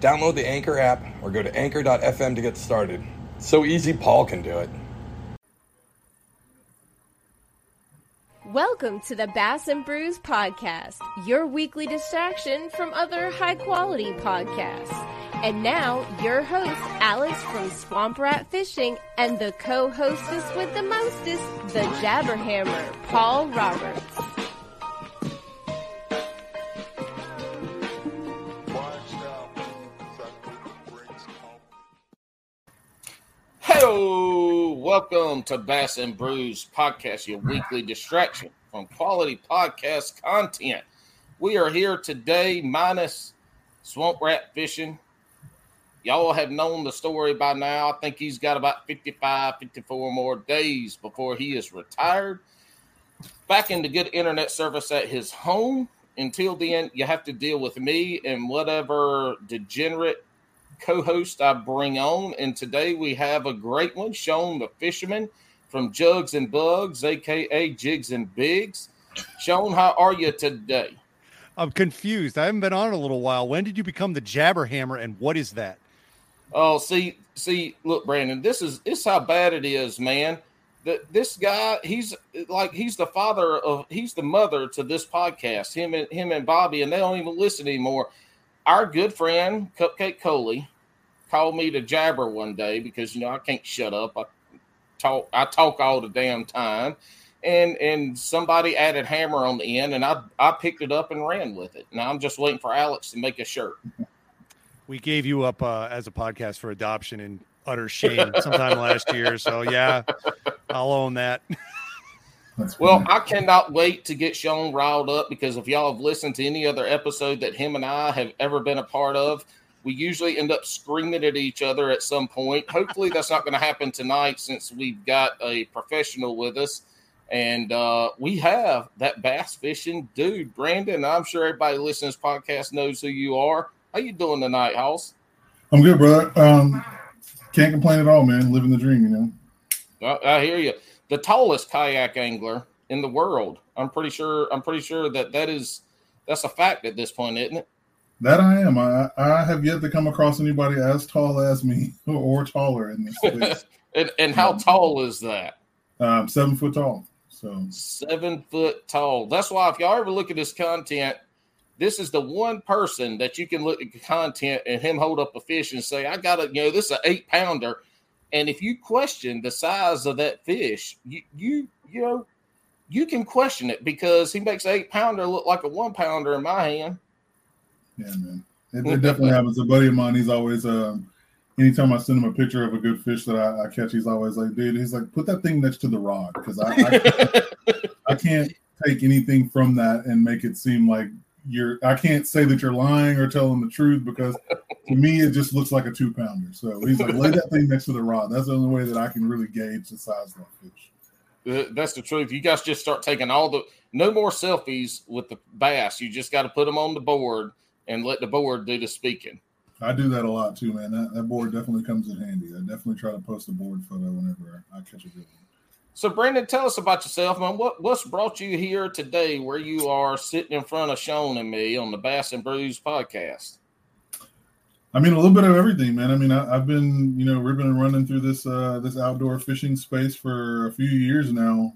Download the Anchor app or go to anchor.fm to get started. It's so easy, Paul can do it. Welcome to the Bass and Brews podcast, your weekly distraction from other high-quality podcasts. And now, your host, Alex from Swamp Rat Fishing, and the co-hostess with the mostest, the Jabberhammer, Paul Roberts. Hello, welcome to Bass and Brews podcast, your weekly distraction from quality podcast content. We are here today minus Swamp Rat Fishing. Y'all have known the story by now. I think he's got about 55, 54 more days before he is retired. Back into good internet service at his home. Until then, you have to deal with me and whatever degenerate co-host I bring on, and today we have a great one, Sean the Fisherman from Jugs and Bugs, aka Jigs and Bigs. Sean, how are you today? I'm confused. I haven't been on in a little while. When did you become the Jabberhammer, and what is that? Oh, see, look, Brandon, this is how bad it is, man. This guy, he's the mother to this podcast. Him and Bobby, and they don't even listen anymore. Our good friend, Cupcake Coley, called me to jabber one day because, I can't shut up. I talk all the damn time. And somebody added hammer on the end, and I picked it up and ran with it. Now I'm just waiting for Alex to make a shirt. We gave you up as a podcast for adoption in utter shame sometime last year. So, yeah, I'll own that. Well, I cannot wait to get Sean riled up because if y'all have listened to any other episode that him and I have ever been a part of, we usually end up screaming at each other at some point. Hopefully that's not going to happen tonight since we've got a professional with us. And we have that bass fishing dude, Brandon. I'm sure everybody listening to this podcast knows who you are. How you doing tonight, Hoss? I'm good, brother. Can't complain at all, man. Living the dream, I hear you. The tallest kayak angler in the world. I'm pretty sure that's a fact at this point, isn't it? That I am. I have yet to come across anybody as tall as me or taller in this space. and how tall is that? 7 foot tall. So 7 foot tall. That's why if y'all ever look at his content, this is the one person that you can look at the content and him hold up a fish and say, I got it. This is an 8-pounder. And if you question the size of that fish, you can question it because he makes an 8-pounder look like a 1-pounder in my hand. Yeah, man, it definitely happens. A buddy of mine, he's always anytime I send him a picture of a good fish that I catch, he's always like, dude, he's like, put that thing next to the rod because I can't take anything from that and make it seem like I can't say that you're lying or telling the truth because to me it just looks like a 2-pounder. So he's like, lay that thing next to the rod. That's the only way that I can really gauge the size of my fish. That's the truth. You guys just start taking no more selfies with the bass. You just got to put them on the board and let the board do the speaking. I do that a lot too, man. That board definitely comes in handy. I definitely try to post a board photo whenever I catch a good one. So, Brandon, tell us about yourself, man. What's brought you here today where you are sitting in front of Sean and me on the Bass and Brews podcast? I mean, a little bit of everything, man. I mean, I've been, ripping and running through this outdoor fishing space for a few years now.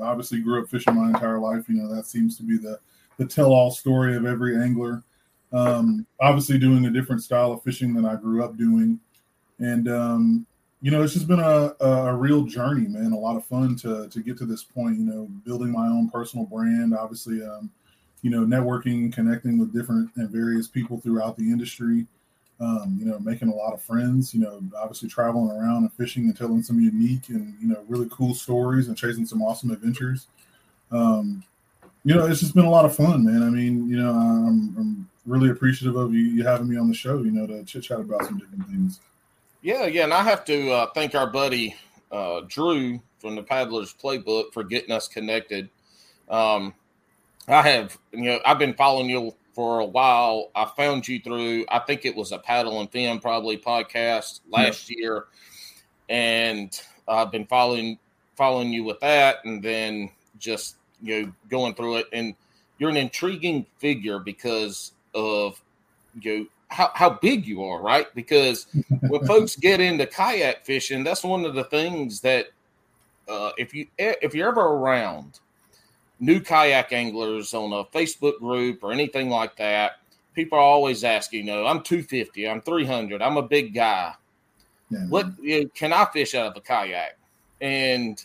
Obviously grew up fishing my entire life. That seems to be the tell-all story of every angler. Obviously doing a different style of fishing than I grew up doing. And, it's just been a real journey, man. A lot of fun to get to this point, building my own personal brand, obviously, networking, connecting with different and various people throughout the industry, making a lot of friends, obviously traveling around and fishing and telling some unique and, really cool stories and chasing some awesome adventures. It's just been a lot of fun, man. I mean, I'm really appreciative of you having me on the show, to chit chat about some different things. Yeah. And I have to thank our buddy Drew from the Paddler's Playbook for getting us connected. I've been following you for a while. I found you through, I think it was a Paddle and Finn probably podcast last year. And I've been following you with that. And then just, going through it, and you're an intriguing figure because of, how big you are, right? Because when folks get into kayak fishing, that's one of the things that, if you're ever around new kayak anglers on a Facebook group or anything like that, people are always asking, I'm 250, I'm 300, I'm a big guy. Yeah. Can I fish out of a kayak? And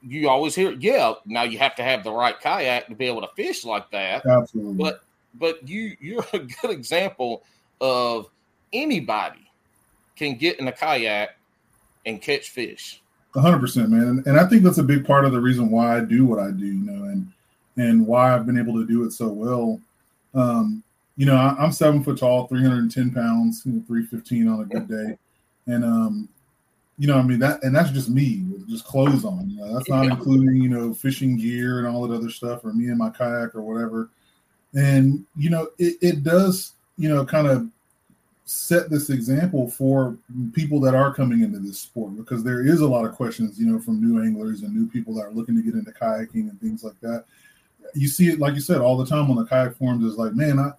you always hear, now you have to have the right kayak to be able to fish like that. Absolutely. But you're a good example of anybody can get in a kayak and catch fish. 100%, man. And I think that's a big part of the reason why I do what I do, and why I've been able to do it so well. I'm 7 foot tall, 310 pounds, 315 on a good day. And, that's just me with just clothes on. That's not including, fishing gear and all that other stuff, or me and my kayak or whatever. And, it does, kind of set this example for people that are coming into this sport, because there is a lot of questions, from new anglers and new people that are looking to get into kayaking and things like that. You see it, like you said, all the time on the kayak forums is like, man, I'm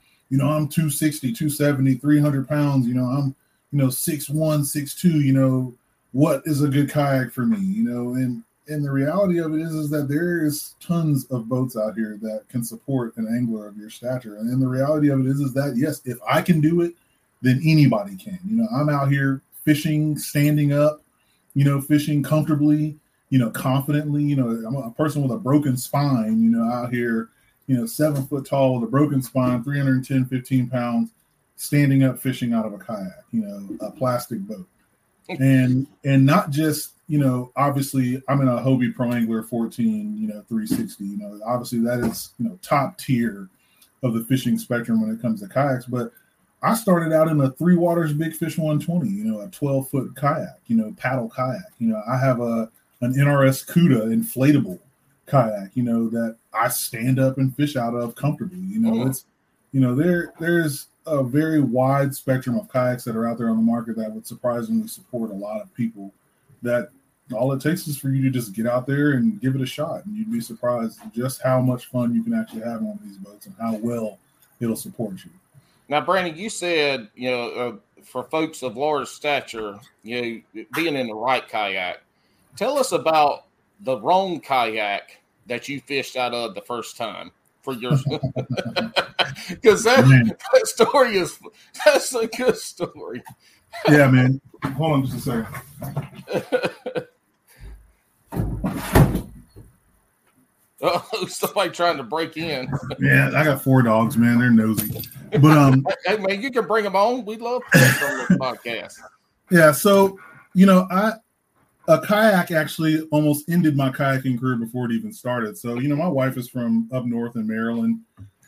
260, 270, 300 pounds, I'm, 6'1", 6'2", what is a good kayak for me, And the reality of it is that there is tons of boats out here that can support an angler of your stature. And the reality of it is that, yes, if I can do it, then anybody can. I'm out here fishing, standing up, fishing comfortably, confidently. I'm a person with a broken spine, out here, 7 foot tall with a broken spine, 310, 15 pounds, standing up, fishing out of a kayak, a plastic boat. And not just, obviously I'm in a Hobie Pro Angler 14, 360, obviously that is, top tier of the fishing spectrum when it comes to kayaks. But I started out in a Three Waters Big Fish 120, a 12 foot kayak, paddle kayak. I have an NRS Cuda inflatable kayak, that I stand up and fish out of comfortably. It's, there's a very wide spectrum of kayaks that are out there on the market that would surprisingly support a lot of people. That all it takes is for you to just get out there and give it a shot, and you'd be surprised just how much fun you can actually have on these boats and how well it'll support you. Now, Brandon, you said, for folks of large stature, being in the right kayak, tell us about the wrong kayak that you fished out of the first time for your, because that story is, that's a good story. Yeah, man. Hold on just a second. Oh, somebody trying to break in. Yeah, I got four dogs, man. They're nosy. But hey, man, you can bring them on. We love pets on this podcast. Yeah, so a kayak actually almost ended my kayaking career before it even started. So, my wife is from up north in Maryland,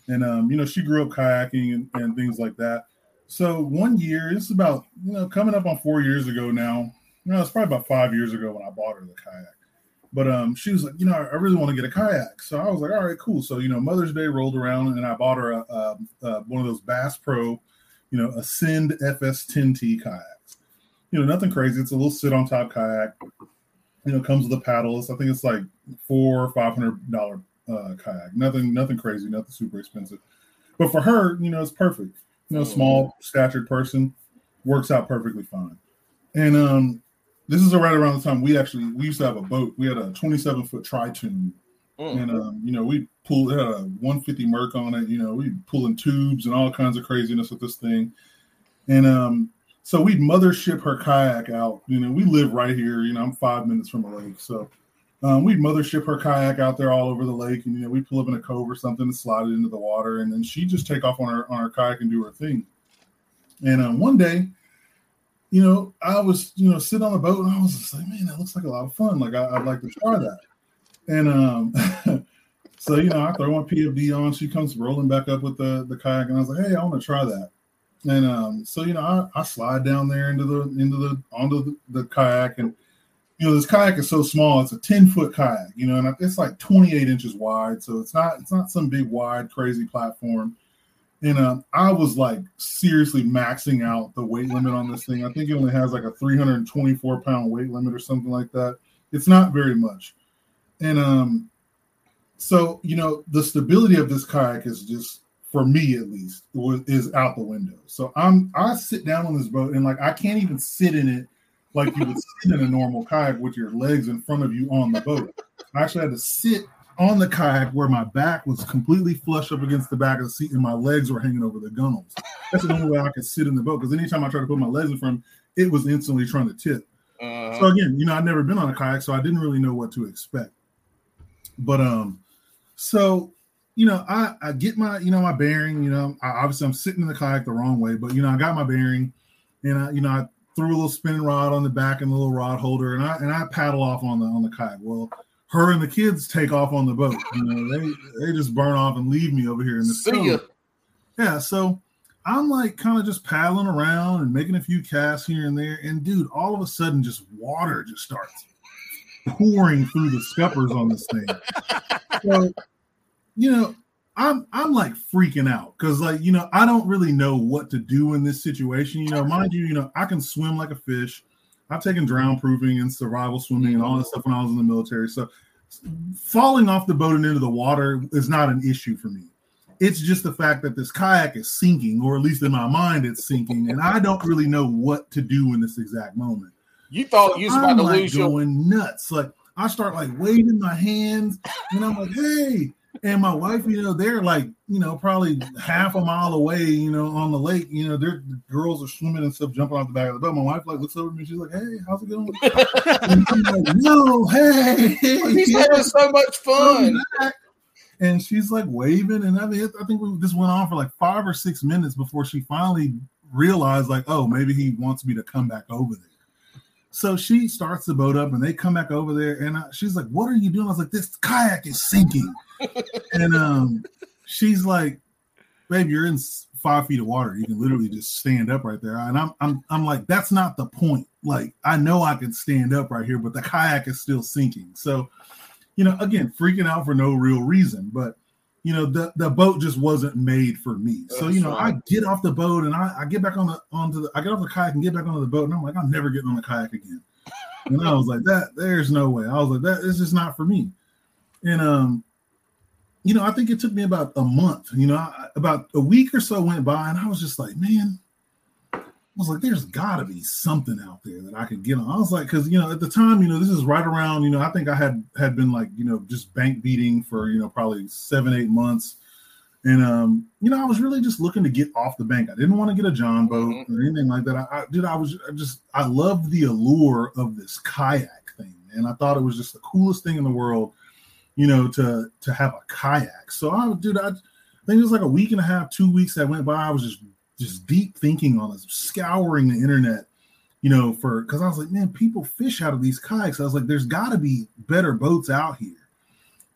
and she grew up kayaking and things like that. So one year, it's about, coming up on 4 years ago now, it's probably about 5 years ago when I bought her the kayak, but she was like, I really want to get a kayak. So I was like, all right, cool. So, Mother's Day rolled around and I bought her one of those Bass Pro, Ascend FS10T kayaks, nothing crazy. It's a little sit on top kayak, comes with a paddle. I think it's like $400 or $500 kayak, nothing crazy, nothing super expensive, but for her, it's perfect. Small statured person, works out perfectly fine. And this is right around the time we used to have a boat. We had a 27 foot tri-tune, and we pulled it, had a 150 Merc on it. We pulling tubes and all kinds of craziness with this thing. And so we'd mothership her kayak out. We live right here. I'm 5 minutes from a lake, so we'd mothership her kayak out there all over the lake, and we pull up in a cove or something and slide it into the water, and then she just take off on her kayak and do her thing. And one day, I was sitting on the boat and I was just like, man, that looks like a lot of fun. Like I'd like to try that. And so I throw my PFD on. She comes rolling back up with the kayak, and I was like, hey, I want to try that. And so, you know, I slide down there onto the kayak, and you know, this kayak is so small. It's a 10-foot kayak, you know, and it's like 28 inches wide. So it's not some big, wide, crazy platform. And I was like seriously maxing out the weight limit on this thing. I think it only has like a 324-pound weight limit or something like that. It's not very much. And so, you know, the stability of this kayak is just, for me at least, is out the window. So I sit down on this boat, and like I can't even sit in it like you would sit in a normal kayak with your legs in front of you on the boat. I actually had to sit on the kayak where my back was completely flush up against the back of the seat, and my legs were hanging over the gunnels. That's the only way I could sit in the boat, because anytime I tried to put my legs in front, it was instantly trying to tip. So again, you know, I'd never been on a kayak, so I didn't really know what to expect. But so, you know, I get my, you know, my bearing, you know, obviously I'm sitting in the kayak the wrong way, but, you know, I got my bearing, and I, you know, I threw a little spinning rod on the back and a little rod holder, and I paddle off on the kayak. Well, her and the kids take off on the boat. You know, they just burn off and leave me over here in the sea. Yeah. So I'm like kind of just paddling around and making a few casts here and there. And dude, all of a sudden just water just starts pouring through the scuppers on this thing. So, you know, I'm like freaking out, because like, you know, I don't really know what to do in this situation. You know, mind you, you know, I can swim like a fish. I've taken drown proofing and survival swimming and all that stuff when I was in the military. So falling off the boat and into the water is not an issue for me. It's just the fact that this kayak is sinking, or at least in my mind it's sinking, and I don't really know what to do in this exact moment. You thought so you was about to like lose going nuts. Like I start like waving my hands, and I'm like, hey. And my wife, you know, they're like, you know, probably half a mile away, you know, on the lake. You know, the girls are swimming and stuff, jumping off the back of the boat. My wife like looks over at me. She's like, hey, how's it going? And I'm like, no, hey. He's having so much fun. And she's like waving. And I think this went on for like 5 or 6 minutes before she finally realized like, oh, maybe he wants me to come back over there. So she starts the boat up, and they come back over there, and she's like, what are you doing? I was like, this kayak is sinking. And she's like, babe, you're in 5 feet of water. You can literally just stand up right there. And I'm like, that's not the point. Like, I know I can stand up right here, but the kayak is still sinking. So, you know, again, freaking out for no real reason, but you know, the boat just wasn't made for me. So, you know, I get off the boat, and I get back I get off the kayak and get back onto the boat, and I'm like, I'm never getting on the kayak again. And I was like, there's no way. I was like, that is just not for me. And, you know, I think it took me about a month, you know, about a week or so went by, and I was just like, man, I was like, there's gotta be something out there that I could get on. I was like, cause you know, at the time, you know, this is right around, you know, I think I had been like, you know, just bank beating for, you know, probably 7-8 months. And, you know, I was really just looking to get off the bank. I didn't want to get a John boat or anything like that. I loved the allure of this kayak thing. And I thought it was just the coolest thing in the world, you know, to have a kayak. So I think it was like a week and a half, 2 weeks that went by. I was just deep thinking on this, scouring the internet, you know, because I was like, man, people fish out of these kayaks. I was like, there's got to be better boats out here.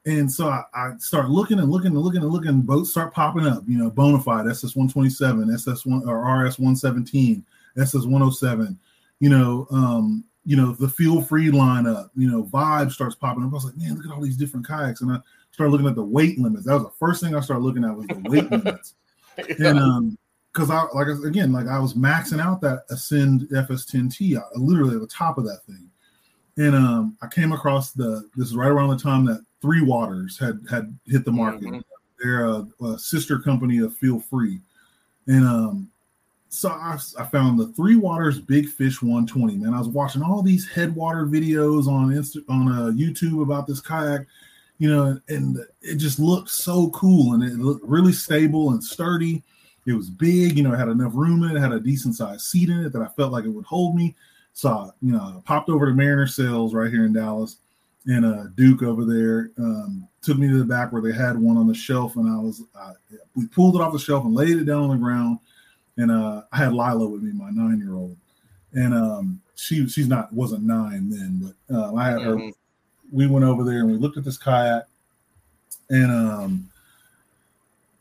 And so I start looking, boats start popping up, you know, Bonafide, SS127, SS1 or RS117, SS107, you know, the Feel Free lineup, you know, Vibe starts popping up. I was like, man, look at all these different kayaks. And I started looking at the weight limits. That was the first thing I started looking at was the weight limits. And because I was maxing out that Ascend FS10T, literally at the top of that thing. And I came across this is right around the time that Three Waters had hit the market. Mm-hmm. They're a sister company of Feel Free. And so I found the Three Waters Big Fish 120, man. I was watching all these headwater videos on YouTube about this kayak, you know, and it just looked so cool, and it looked really stable and sturdy. It was big, you know, it had enough room in it, had a decent sized seat in it that I felt like it would hold me. So, you know, I popped over to Mariner Sales right here in Dallas, and Duke over there took me to the back where they had one on the shelf, and we pulled it off the shelf and laid it down on the ground. And I had Lila with me, my 9-year-old, and she wasn't 9 then, but I had her. We went over there and we looked at this kayak, and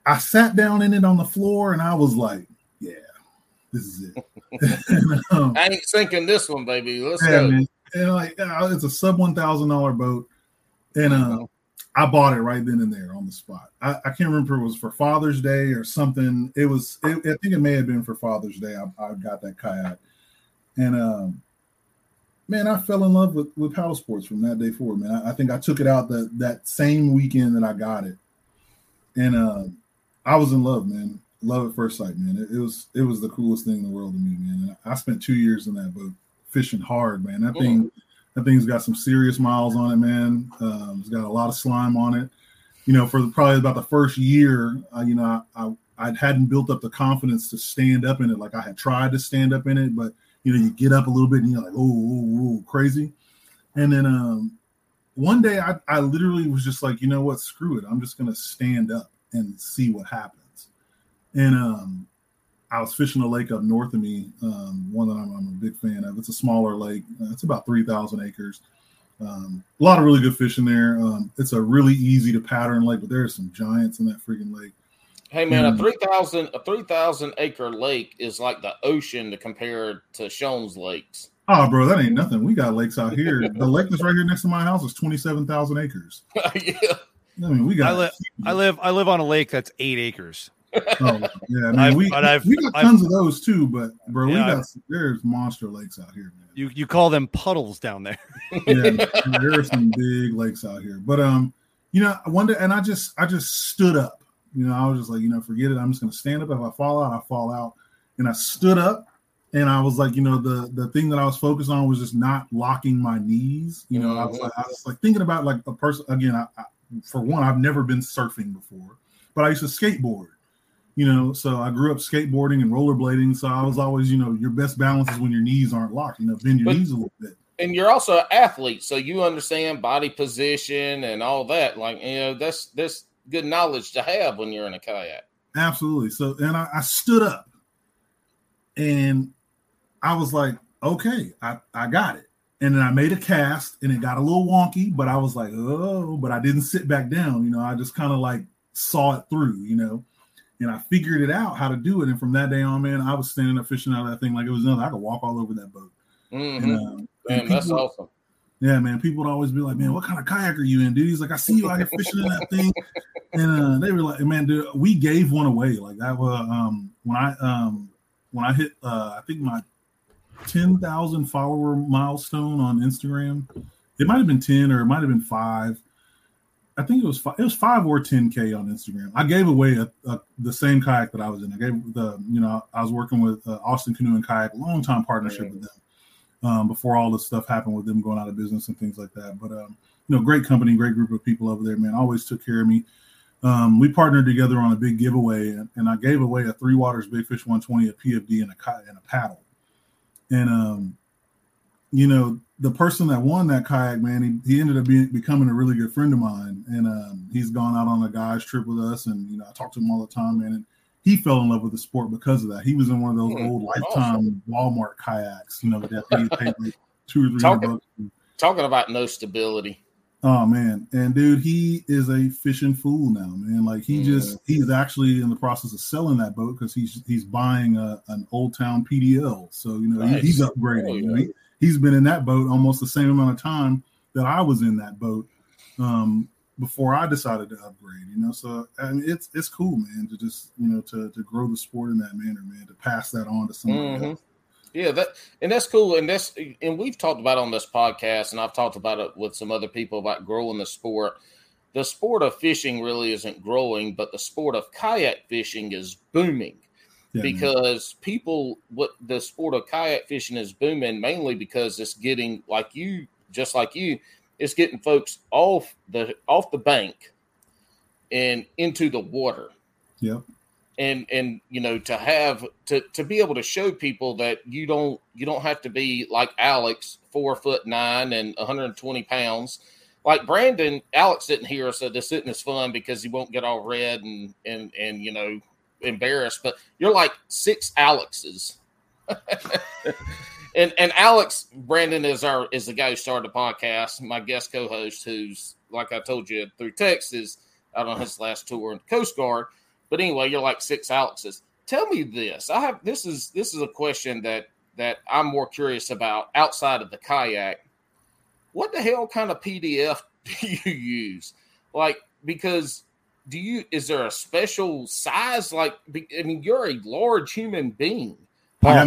I sat down in it on the floor, and I was like, yeah, this is it. I ain't sinking this one, baby. Let's go. Man. And like, it's a sub $1,000 boat, and I bought it right then and there on the spot. I can't remember if it was for Father's Day or something. It was. I think it may have been for Father's Day. I got that kayak, and man, I fell in love with paddle sports from that day forward. Man, I think I took it out that same weekend that I got it, and I was in love, man. Love at first sight, man. It was the coolest thing in the world to me, man. And I spent 2 years in that boat. Fishing hard, man. That thing's got some serious miles on it, man. It's got a lot of slime on it. You know, for probably about the first year, I hadn't built up the confidence to stand up in it. Like I had tried to stand up in it, but you know, you get up a little bit and you're like, oh crazy. And then one day I literally was just like, you know what, screw it. I'm just gonna stand up and see what happens. And I was fishing a lake up north of me, one that I'm a big fan of. It's a smaller lake. It's about 3,000 acres. A lot of really good fish in there. It's a really easy to pattern lake, but there are some giants in that freaking lake. Hey, man, a 3,000-acre lake is like the ocean to compare to Shone's lakes. Oh, bro, that ain't nothing. We got lakes out here. The lake that's right here next to my house is 27,000 acres. Yeah. I mean, we got. I live on a lake that's 8 acres. Oh, yeah, I mean, we got tons of those too, but bro, there's monster lakes out here, man. You call them puddles down there. Yeah, there are some big lakes out here. But you know, one day, and I just stood up. You know, I was just like, you know, forget it. I'm just gonna stand up. If I fall out, I fall out. And I stood up, and I was like, you know, the thing that I was focused on was just not locking my knees. You know, I was like thinking about like a person again. I for one, I've never been surfing before, but I used to skateboard. You know, so I grew up skateboarding and rollerblading. So I was always, you know, your best balance is when your knees aren't locked. You know, bend your knees a little bit. And you're also an athlete, so you understand body position and all that. Like, you know, that's good knowledge to have when you're in a kayak. Absolutely. So, and I stood up, and I was like, okay, I got it. And then I made a cast, and it got a little wonky, but I was like, oh, but I didn't sit back down. You know, I just kind of like saw it through, you know. And I figured it out how to do it. And from that day on, man, I was standing up fishing out of that thing like it was nothing. I could walk all over that boat. Mm-hmm. And that's awesome. Yeah, man. People would always be like, man, what kind of kayak are you in, dude? He's like, I see you out here fishing in that thing. And they were like, man, dude, we gave one away. Like that was when I hit I think my 10,000 follower milestone on Instagram. It might have been 10 or it might have been 5. I think it was 5 or 10K on Instagram. I gave away the same kayak that I was in. I was working with Austin Canoe and Kayak, longtime partnership with them before all this stuff happened with them going out of business and things like that. But you know, great company, great group of people over there, man. Always took care of me. We partnered together on a big giveaway, and I gave away a Three Waters Big Fish 120, a PFD, and a paddle. And you know, the person that won that kayak, man, he ended up becoming a really good friend of mine. And he's gone out on a guys trip with us. And, you know, I talk to him all the time, man. And he fell in love with the sport because of that. He was in one of those old Lifetime Walmart kayaks, you know, that he paid like $200 or $300. Talking about no stability. Oh, man. And, dude, he is a fishing fool now, man. Like, he's actually in the process of selling that boat because he's buying an Old Town PDL. So, you know, nice. He's upgrading. Oh, yeah. You know? He's been in that boat almost the same amount of time that I was in that boat before I decided to upgrade, you know. So I mean, it's cool, man, to just, you know, to grow the sport in that manner, man, to pass that on to somebody else. Yeah, that's cool. And we've talked about on this podcast, and I've talked about it with some other people about growing the sport. The sport of fishing really isn't growing, but the sport of kayak fishing is booming. Yeah, because the sport of kayak fishing is booming mainly because it's getting it's getting folks off the bank and into the water. Yeah. And you know, to have to be able to show people that you don't have to be like Alex, 4'9" and 120 pounds. Like Brandon, Alex didn't hear, so this isn't as fun because he won't get all red and you know, embarrassed, but you're like 6 Alexes. and Alex Brandon is the guy who started the podcast, my guest co-host, who's, like I told you through text, is out on his last tour in the Coast Guard. But anyway, you're like 6 Alexes. Tell me this. I have this is a question that I'm more curious about outside of the kayak. What the hell kind of PDF do you use? Like, because is there a special size? Like, I mean, you're a large human being. Paul.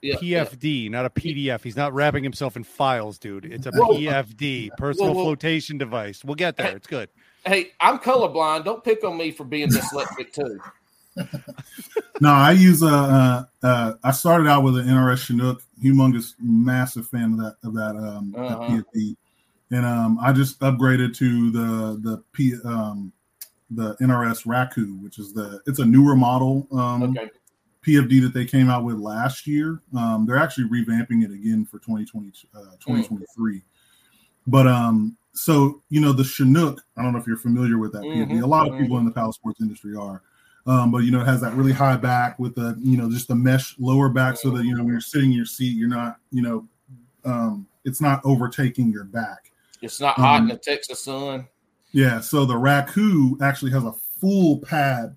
Yeah, PFD, not a PDF. He's not wrapping himself in files, dude. It's a PFD, personal flotation device. We'll get there. It's good. Hey, I'm colorblind. Don't pick on me for being dyslexic too. No, I use I started out with an NRS Chinook, humongous, massive fan of that PFD, and I just upgraded to the NRS Raku, which is it's a newer model. PFD that they came out with last year. They're actually revamping it again for 2023. Mm. But so, you know, the Chinook, I don't know if you're familiar with that PFD. A lot of people in the paddle sports industry are. But, you know, it has that really high back with the, you know, just the mesh lower back so that, you know, when you're sitting in your seat, you're not, you know, it's not overtaking your back. It's not hot in the Texas sun. Yeah. So the Raku actually has a full pad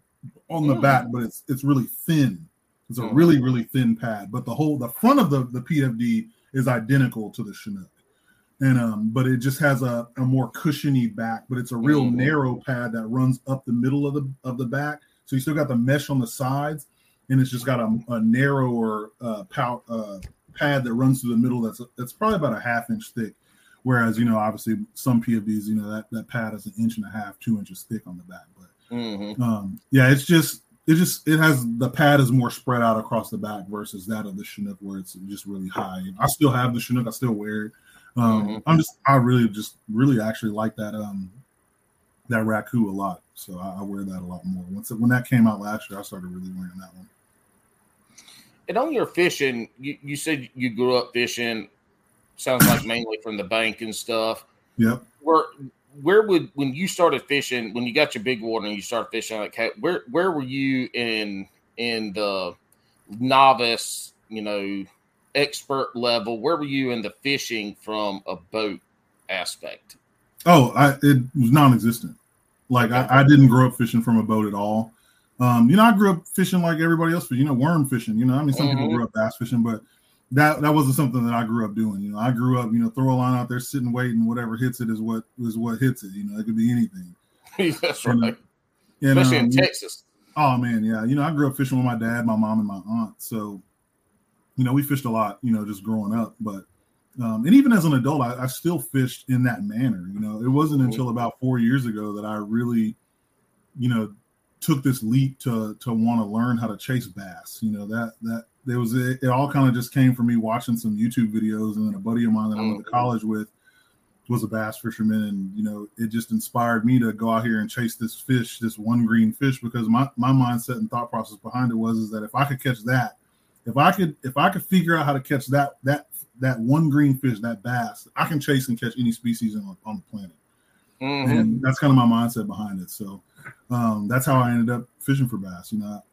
on the back, but it's really thin. It's a really, really thin pad, but the front of the PFD is identical to the Chinook. And, but it just has a more cushiony back, but it's a real narrow pad that runs up the middle of the back. So you still got the mesh on the sides, and it's just got a narrower pad that runs through the middle. That's probably about a half inch thick. Whereas, you know, obviously some PFDs, you know, that pad is an inch and a half, 2 inches thick on the back. But it has the pad is more spread out across the back versus that of the Chinook, where it's just really high. And I still have the Chinook. I still wear it. I really actually like that Raku a lot. So I wear that a lot more. When that came out last year, I started really wearing that one. And on your fishing, you said you grew up fishing, sounds like mainly from the bank and stuff. Yep. When you started fishing, when you got your big water and you started fishing like that, where were you in the novice, you know, expert level? Where were you in the fishing from a boat aspect? Oh, it was non-existent. Like, I didn't grow up fishing from a boat at all. You know, I grew up fishing like everybody else, you know, worm fishing. You know, I mean, some people grew up bass fishing, but that wasn't something that I grew up doing. You know, I grew up, you know, throw a line out there, sit and wait, and whatever hits it is what hits it. You know, it could be anything. That's right. And, especially in Texas. Oh, man, yeah. You know, I grew up fishing with my dad, my mom, and my aunt. So, you know, we fished a lot, you know, just growing up, but and even as an adult, I still fished in that manner. You know, it wasn't until about 4 years ago that I really, you know, took this leap to want to learn how to chase bass. You know, that there was it all kind of just came from me watching some YouTube videos, and then a buddy of mine that I went to college with was a bass fisherman, and you know, it just inspired me to go out here and chase this fish, this one green fish, because my mindset and thought process behind it was that if I could catch that, if I could figure out how to catch that one green fish, that bass, I can chase and catch any species on the planet. And that's kind of my mindset behind it. So that's how I ended up fishing for bass. You know,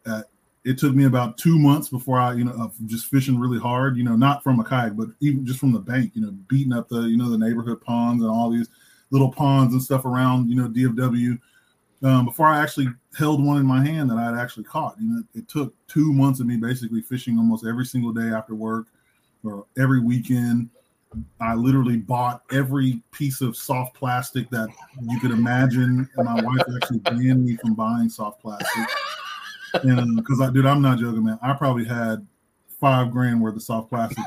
it took me about 2 months before I, you know, of just fishing really hard, you know, not from a kayak, but even just from the bank, you know, beating up the, you know, the neighborhood ponds and all these little ponds and stuff around, you know, DFW, before I actually held one in my hand that I had actually caught. You know, it took 2 months of me basically fishing almost every single day after work, or every weekend. I literally bought every piece of soft plastic that you could imagine. And my wife actually banned me from buying soft plastic. And because I'm not joking, man. I probably had $5,000 worth of soft plastic.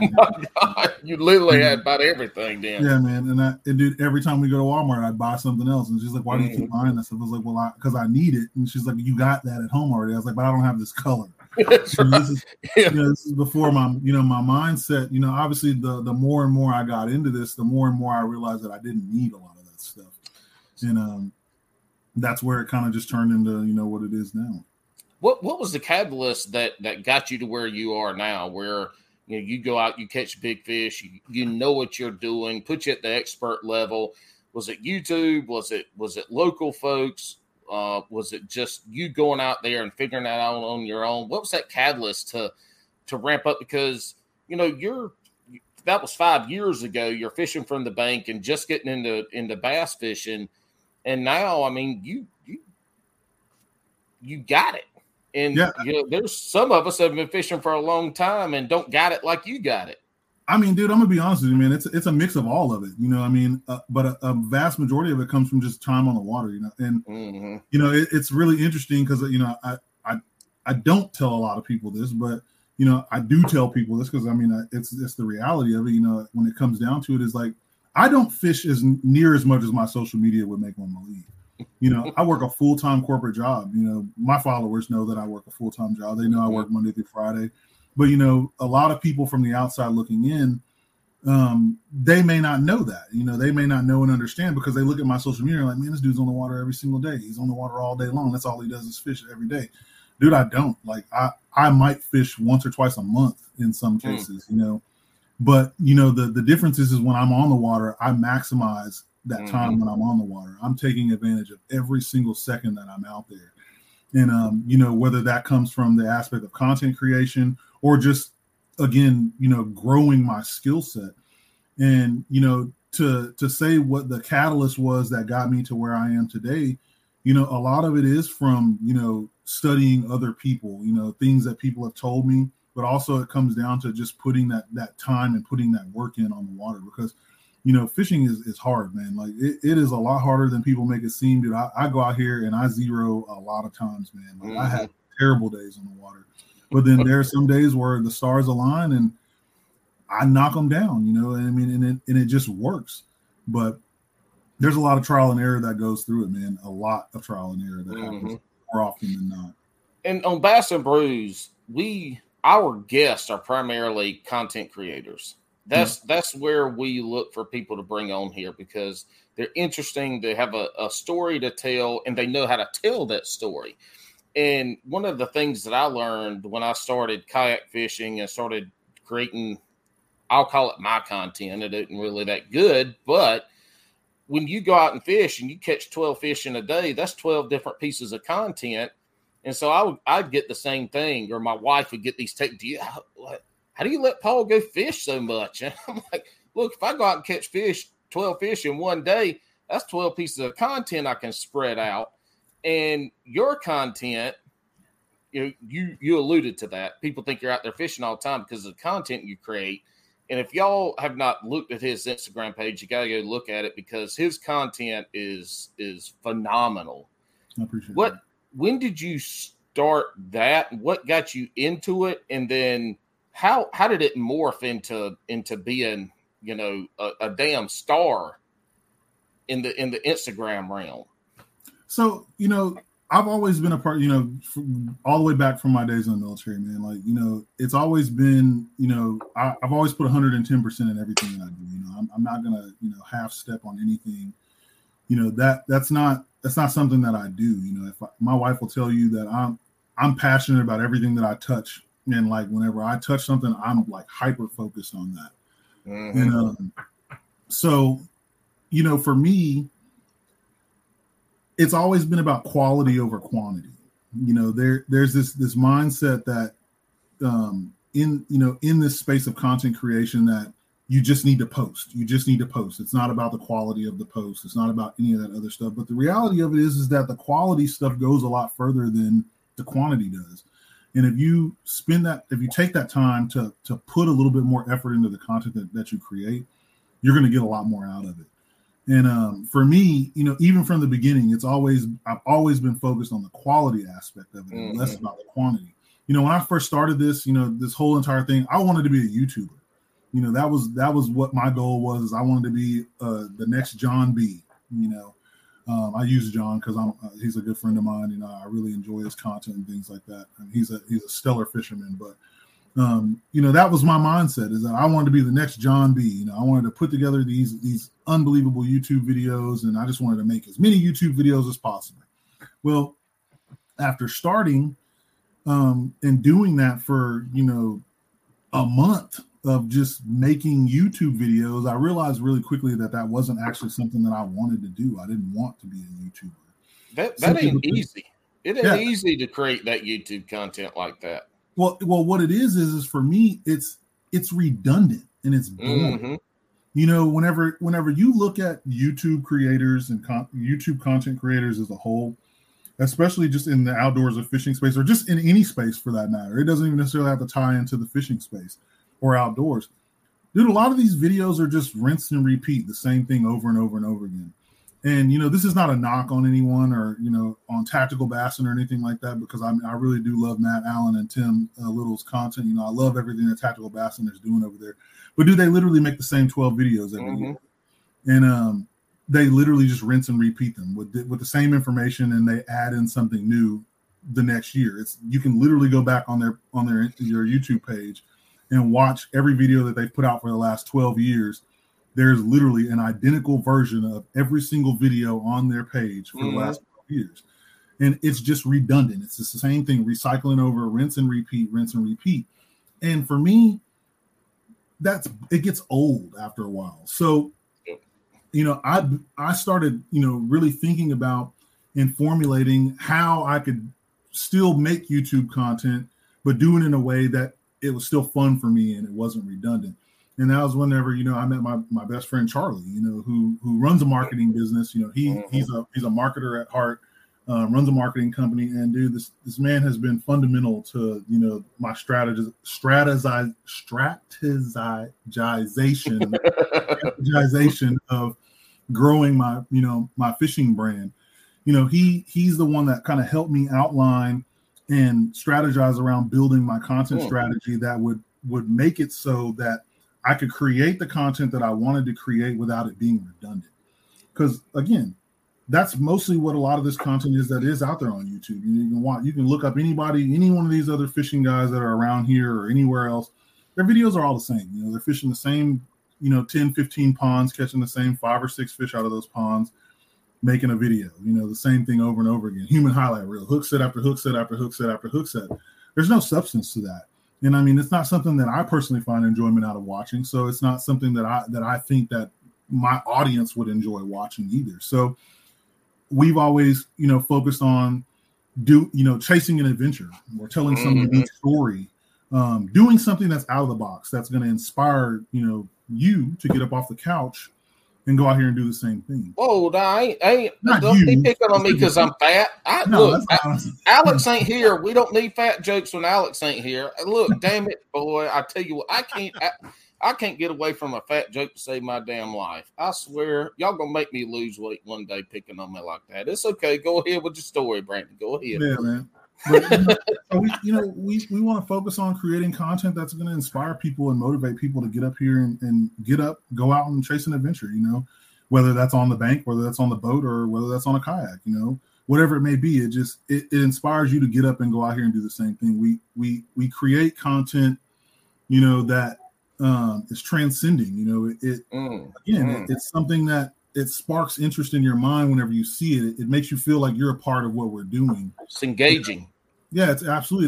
You literally had about everything then. Yeah, man. And dude, every time we go to Walmart, I'd buy something else. And she's like, why do you keep buying this? And I was like, well, because I need it. And she's like, you got that at home already. I was like, but I don't have this color. This is before my mindset. You know, obviously the more and more I got into this, the more and more I realized that I didn't need a lot of that stuff. And that's where it kind of just turned into, you know, what it is now. What was the catalyst that got you to where you are now, where, you know, you go out, you catch big fish, you know what you're doing, put you at the expert level? Was it YouTube? Was it local folks? Was it just you going out there and figuring that out on your own? What was that catalyst to ramp up? Because, you know, that was 5 years ago. You're fishing from the bank and just getting into bass fishing, and now, I mean, you got it. And you know, there's some of us that have been fishing for a long time and don't got it like you got it. I mean, dude, I'm going to be honest with you, man. It's a mix of all of it, you know what I mean? But a vast majority of it comes from just time on the water, you know? And, you know, it's really interesting because, you know, I don't tell a lot of people this, but, you know, I do tell people this because, I mean, it's the reality of it, you know, when it comes down to it is like, I don't fish as near as much as my social media would make one believe. You know, I work a full-time corporate job. You know, my followers know that I work a full-time job. They know I work Monday through Friday. But, you know, a lot of people from the outside looking in, they may not know that. You know, they may not know and understand because they look at my social media and like, man, this dude's on the water every single day. He's on the water all day long. That's all he does is fish every day. Dude, I don't. Like, I might fish once or twice a month in some cases, you know. But, you know, the difference is when I'm on the water, I maximize that time when I'm on the water. I'm taking advantage of every single second that I'm out there. And, you know, whether that comes from the aspect of content creation or just, again, you know, growing my skill set. And, you know, to say what the catalyst was that got me to where I am today, you know, a lot of it is from, you know, studying other people, you know, things that people have told me. But also it comes down to just putting that time and putting that work in on the water because, you know, fishing is hard, man. Like it is a lot harder than people make it seem. Dude, I go out here and I zero a lot of times, man. Like I have terrible days on the water, but then there are some days where the stars align and I knock them down, you know, and I mean, and it just works. But there's a lot of trial and error that goes through it, man. A lot of trial and error that happens more often than not. And on Bass and Brews, our guests are primarily content creators. That's where we look for people to bring on here because they're interesting. They have a story to tell and they know how to tell that story. And one of the things that I learned when I started kayak fishing and started creating, I'll call it my content. It isn't really that good, but when you go out and fish and you catch 12 fish in a day, that's 12 different pieces of content. And so I'd get the same thing, or my wife would get these how do you let Paul go fish so much? And I'm like, look, if I go out and catch 12 fish in one day, that's 12 pieces of content I can spread out. And your content, you know, you alluded to that. People think you're out there fishing all the time because of the content you create. And if y'all have not looked at his Instagram page, you got to go look at it because his content is phenomenal. I appreciate that. When did you start that? What got you into it? And then how did it morph into being, you know, a damn star in the Instagram realm? So, you know, I've always been a part, you know, all the way back from my days in the military, man. Like, you know, it's always been, you know, I've always put 110% in everything that I do. You know, I'm not going to, you know, half step on anything. You know, that's not something that I do. You know, my wife will tell you that I'm passionate about everything that I touch. And like, whenever I touch something, I'm like hyper-focused on that. Mm-hmm. And so, you know, for me, it's always been about quality over quantity. You know, there's this mindset that in this space of content creation that you just need to post. You just need to post. It's not about the quality of the post. It's not about any of that other stuff. But the reality of it is that the quality stuff goes a lot further than the quantity does. And if you take that time to put a little bit more effort into the content that you create, you're going to get a lot more out of it. And for me, you know, even from the beginning, I've always been focused on the quality aspect of it, and less about the quantity. You know, when I first started this, you know, this whole entire thing, I wanted to be a YouTuber. You know, that was what my goal was. Is I wanted to be the next John B. You know, I use John because he's a good friend of mine. You know, I really enjoy his content and things like that. I mean, he's a stellar fisherman. But you know, that was my mindset, is that I wanted to be the next John B. You know, I wanted to put together these unbelievable YouTube videos, and I just wanted to make as many YouTube videos as possible. Well, after starting and doing that for, you know, a month of just making YouTube videos, I realized really quickly that wasn't actually something that I wanted to do. I didn't want to be a YouTuber. That ain't easy. It ain't easy to create that YouTube content like that. Well, what it is for me, it's redundant and it's boring. Mm-hmm. You know, whenever you look at YouTube creators and YouTube content creators as a whole, especially just in the outdoors of fishing space, or just in any space for that matter. It doesn't even necessarily have to tie into the fishing space or outdoors. Dude, a lot of these videos are just rinse and repeat, the same thing over and over and over again. And, you know, this is not a knock on anyone or, you know, on Tactical Bassin or anything like that, because I really do love Matt Allen and Tim Little's content. You know, I love everything that Tactical Bassin is doing over there. But, dude, they literally make the same 12 videos every year. And they literally just rinse and repeat them with the same information, and they add in something new the next year. It's, you can literally go back on their YouTube page and watch every video that they've put out for the last 12 years. There's literally an identical version of every single video on their page for the last 12 years. And it's just redundant. It's just the same thing, recycling over, rinse and repeat, rinse and repeat. And for me, it gets old after a while. So, you know, I started, you know, really thinking about and formulating how I could still make YouTube content, but do it in a way that it was still fun for me and it wasn't redundant. And that was whenever, you know, I met my best friend, Charlie, you know, who runs a marketing business. You know, he's a marketer at heart, runs a marketing company. And dude, this man has been fundamental to, you know, my strategization of growing my fishing brand. You know, he's the one that kind of helped me outline and strategize around building my content strategy that would make it so that I could create the content that I wanted to create without it being redundant. Because again, that's mostly what a lot of this content is that is out there on YouTube. You can look up anybody, any one of these other fishing guys that are around here or anywhere else. Their videos are all the same. You know, they're fishing the same, you know, 10, 15 ponds, catching the same 5 or 6 fish out of those ponds, making a video, you know, the same thing over and over again. Human highlight reel, hook set after hook set after hook set after hook set. There's no substance to that. And I mean, it's not something that I personally find enjoyment out of watching. So it's not something that I think that my audience would enjoy watching either. So we've always, you know, focused on chasing an adventure or telling some unique story, doing something that's out of the box that's going to inspire, you know, you to get up off the couch and go out here and do the same thing. Oh, no, they pick up on me because I'm fat. Alex ain't here. We don't need fat jokes when Alex ain't here. Look, damn it, boy! I tell you what, I can't get away from a fat joke to save my damn life. I swear, y'all gonna make me lose weight one day picking on me like that. It's okay. Go ahead with your story, Brandon. Go ahead. Yeah, man. But, we want to focus on creating content that's going to inspire people and motivate people to get up here and get up, go out and chase an adventure, you know, whether that's on the bank, whether that's on the boat, or whether that's on a kayak, you know, whatever it may be. It just, it inspires you to get up and go out here and do the same thing. We create content, you know, that is transcending, you know, it's something that it sparks interest in your mind. Whenever you see it, it makes you feel like you're a part of what we're doing. It's engaging. You know? Yeah, it's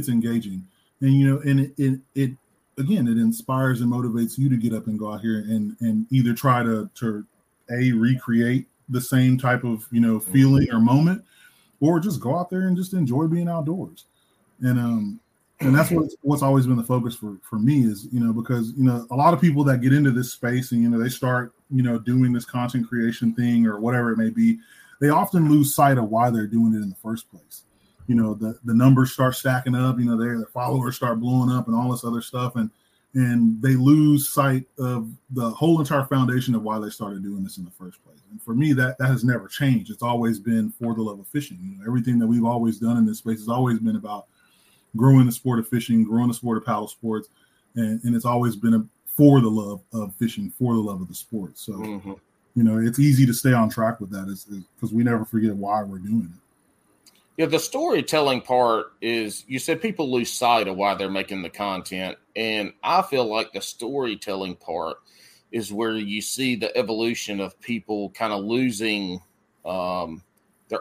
engaging. And, you know, and it again, it inspires and motivates you to get up and go out here and either try to recreate the same type of, you know, feeling or moment, or just go out there and just enjoy being outdoors. And that's what's always been the focus for me is, you know, because, you know, a lot of people that get into this space and, you know, they start, you know, doing this content creation thing or whatever it may be, they often lose sight of why they're doing it in the first place. You know, the numbers start stacking up, you know, their followers start blowing up and all this other stuff. And they lose sight of the whole entire foundation of why they started doing this in the first place. And for me, that has never changed. It's always been for the love of fishing. You know, everything that we've always done in this space has always been about growing the sport of fishing, growing the sport of paddle sports. And it's always been for the love of fishing, for the love of the sport. So, you know, it's easy to stay on track with that because we never forget why we're doing it. Yeah, the storytelling part is, you said people lose sight of why they're making the content. And I feel like the storytelling part is where you see the evolution of people kind of losing the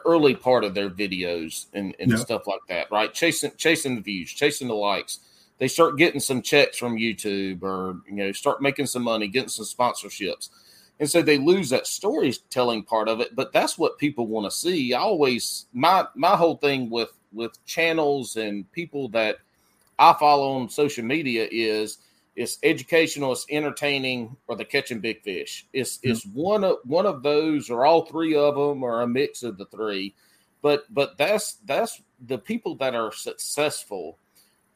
early part of their videos and stuff like that, right? Chasing the views, chasing the likes. They start getting some checks from YouTube or, you know, start making some money, getting some sponsorships. And so they lose that storytelling part of it, but that's what people want to see. I always, my whole thing with channels and people that I follow on social media is it's educational, it's entertaining, or they're catching big fish. It's one of those, or all three of them, or a mix of the three. But that's the people that are successful.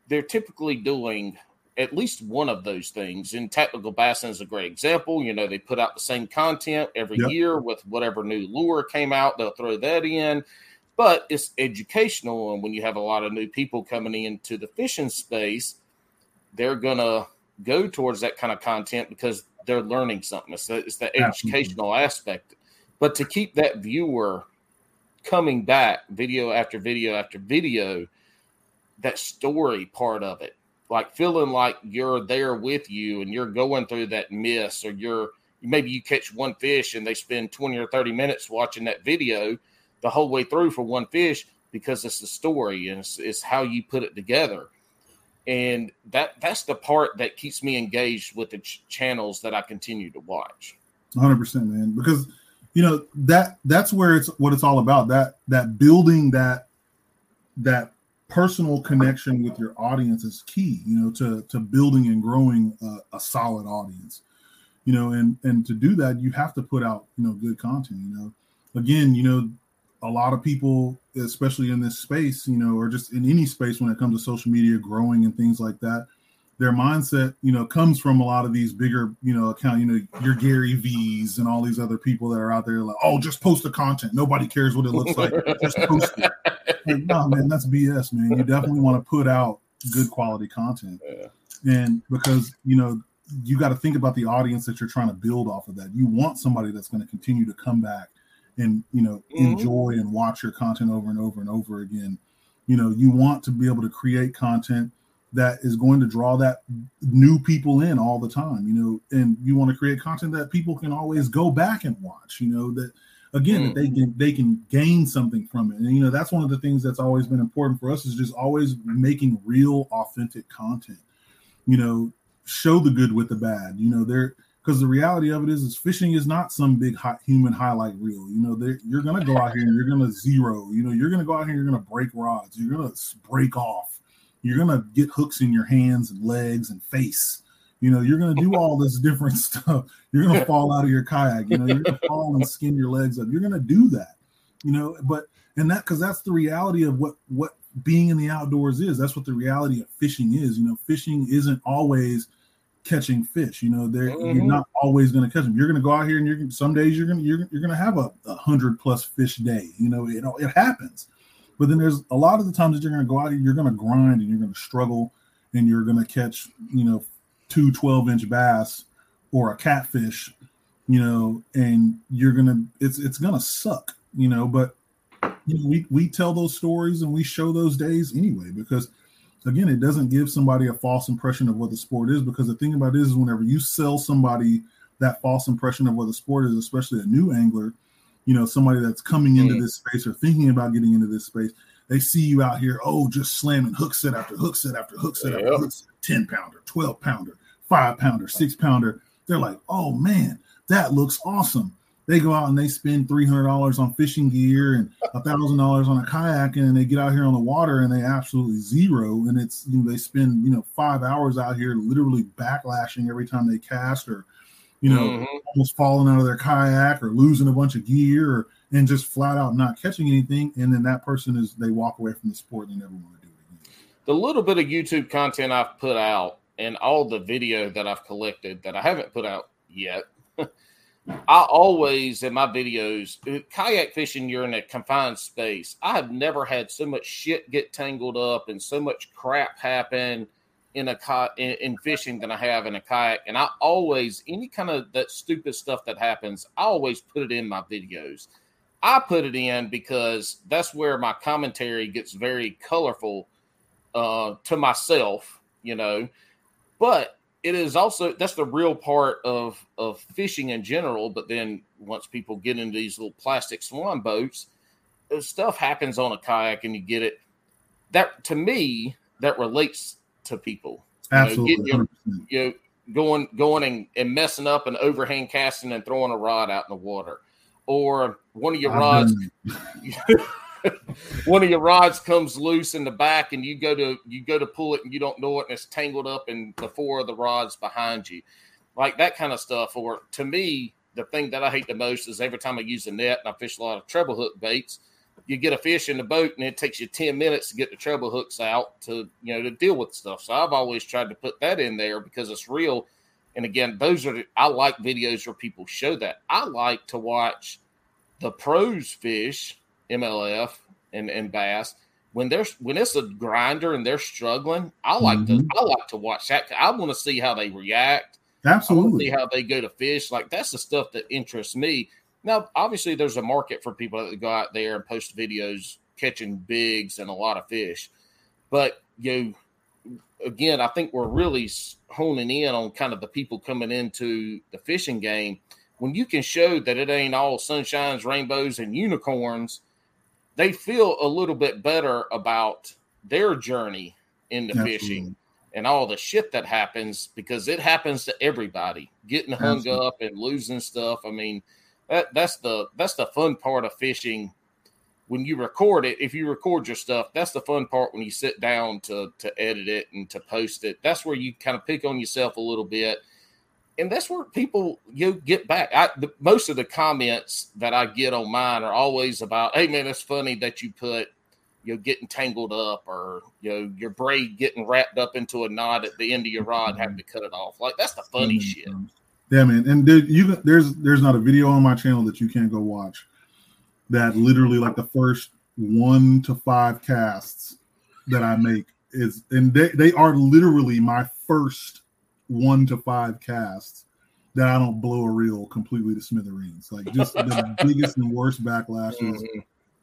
They're typically doing at least one of those things. And Tactical Bassin is a great example. You know, they put out the same content every year with whatever new lure came out. They'll throw that in. But it's educational, and when you have a lot of new people coming into the fishing space, they're going to go towards that kind of content because they're learning something. It's the educational aspect. But to keep that viewer coming back video after video after video, that story part of it, like feeling like you're there with you and you're going through that miss, or you're maybe you catch one fish and they spend 20 or 30 minutes watching that video the whole way through for one fish, because it's the story and it's how you put it together. And that's the part that keeps me engaged with the channels that I continue to watch. 100%, man. Because, you know, that's where it's what it's all about. That building that personal connection with your audience is key, you know, to building and growing a solid audience, you know, and to do that, you have to put out, you know, good content, you know, again, you know, a lot of people, especially in this space, you know, or just in any space when it comes to social media growing and things like that, their mindset, you know, comes from a lot of these bigger, you know, account, you know, your Gary V's and all these other people that are out there like, oh, just post the content. Nobody cares what it looks like. Just post it. Like, no, man, that's BS, man. You definitely want to put out good quality content. Yeah. And because, you know, you got to think about the audience that you're trying to build off of that. You want somebody that's going to continue to come back and, you know, enjoy and watch your content over and over and over again. You know, you want to be able to create content that is going to draw that new people in all the time, you know, and you want to create content that people can always go back and watch, you know, that again, that they can gain something from it. And, you know, that's one of the things that's always been important for us is just always making real authentic content, you know, show the good with the bad, you know, because the reality of it is fishing is not some big hot human highlight reel. You know, you're going to go out here and you're going to zero. You know, you're going to go out here and you're going to break rods. You're going to break off. You're going to get hooks in your hands and legs and face. You know, you're going to do all this different stuff. You're going to fall out of your kayak. You know, you're going to fall and skin your legs up. You're going to do that. You know, because that's the reality of what being in the outdoors is. That's what the reality of fishing is. You know, fishing isn't always catching fish. You know, you're not always going to catch them. You're going to go out here and some days you're going to have a 100+ fish day. You know, it happens. But then there's a lot of the times that you're going to go out and you're going to grind and you're going to struggle and you're going to catch, you know, 2 12-inch bass or a catfish, you know, and you're going to, it's going to suck, you know, but you know, we tell those stories and we show those days anyway, because again, it doesn't give somebody a false impression of what the sport is, because the thing about it is whenever you sell somebody that false impression of what the sport is, especially a new angler, you know, somebody that's coming into this space or thinking about getting into this space, they see you out here, oh, just slamming hook set after hook set after hook set after hook set, 10-pounder, 12-pounder, 5-pounder, 6-pounder. They're like, oh, man, that looks awesome. They go out and they spend $300 on fishing gear and $1,000 on a kayak, and they get out here on the water and they absolutely zero. And it's, you know, they spend, you know, 5 hours out here literally backlashing every time they cast, or, you know, almost falling out of their kayak or losing a bunch of gear, and just flat out not catching anything. And then that person they walk away from the sport and they never want to do it again. The little bit of YouTube content I've put out and all the video that I've collected that I haven't put out yet. I always, in my videos, kayak fishing, you're in a confined space. I have never had so much shit get tangled up and so much crap happen in fishing than I have in a kayak. And I always, any kind of that stupid stuff that happens, I always put it in my videos. I put it in because that's where my commentary gets very colorful to myself, you know, but it is also, that's the real part of fishing in general. But then once people get into these little plastic swan boats, stuff happens on a kayak and you get it. That, to me, that relates to people. Absolutely. You know, going and messing up and overhand casting and throwing a rod out in the water. Or one of your rods... one of your rods comes loose in the back and you go to pull it and you don't know it and it's tangled up in the four of the rods behind you, like that kind of stuff. Or to me, the thing that I hate the most is every time I use a net, and I fish a lot of treble hook baits, you get a fish in the boat and it takes you 10 minutes to get the treble hooks out to, you know, to deal with stuff. So I've always tried to put that in there because it's real. And again, those are, I like videos where people show that. I like to watch the pros fish, MLF and bass, when it's a grinder and they're struggling. I like to watch that. I want to see how they react. Absolutely. See how they go to fish. Like, that's the stuff that interests me. Now, obviously, there's a market for people that go out there and post videos catching bigs and a lot of fish. But, you know, again, I think we're really honing in on kind of the people coming into the fishing game. When you can show that it ain't all sunshines, rainbows, and unicorns, they feel a little bit better about their journey into fishing and all the shit that happens, because it happens to everybody, getting hung up and losing stuff. I mean, that's the fun part of fishing. When you record it, if you record your stuff, that's the fun part. When you sit down to edit it and to post it, that's where you kind of pick on yourself a little bit. And that's where people, you know, get back. Most of the comments that I get on mine are always about, hey, man, it's funny that you put, you know, getting tangled up, or, you know, your braid getting wrapped up into a knot at the end of your rod, having to cut it off. Like, that's the funny shit. Yeah, man. And there's not a video on my channel that you can't go watch that literally, like, the first 1 to 5 casts that I make is, and they are literally my first 1 to 5 casts that I don't blow a reel completely to smithereens. Like, just the biggest and worst backlashes.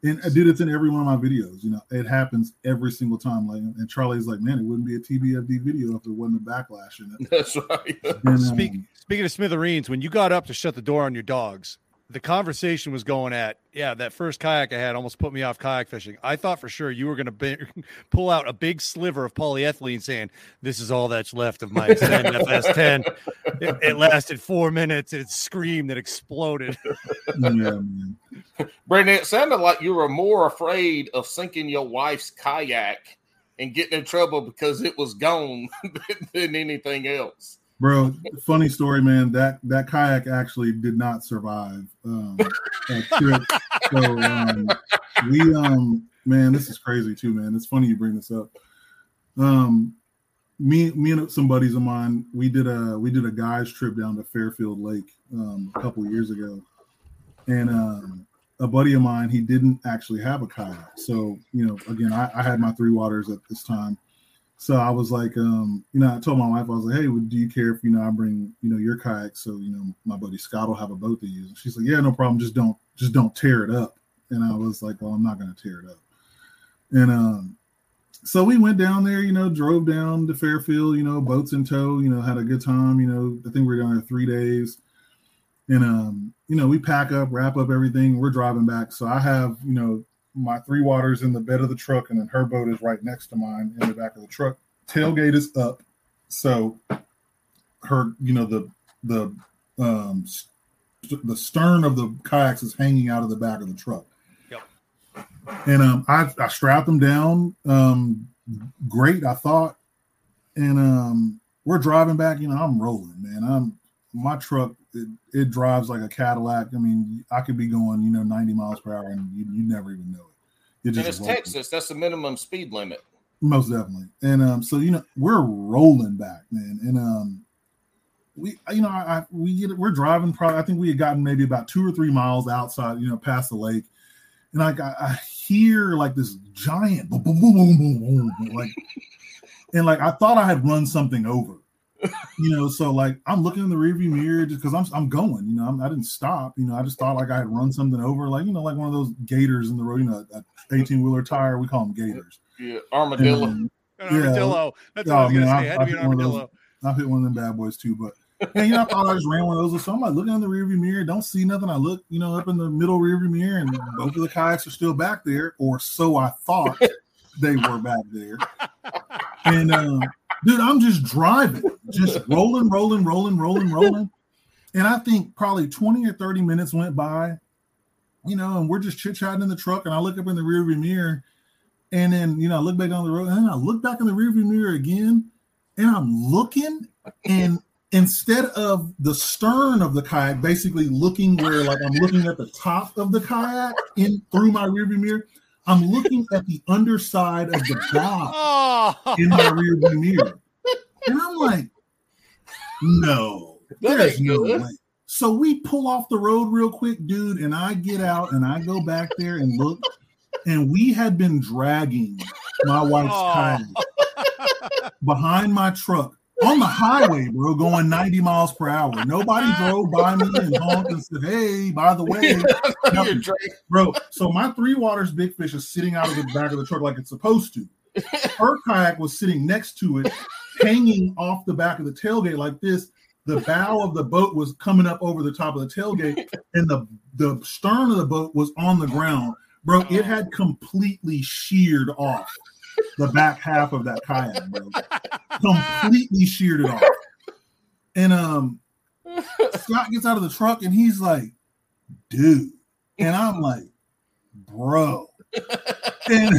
And dude, it's in every one of my videos. You know, it happens every single time. Like, and Charlie's like, man, it wouldn't be a TBFD video if there wasn't a backlash in it. That's right. And, speaking of smithereens, when you got up to shut the door on your dogs, the conversation was going at, that first kayak I had almost put me off kayak fishing. I thought for sure you were going to pull out a big sliver of polyethylene saying, this is all that's left of my Ascend FS10. It lasted 4 minutes. And it screamed and exploded. Man. Brandon, it sounded like you were more afraid of sinking your wife's kayak and getting in trouble because it was gone than anything else. Bro, funny story, man. That kayak actually did not survive that trip. So man, this is crazy too, man. It's funny you bring this up. Me and some buddies of mine, we did a guys trip down to Fairfield Lake a couple years ago, and a buddy of mine, he didn't actually have a kayak. So, you know, again, I had my Three Waters at this time. So I was like, you know, I told my wife, I was like, hey, do you care if, you know, I bring, you know, your kayak? So, you know, my buddy Scott will have a boat to use. And she's like, yeah, no problem. Just don't tear it up. And I was like, well, I'm not going to tear it up. And so we went down there, you know, drove down to Fairfield, you know, boats in tow, you know, had a good time. You know, I think we were down there 3 days. And, you know, we pack up, wrap up everything. We're driving back. So I have, you know, my Three Waters in the bed of the truck, and then her boat is right next to mine in the back of the truck. Tailgate is up, so her, you know, the stern of the kayaks is hanging out of the back of the truck. Yep. And I strapped them down, great, I thought. And we're driving back. You know, I'm rolling, man. My truck, it drives like a Cadillac. I mean, I could be going, you know, 90 miles per hour, and you never even know it. And it's Texas. That's the minimum speed limit. Most definitely. And so, you know, we're rolling back, man. And we're driving. Probably, I think we had gotten maybe about 2 or 3 miles outside, you know, past the lake. And like I hear like this giant boom, boom, boom, boom, boom, boom, like, and like I thought I had run something over. You know, so like I'm looking in the rearview mirror just because I'm going. You know, I didn't stop. You know, I just thought like I had run something over, like, you know, like one of those gators in the road. You know, an 18-wheeler tire. We call them gators. Yeah, armadillo. Armadillo. That's what I was gonna say. Had to be an armadillo. I've hit one of them bad boys too. But yeah, you know, I thought I just ran one of those. So I'm like looking in the rearview mirror, don't see nothing. I look, you know, up in the middle rearview mirror, and both of the kayaks are still back there, or so I thought they were back there. And dude, I'm just driving, just rolling. And I think probably 20 or 30 minutes went by, you know, and we're just chit-chatting in the truck. And I look up in the rearview mirror, and then, you know, I look back down the road, and then I look back in the rearview mirror again, and I'm looking, and instead of the stern of the kayak basically looking where, like, I'm looking at the top of the kayak in through my rearview mirror, I'm looking at the underside of the bow in my rearview mirror. And I'm like, no, there's no way. So we pull off the road real quick, dude, and I get out and I go back there and look, and we had been dragging my wife's kayak behind my truck on the highway, bro, going 90 miles per hour. Nobody drove by me and honked and said, hey, by the way. Bro, so my Three Waters Big Fish is sitting out of the back of the truck like it's supposed to. Her kayak was sitting next to it, hanging off the back of the tailgate like this. The bow of the boat was coming up over the top of the tailgate, and the stern of the boat was on the ground. Bro, it had completely sheared off the back half of that kayak, bro. Completely sheared it off. And Scott gets out of the truck, and he's like, dude. And I'm like, bro. And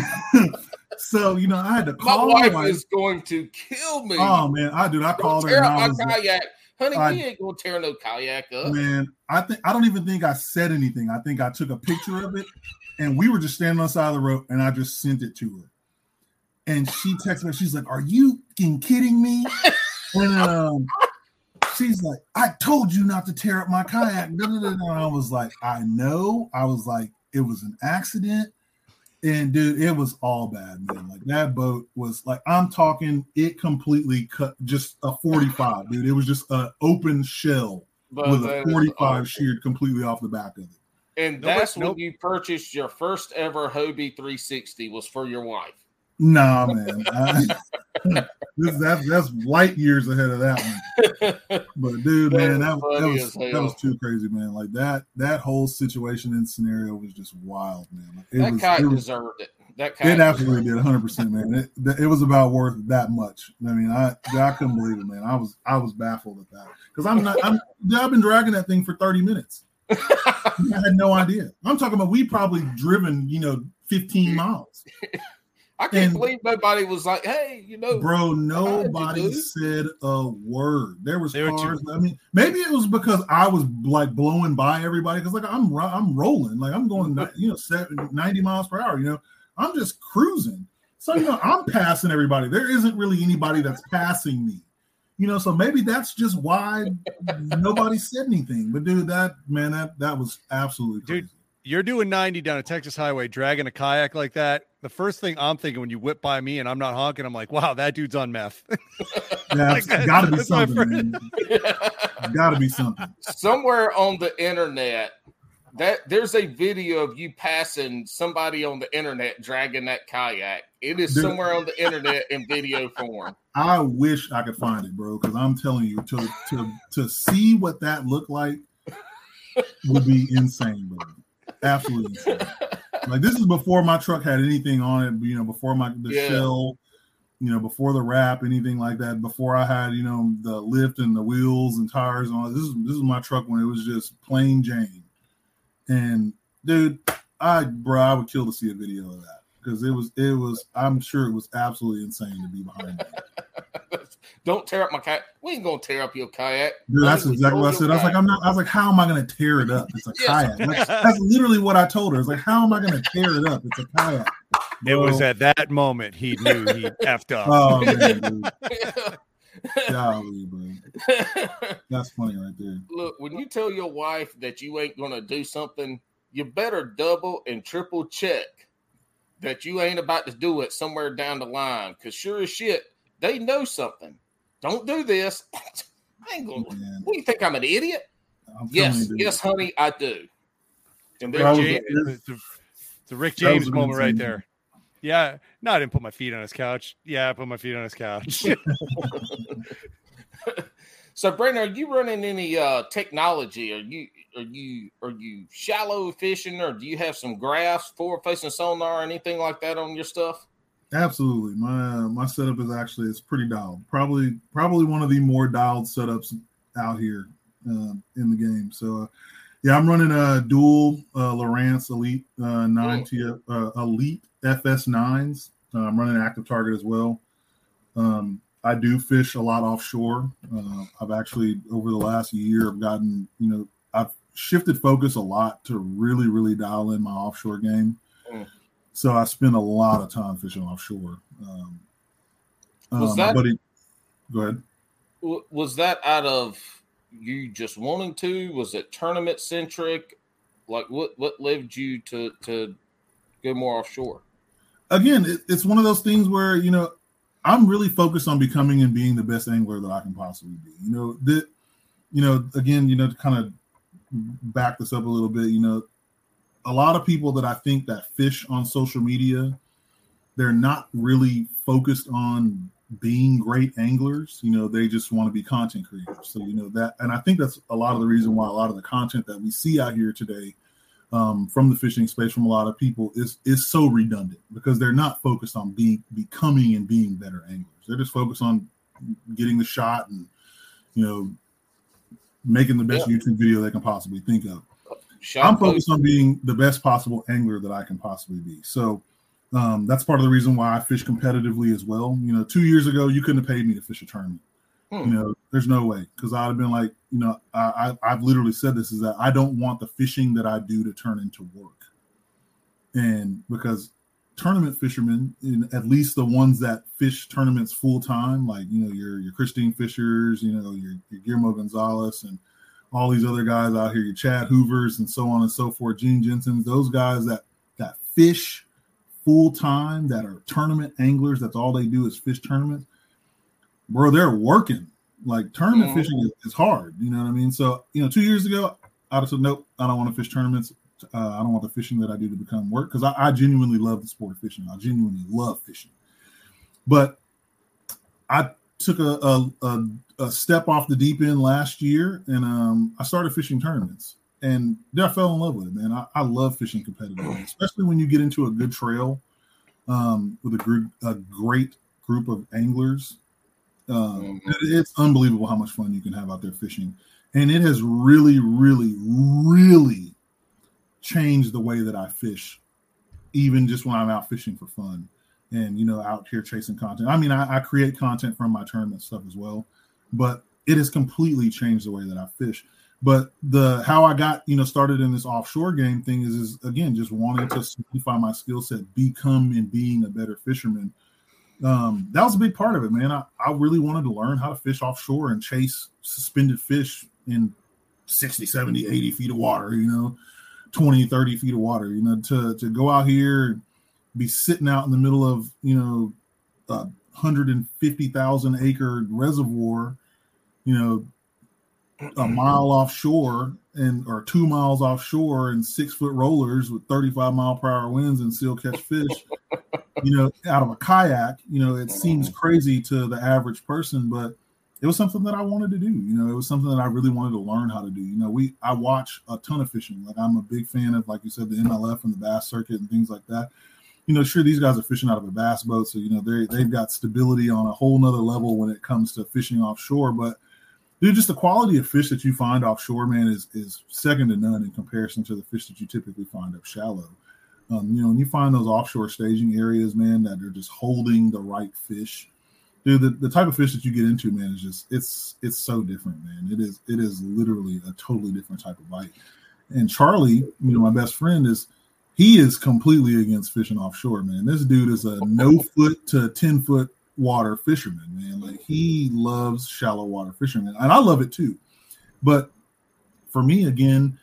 so, you know, I had to call my wife. My wife is going to kill me. Oh, man. I called her. Honey, we ain't gonna tear no kayak up. Man, I don't even think I said anything. I think I took a picture of it, and we were just standing on the side of the road, and I just sent it to her. And she texted me, she's like, are you kidding me? And she's like, I told you not to tear up my kayak. And I was like, I know. I was like, it was an accident. And dude, it was all bad, man. Like that boat was like, I'm talking, it completely cut just a 45, dude. It was just an open shell with a 45 sheared completely off the back of it. And that's when you purchased your first ever Hobie 360 was for your wife. Nah, man. That's light years ahead of that one. But dude, man, that was too crazy, man. Like that whole situation and scenario was just wild, man. Like, that guy deserved it. It absolutely did, 100%, man. It was about worth that much. I mean, I couldn't believe it, man. I was baffled at that because I've been dragging that thing for 30 minutes. I had no idea. I'm talking about we probably driven 15 miles. I can't believe nobody was like, hey, Bro, nobody said a word. There was cars. I mean, maybe it was because I was like blowing by everybody because like I'm rolling. Like I'm going, 90 miles per hour, I'm just cruising. So, I'm passing everybody. There isn't really anybody that's passing me. So maybe that's just why nobody said anything. But dude, that was absolutely crazy. Dude, you're doing 90 down a Texas highway, dragging a kayak like that. The first thing I'm thinking when you whip by me and I'm not honking, I'm like, wow, that dude's on meth. Yeah, like, gotta be something, man. Gotta be something. Somewhere on the internet, there's a video of you passing somebody on the internet dragging that kayak. It is somewhere on the internet in video form. I wish I could find it, bro, because I'm telling you, to see what that looked like would be insane, bro. Absolutely insane. Like this is before my truck had anything on it, before the shell, before the wrap, anything like that. Before I had, the lift and the wheels and tires and all. This is my truck when it was just plain Jane. And dude, I would kill to see a video of that because it was. I'm sure it was absolutely insane to be behind me. Don't tear up my kayak. We ain't gonna tear up your kayak. Dude, that's exactly what I said. I was like, how am I gonna tear it up? It's a kayak. That's literally what I told her. It's like, how am I gonna tear it up? It's a kayak. Bro. It was at that moment he knew he effed up. Oh man, dude. Golly, bro. That's funny right there. Look, when you tell your wife that you ain't gonna do something, you better double and triple check that you ain't about to do it somewhere down the line. Cause sure as shit, they know something. Don't do this. I ain't gonna. Man. What do you think? I'm an idiot? Yes, honey, I do. And it's a Rick James moment right there. Yeah, no, I didn't put my feet on his couch. Yeah, I put my feet on his couch. So, Brandon, are you running any technology? Are you shallow fishing, or do you have some graphs, forward-facing sonar, or anything like that on your stuff? Absolutely. My setup is actually, it's pretty dialed. Probably one of the more dialed setups out here in the game. So, I'm running a dual Lowrance Elite 9 Elite FS9s. I'm running Active Target as well. I do fish a lot offshore. I've actually, over the last year, I've gotten, you know, I've shifted focus a lot to really, really dial in my offshore game. Mm. So I spend a lot of time fishing offshore. Go ahead. Was that out of you just wanting to? Was it tournament centric? Like what led you to go more offshore? Again, it's one of those things where, you know, I'm really focused on becoming and being the best angler that I can possibly be. You know, that, you know, again, you know, to kind of back this up a little bit, you know, a lot of people that I think that fish on social media, they're not really focused on being great anglers. You know, they just want to be content creators. So, you know, that, and I think that's a lot of the reason why a lot of the content that we see out here today from the fishing space, from a lot of people, is so redundant, because they're not focused on becoming and being better anglers. They're just focused on getting the shot and, you know, making the best YouTube video they can possibly think of. I'm focused on being the best possible angler that I can possibly be. So that's part of the reason why I fish competitively as well. You know, 2 years ago, you couldn't have paid me to fish a tournament. You know, there's no way, because I'd have been like, you know, I've literally said this, is that I don't want the fishing that I do to turn into work. And because tournament fishermen, at least the ones that fish tournaments full time, like, you know, your Christine Fishers, you know, your Guillermo Gonzalez and all these other guys out here, your Chad Hoovers and so on and so forth, Gene Jensen, those guys that fish full time, that are tournament anglers, that's all they do is fish tournaments. Bro, they're working. Like, tournament fishing is hard. You know what I mean? So, you know, 2 years ago, I said, nope, I don't want to fish tournaments. I don't want the fishing that I do to become work, because I genuinely love the sport of fishing. I genuinely love fishing. But I took a step off the deep end last year, and I started fishing tournaments. And then I fell in love with it, man. I love fishing competitively, especially when you get into a good trail with a great group of anglers. It's unbelievable how much fun you can have out there fishing, and it has really, really, really changed the way that I fish, even just when I'm out fishing for fun and, you know, out here chasing content. I mean, I create content from my tournament stuff as well, but it has completely changed the way that I fish. But how I got, you know, started in this offshore game thing is again, just wanting to solidify my skill set, become and being a better fisherman. That was a big part of it, man. I really wanted to learn how to fish offshore and chase suspended fish in 60, 70, 80 feet of water, you know, 20, 30 feet of water, you know, to go out here and be sitting out in the middle of, you know, 150,000 acre reservoir, you know, a mile offshore or 2 miles offshore and 6 foot rollers with 35 mile per hour winds and still catch fish, you know, out of a kayak. You know, it seems crazy to the average person, but it was something that I wanted to do. You know, it was something that I really wanted to learn how to do. You know, I watch a ton of fishing. Like, I'm a big fan of, like you said, the MLF and the bass circuit and things like that. You know, sure, these guys are fishing out of a bass boat, so, you know, they've got stability on a whole nother level when it comes to fishing offshore. But dude, just the quality of fish that you find offshore, man, is second to none in comparison to the fish that you typically find up shallow. You know, when you find those offshore staging areas, man, that are just holding the right fish, dude, the type of fish that you get into, man, is just, it's so different, man. It is literally a totally different type of bite. And Charlie, you know, my best friend, he is completely against fishing offshore, man. This dude is a no foot to 10 foot water fisherman, man. Like, he loves shallow water fishermen, and I love it too. But for me, again,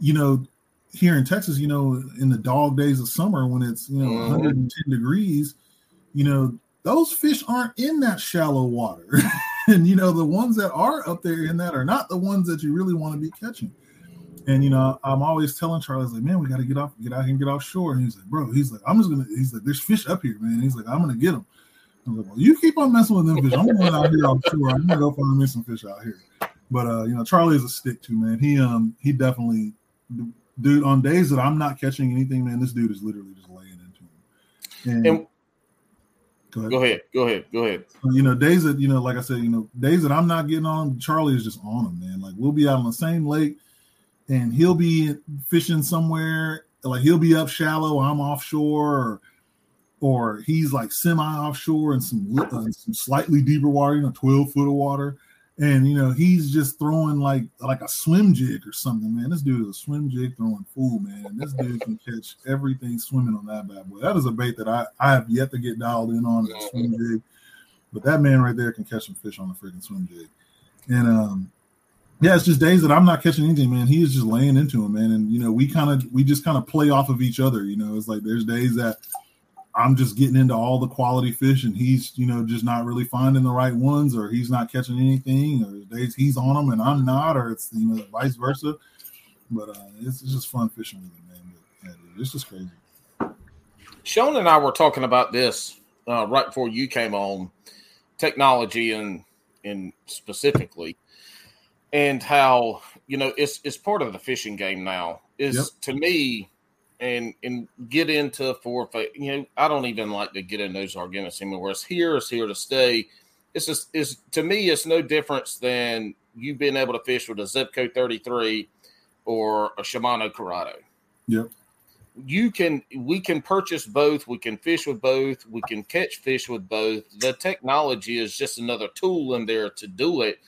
you know, here in Texas, you know, in the dog days of summer, when it's, you know, 110 degrees, you know, those fish aren't in that shallow water. And, you know, the ones that are up there in that are not the ones that you really want to be catching. And, you know, I'm always telling Charlie, I was like, man, we got to get out here and get offshore. And he's like, bro, he's like, there's fish up here, man. He's like, I'm going to get them. Like, well, you keep on messing with them fish. I'm going out here offshore. I'm gonna go find me some fish out here. But you know, Charlie is a stick too, man. He definitely, dude. On days that I'm not catching anything, man, this dude is literally just laying into him. And go ahead. You know, days that, you know, like I said, you know, days that I'm not getting on, Charlie is just on him, man. Like, we'll be out on the same lake, and he'll be fishing somewhere. Like, he'll be up shallow, I'm offshore. Or, or he's like semi-offshore in some slightly deeper water, 12-foot of water. And, he's just throwing like a swim jig or something, man. This dude is a swim jig throwing fool, man. And this dude can catch everything swimming on that bad boy. That is a bait that I have yet to get dialed in on, that swim jig. But that man right there can catch some fish on the freaking swim jig. And, it's just days that I'm not catching anything, man. He is just laying into him, man. And, we just kind of play off of each other. It's like there's days that I'm just getting into all the quality fish and he's, just not really finding the right ones, or he's not catching anything, or days he's on them and I'm not, or it's, vice versa. But it's just fun fishing with him, man. But, it's just crazy. Sean and I were talking about this right before you came on, technology and specifically, and how, it's part of the fishing game now is to me, and get into forfeit. I don't even like to get in those arguments anymore. It's here to stay. It's just, to me, it's no difference than you being able to fish with a Zebco 33 or a Shimano Corrado. Yep. We can purchase both. We can fish with both. We can catch fish with both. The technology is just another tool in there to do it.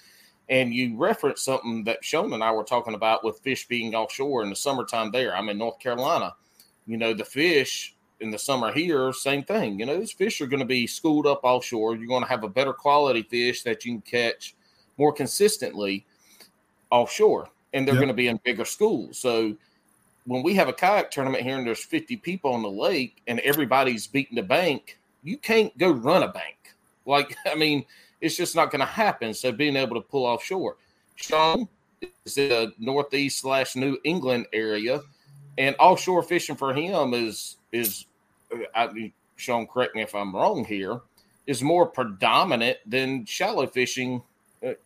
And you referenced something that Sean and I were talking about with fish being offshore in the summertime there. I'm in North Carolina. The fish in the summer here, same thing. These fish are going to be schooled up offshore. You're going to have a better quality fish that you can catch more consistently offshore. And they're going to be in bigger schools. So when we have a kayak tournament here and there's 50 people on the lake and everybody's beating the bank, you can't go run a bank. It's just not going to happen. So being able to pull offshore. Sean is in the Northeast / New England area, and offshore fishing for him is Sean, correct me if I'm wrong here, is more predominant than shallow fishing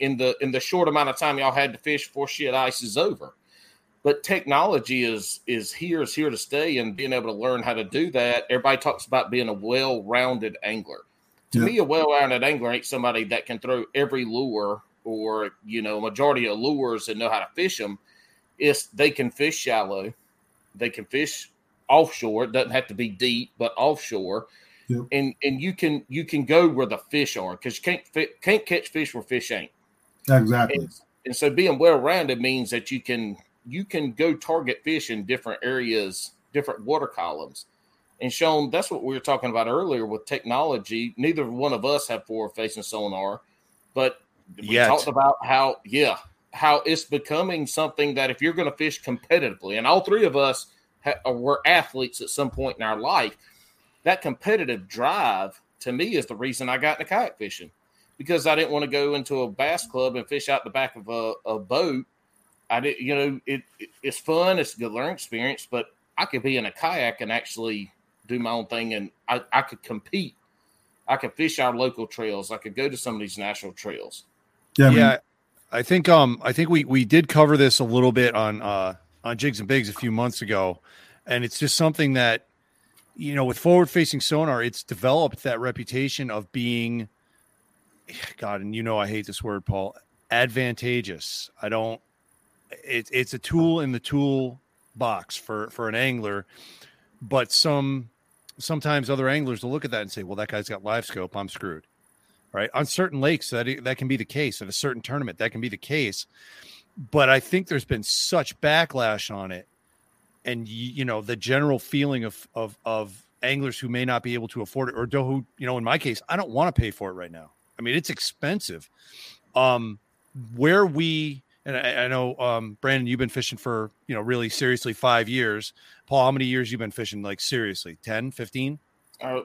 in the short amount of time y'all had to fish before shit ice is over. But technology is here to stay, and being able to learn how to do that. Everybody talks about being a well-rounded angler. To me, a well-rounded angler ain't somebody that can throw every lure or, majority of lures and know how to fish them. It's they can fish shallow. They can fish offshore. It doesn't have to be deep, but offshore. Yep. And you can go where the fish are, because you can't catch fish where fish ain't. Exactly. And so being well-rounded means that you can go target fish in different areas, different water columns. And, Sean, that's what we were talking about earlier with technology. Neither one of us have forward-facing sonar, but we talked about how it's becoming something that if you're going to fish competitively, and all three of us were athletes at some point in our life, that competitive drive, to me, is the reason I got into kayak fishing, because I didn't want to go into a bass club and fish out the back of a boat. I did, it's fun. It's a good learning experience, but I could be in a kayak and actually – do my own thing, and I could compete. I could fish our local trails. I could go to some of these national trails. I think we did cover this a little bit on Jigs and Bigs a few months ago, and it's just something that with forward-facing sonar, it's developed that reputation of being, God, and I hate this word, Paul, advantageous. It's a tool in the tool box for an angler, but sometimes other anglers will look at that and say, well, that guy's got live scope, I'm screwed, right? On certain lakes, that can be the case. At a certain tournament, that can be the case. But I think there's been such backlash on it. And, the general feeling of anglers who may not be able to afford it, or who, in my case, I don't want to pay for it right now. I mean, it's expensive. I know, Brandon, you've been fishing for, really seriously 5 years. Paul, how many years you been fishing, like, seriously? 10, 15?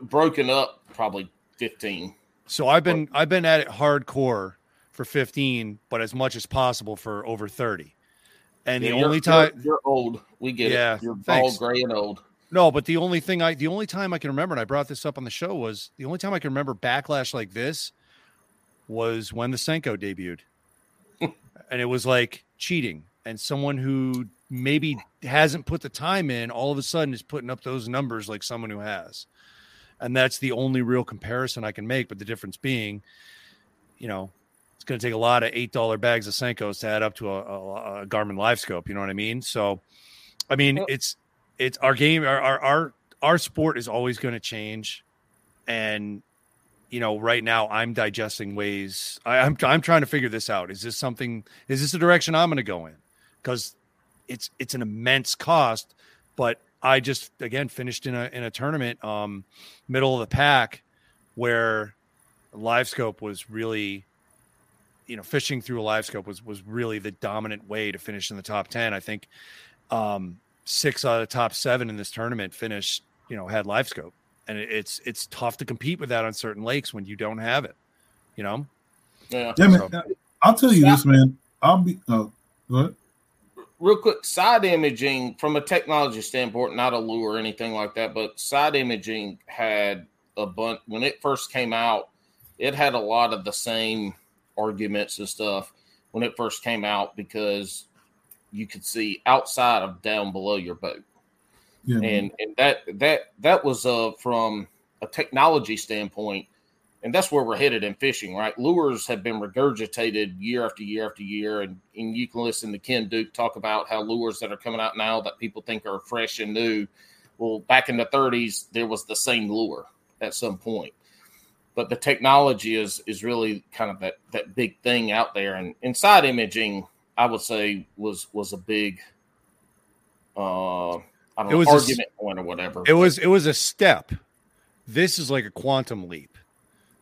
Broken up, probably 15. So I've been at it hardcore for 15, but as much as possible for over 30. And the only time you're old, we get it. You're bald, gray, and old. No, but the only time I can remember, and I brought this up on the show, was the only time I can remember backlash like this was when the Senko debuted. And it was like cheating, and someone who maybe hasn't put the time in all of a sudden is putting up those numbers like someone who has. And that's the only real comparison I can make. But the difference being, it's going to take a lot of $8 bags of Senkos to add up to a Garmin live scope. You know what I mean? So, I mean, it's our game, our sport is always going to change. And, you know, right now I'm digesting ways. I'm trying to figure this out. Is this the direction I'm going to go in? Because it's an immense cost, but I just, again, finished in a tournament, middle of the pack, where live scope was really, you know, fishing through a live scope was really the dominant way to finish in the top 10. I think 6 out of the top 7 in this tournament finished, you know, had live scope, and it's tough to compete with that on certain lakes when you don't have it, you know? Yeah. I'll tell you this, man, go ahead. Real quick, side imaging from a technology standpoint, not a lure or anything like that, but side imaging had a bunch. When it first came out, it had a lot of the same arguments and stuff when it first came out, because you could see outside of down below your boat. Yeah. And that was from a technology standpoint, and that's where we're headed in fishing, right? Lures have been regurgitated year after year after year. And you can listen to Ken Duke talk about how lures that are coming out now that people think are fresh and new. Well, back in the 30s, there was the same lure at some point. But the technology is really kind of that big thing out there. And side imaging, I would say, was a big argument point or whatever. It was a step. This is like a quantum leap.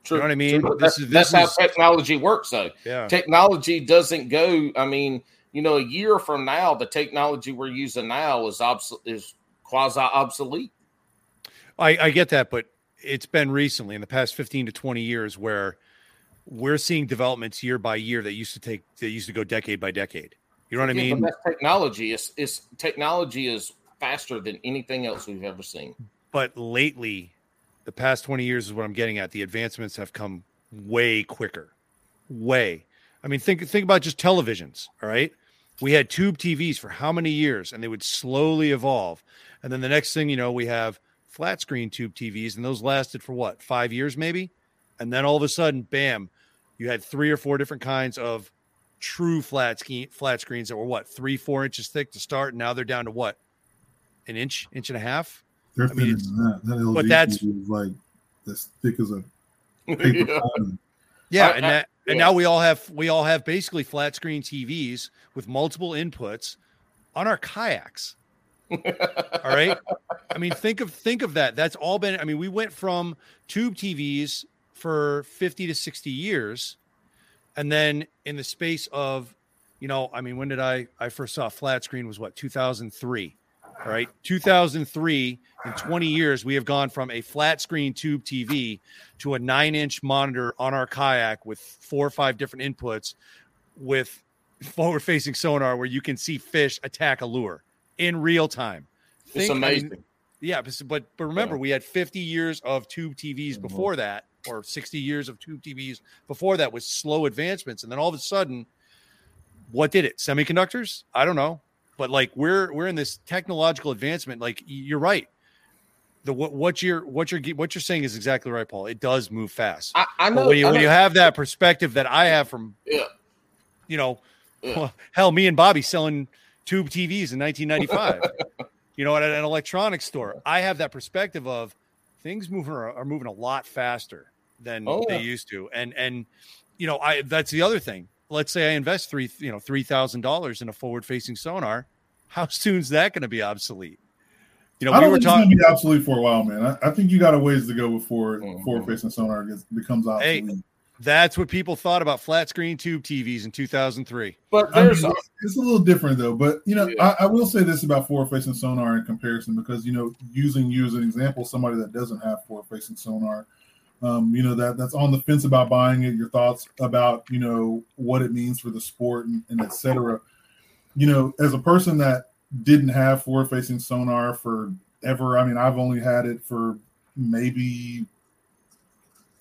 True. You know what I mean? That's how technology works, though. Yeah. Technology doesn't go. I mean, you know, a year from now, the technology we're using now is quasi-obsolete. I get that, but it's been recently, in the past 15 to 20 years, where we're seeing developments year by year that used to go decade by decade. You know what I mean? But that's technology. Technology is faster than anything else we've ever seen. But lately, the past 20 years is what I'm getting at. The advancements have come way quicker. Way. I mean, think about just televisions, all right? We had tube TVs for how many years, and they would slowly evolve. And then the next thing you know, we have flat screen tube TVs, and those lasted for what, 5 years maybe? And then all of a sudden, bam, you had 3 or 4 different kinds of true flat screens that were what, 3-4 inches thick to start, and now they're down to what, an inch, inch and a half? I mean, that but that's like as thick as a paper. Yeah, and now we all have basically flat screen TVs with multiple inputs on our kayaks. All right, I mean, think of that. That's all been. I mean, we went from tube TVs for 50 to 60 years, and then in the space of, you know, I mean, when did I first saw flat screen was what, 2003. All right, 2003, in 20 years, we have gone from a flat screen tube TV to a 9-inch monitor on our kayak with 4 or 5 different inputs with forward-facing sonar where you can see fish attack a lure in real time. It's amazing. I mean, yeah, but remember, we had 50 years of tube TVs before that, or 60 years of tube TVs before that with slow advancements. And then all of a sudden, what did it? Semiconductors? I don't know. But like we're in this technological advancement. Like, you're right. What you're saying is exactly right, Paul. It does move fast. I know. But when you have that perspective that I have from, you know, well, hell, me and Bobby selling tube TVs in 1995, you know, at an electronics store, I have that perspective of things are moving a lot faster than they used to. And you know, that's the other thing. Let's say I invest $3,000 in a forward-facing sonar. How soon's that going to be obsolete? You know, we were talking it's going to be obsolete for a while, man. I think you got a ways to go before forward-facing sonar becomes obsolete. Hey, that's what people thought about flat-screen tube TVs in 2003. But it's a little different, though. But you know, I will say this about forward-facing sonar in comparison, because you know, using you as an example, somebody that doesn't have forward-facing sonar. You know, that's on the fence about buying it, your thoughts about, you know, what it means for the sport and et cetera. You know, as a person that didn't have forward-facing sonar forever, I mean, I've only had it for maybe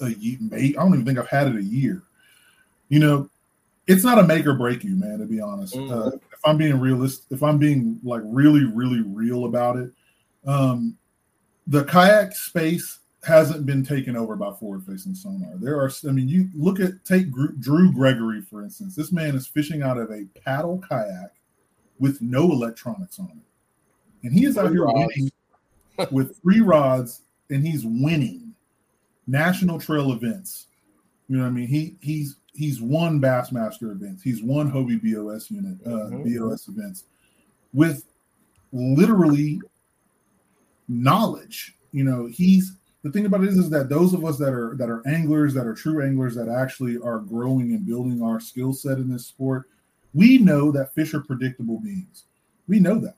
a year. I don't even think I've had it a year. You know, it's not a make or break you, man, to be honest. If I'm being realistic, if I'm being like really, really real about it, the kayak space hasn't been taken over by forward-facing sonar. You look at, take Drew Gregory, for instance. This man is fishing out of a paddle kayak with no electronics on it. And he is out here winning with 3 rods, and he's winning. national trail events. You know what I mean? He's won Bassmaster events. He's won Hobie BOS unit, BOS events with literally knowledge. You know, he's, the thing about it is that those of us that are anglers, that are true anglers, that actually are growing and building our skill set in this sport, we know that fish are predictable beings. We know that.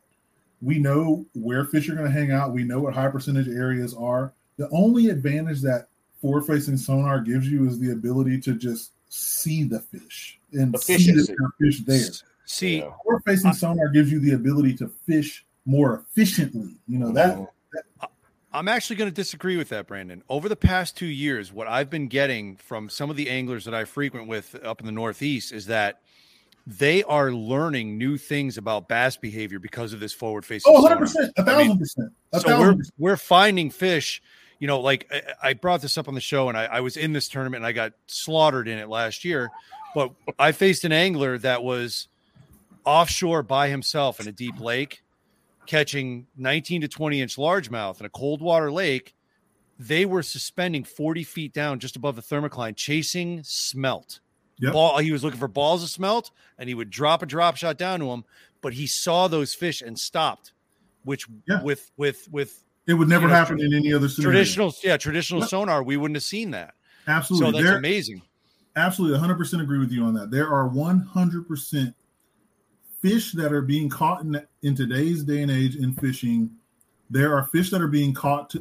We know where fish are going to hang out. We know what high percentage areas are. The only advantage that forward-facing sonar gives you is the ability to just see the fish and see the fish there. See, forward-facing sonar gives you the ability to fish more efficiently. You know that. I'm actually going to disagree with that, Brandon. Over the past 2 years, what I've been getting from some of the anglers that I frequent with up in the Northeast is that they are learning new things about bass behavior because of this forward-facing. Oh, 100%, 1,000%. So we're finding fish. You know, like I brought this up on the show, and I was in this tournament, and I got slaughtered in it last year. But I faced an angler that was offshore by himself in a deep lake, catching 19 to 20 inch largemouth in a cold water lake. They were suspending 40 feet down, just above the thermocline, chasing smelt. Yep. He was looking for balls of smelt, and he would drop a drop shot down to him. But he saw those fish and stopped, which with it would never happen in any other scenario. Traditional sonar, we wouldn't have seen that. Absolutely. So that's amazing. Absolutely, 100% agree with you on that. There are 100% fish that are being caught in today's day and age in fishing. There are fish that are being caught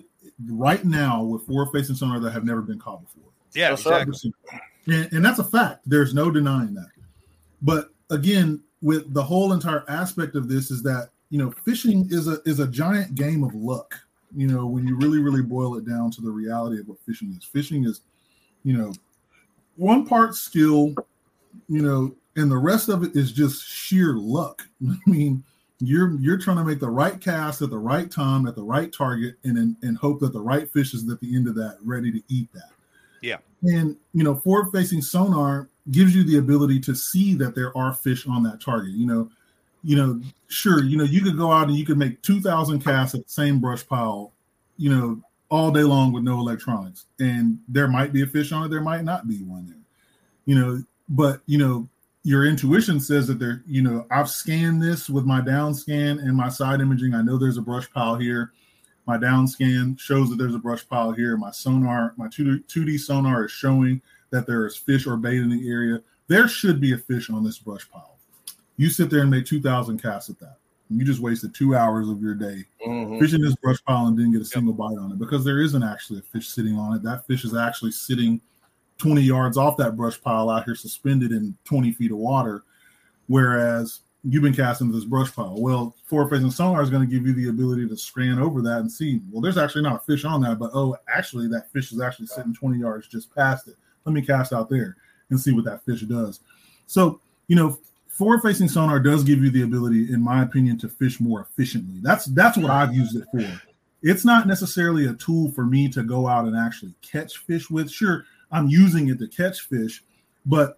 right now with forward-facing sonar that have never been caught before. Yeah, exactly. And that's a fact. There's no denying that. But again, with the whole entire aspect of this is that, you know, fishing is a giant game of luck. You know, when you really, really boil it down to the reality of what fishing is. Fishing is, you know, one part skill, you know, and the rest of it is just sheer luck. I mean, you're trying to make the right cast at the right time, at the right target, and hope that the right fish is at the end of that, ready to eat that. Yeah. And, you know, forward-facing sonar gives you the ability to see that there are fish on that target. You know, sure, you know, you could go out and you could make 2,000 casts at the same brush pile, you know, all day long with no electronics. And there might be a fish on it. There might not be one there, you know, but, you know, your intuition says that there, you know, I've scanned this with my down scan and my side imaging. I know there's a brush pile here. My down scan shows that there's a brush pile here. My sonar, my 2D sonar is showing that there is fish or bait in the area. There should be a fish on this brush pile. You sit there and make 2,000 casts at that. And you just wasted 2 hours of your day fishing this brush pile and didn't get a single bite on it, because there isn't actually a fish sitting on it. That fish is actually sitting 20 yards off that brush pile out here suspended in 20 feet of water, whereas you've been casting this brush pile. Well, forward-facing sonar is going to give you the ability to scan over that and see, well, there's actually not a fish on that, but, oh, actually, that fish is actually sitting 20 yards just past it. Let me cast out there and see what that fish does. So, you know, forward-facing sonar does give you the ability, in my opinion, to fish more efficiently. That's what I've used it for. It's not necessarily a tool for me to go out and actually catch fish with. Sure, I'm using it to catch fish, but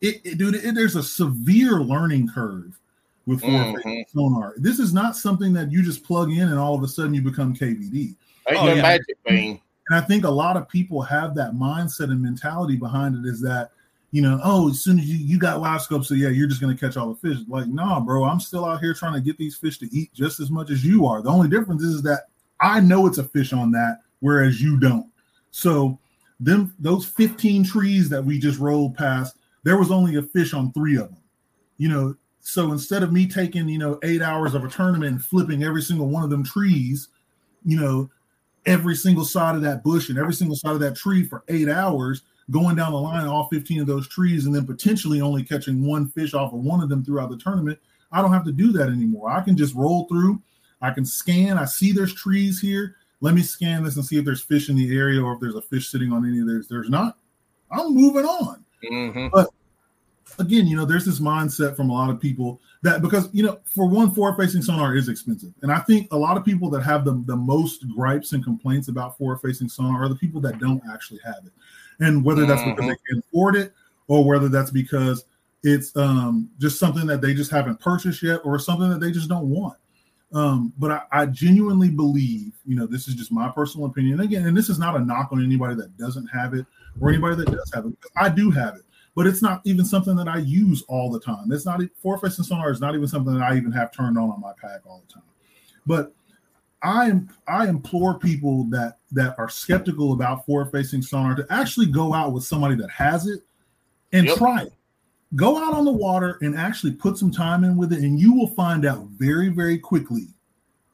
dude, there's a severe learning curve with forward-facing sonar. This is not something that you just plug in and all of a sudden you become KVD. Ain't no magic thing. And I think a lot of people have that mindset and mentality behind it, is that, you know, oh, as soon as you got live scope, so yeah, you're just going to catch all the fish. Like, nah, bro, I'm still out here trying to get these fish to eat just as much as you are. The only difference is that I know it's a fish on that, whereas you don't. So those 15 trees that we just rolled past, there was only a fish on 3 of them. You know, so instead of me taking, you know, 8 hours of a tournament and flipping every single one of them trees, you know, every single side of that bush and every single side of that tree for 8 hours, going down the line, all 15 of those trees, and then potentially only catching one fish off of one of them throughout the tournament, I don't have to do that anymore. I can just roll through. I can scan. I see there's trees here. Let me scan this and see if there's fish in the area, or if there's a fish sitting on any of theirs. There's not. I'm moving on. Mm-hmm. But again, you know, there's this mindset from a lot of people that, because, you know, for one, forward-facing sonar is expensive. And I think a lot of people that have the most gripes and complaints about forward-facing sonar are the people that don't actually have it. And whether that's because they can't afford it, or whether that's because it's just something that they just haven't purchased yet, or something that they just don't want. But I genuinely believe, you know, this is just my personal opinion. Again, and this is not a knock on anybody that doesn't have it or anybody that does have it. I do have it, but it's not even something that I use all the time. It's not, forefacing sonar is not even something that I even have turned on my pack all the time. But I implore people that are skeptical about forward-facing sonar to actually go out with somebody that has it and try it. Go out on the water and actually put some time in with it, and you will find out very, very quickly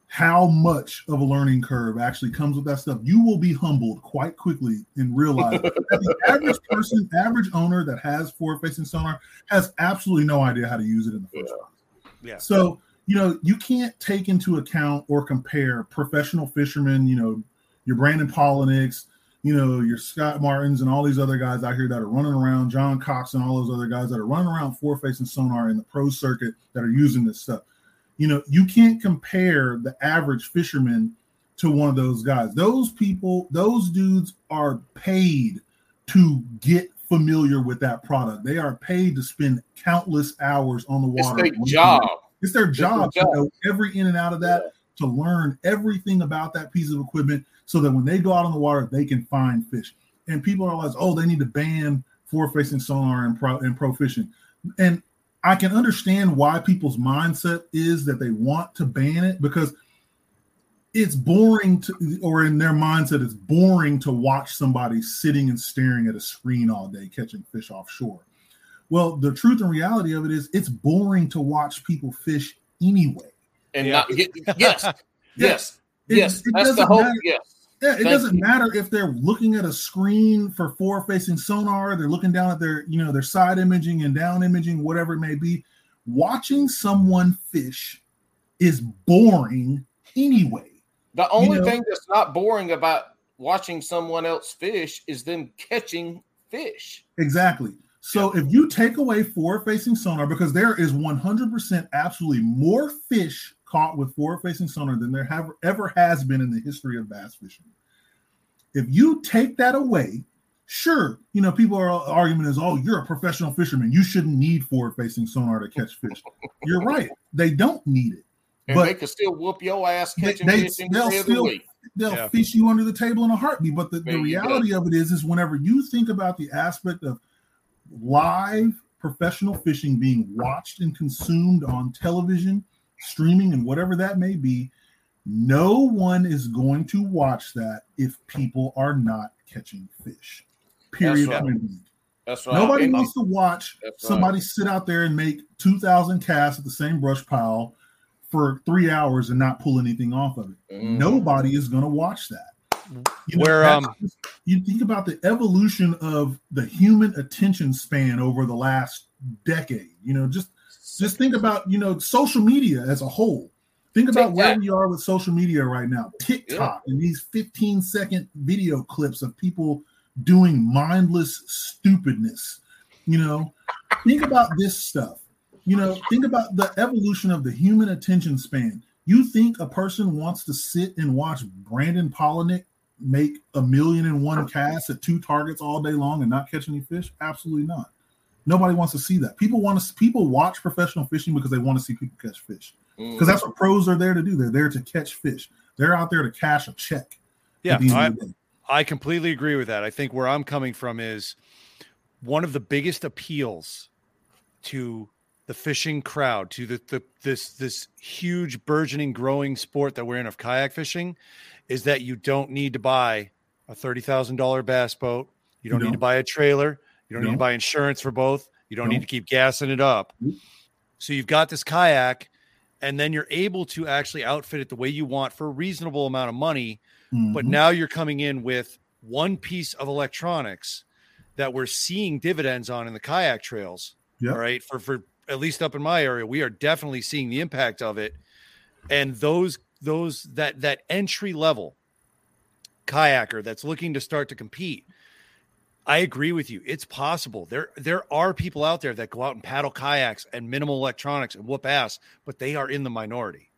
how much of a learning curve actually comes with that stuff. You will be humbled quite quickly and realize that the average person, average owner that has forward-facing sonar has absolutely no idea how to use it in the first place. Yeah. So, you know, you can't take into account or compare professional fishermen, you know, your Brandon Palaniuk, you know, your Scott Martins and all these other guys out here that are running around, John Cox and all those other guys that are running around forward-facing sonar in the pro circuit that are using this stuff. You know, you can't compare the average fisherman to one of those guys. Those people, those dudes are paid to get familiar with that product. They are paid to spend countless hours on the water. It's their job. It's their job to know every in and out of that, to learn everything about that piece of equipment so that when they go out on the water, they can find fish. And people are like, oh, they need to ban forward-facing sonar and pro fishing. And I can understand why people's mindset is that they want to ban it, because it's boring to, or in their mindset, it's boring to watch somebody sitting and staring at a screen all day catching fish offshore. Well, the truth and reality of it is it's boring to watch people fish anyway. And not get, yes. That's the whole, Yeah, it doesn't matter if they're looking at a screen for forward-facing sonar, they're looking down at their, you know, their side imaging and down imaging, whatever it may be. Watching someone fish is boring anyway. The only thing that's not boring about watching someone else fish is them catching fish. Exactly. So if you take away forward-facing sonar, because there is 100% absolutely more fish caught with forward-facing sonar than there have ever has been in the history of bass fishing. If you take that away, sure, you know, people are argument is, oh, you're a professional fisherman, you shouldn't need forward-facing sonar to catch fish. You're right. They don't need it. And but they can still whoop your ass catching fish in the other week. They'll fish you under the table in a heartbeat. But the reality of it is whenever you think about the aspect of live professional fishing being watched and consumed on television, streaming, and whatever that may be, no one is going to watch that if people are not catching fish. Period. That's right. That's right. Nobody wants to watch somebody sit out there and make 2,000 casts at the same brush pile for 3 hours and not pull anything off of it. Nobody is going to watch that. You know, where you think about the evolution of the human attention span over the last decade, you know, just think about, you know, social media as a whole. Think about where we are with social media right now. TikTok and these 15-second video clips of people doing mindless stupidness. You know, think about this stuff. You know, think about the evolution of the human attention span. You think a person wants to sit and watch Brandon Palaniuk make 1,000,001 casts at 2 targets all day long and not catch any fish? Absolutely not. Nobody wants to see that. People watch professional fishing because they want to see people catch fish. Because that's what pros are there to do. They're there to catch fish. They're out there to cash a check. Yeah, I completely agree with that. I think where I'm coming from is one of the biggest appeals to the fishing crowd, to this huge burgeoning growing sport that we're in of kayak fishing, is that you don't need to buy a $30,000 bass boat. You don't need to buy a trailer. You don't need to buy insurance for both. You don't need to keep gassing it up. So you've got this kayak, and then you're able to actually outfit it the way you want for a reasonable amount of money. But now you're coming in with one piece of electronics that we're seeing dividends on in the kayak trails. All right. For at least up in my area, we are definitely seeing the impact of it. And those that entry level kayaker that's looking to start to compete, I agree with you. It's possible. There are people out there that go out and paddle kayaks and minimal electronics and whoop ass, but they are in the minority.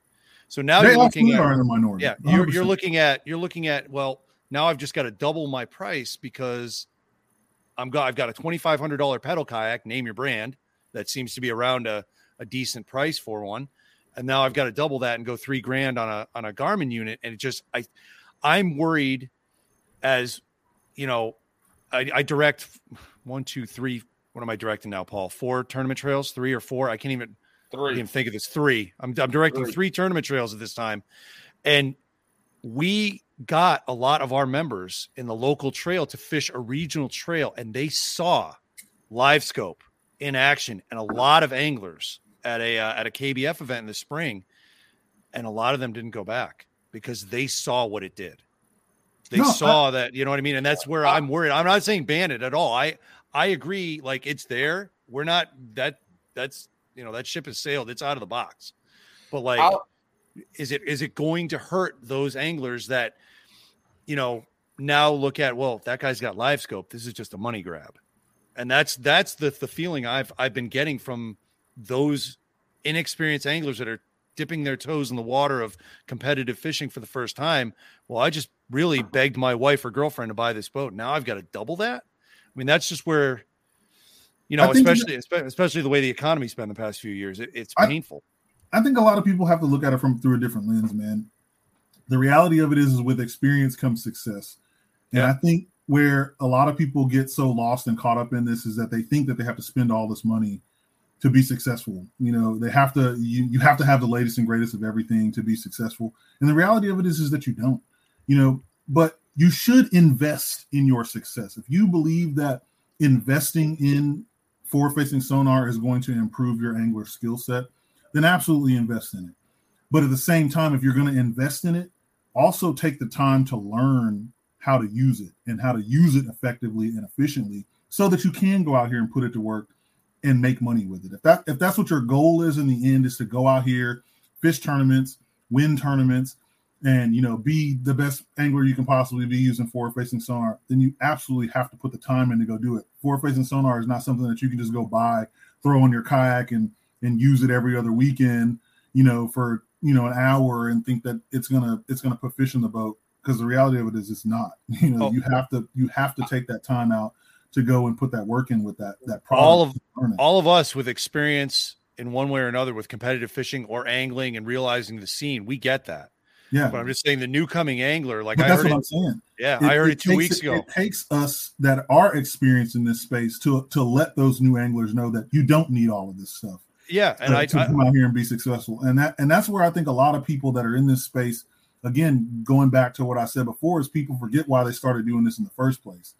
So now they are in the minority. Yeah, you're looking at well, now I've just got to double my price because I've got a $2,500 pedal kayak, name your brand, that seems to be around a decent price for one, And now I've got to double that and go $3,000 on a Garmin unit. And it just, I'm worried, as you know, I direct one, two, three. What am I directing now, Paul? 4 tournament trails, 3 or 4. I can't even think of this. 3. I'm directing 3 tournament trails at this time. And we got a lot of our members in the local trail to fish a regional trail, and they saw live scope in action, and a lot of anglers at a KBF event in the spring. And a lot of them didn't go back because they saw what it did. They saw that, you know what I mean? And that's where I'm worried. I'm not saying ban it at all. I agree. Like, it's there. We're not that's, you know, that ship has sailed. It's out of the box. But like, is it going to hurt those anglers that, you know, now look at, well, that guy's got live scope, this is just a money grab. And that's the feeling I've been getting from those inexperienced anglers that are dipping their toes in the water of competitive fishing for the first time. Well, I just really begged my wife or girlfriend to buy this boat. Now I've got to double that. I mean, that's just where, you know, especially the way the economy's been the past few years, it's painful. I think a lot of people have to look at it through a different lens, man. The reality of it is with experience comes success. And yeah. I think where a lot of people get so lost and caught up in this is that they think that they have to spend all this money to be successful. You know, they have to, you have to have the latest and greatest of everything to be successful. And the reality of it is that you don't, you know, but you should invest in your success. If you believe that investing in forward-facing sonar is going to improve your angler skill set, then absolutely invest in it. But at the same time, if you're going to invest in it, also take the time to learn how to use it and how to use it effectively and efficiently so that you can go out here and put it to work and make money with it. If that's what your goal is in the end, is to go out here, fish tournaments, win tournaments, and, you know, be the best angler you can possibly be using forward-facing sonar, then you absolutely have to put the time in to go do it. Forward-facing sonar is not something that you can just go buy, throw on your kayak, and use it every other weekend, you know, for, you know, an hour, and think that it's gonna put fish in the boat, because the reality of it is it's not. You know, you have to take that time out to go and put that work in with that product. All of us with experience in one way or another with competitive fishing or angling and realizing the scene, we get that. Yeah, but I'm just saying the new coming angler, like, I heard it 2 weeks ago. It takes us that are experienced in this space to let those new anglers know that you don't need all of this stuff. Yeah, and to come out here and be successful, and that's where I think a lot of people that are in this space, again, going back to what I said before, is people forget why they started doing this in the first place.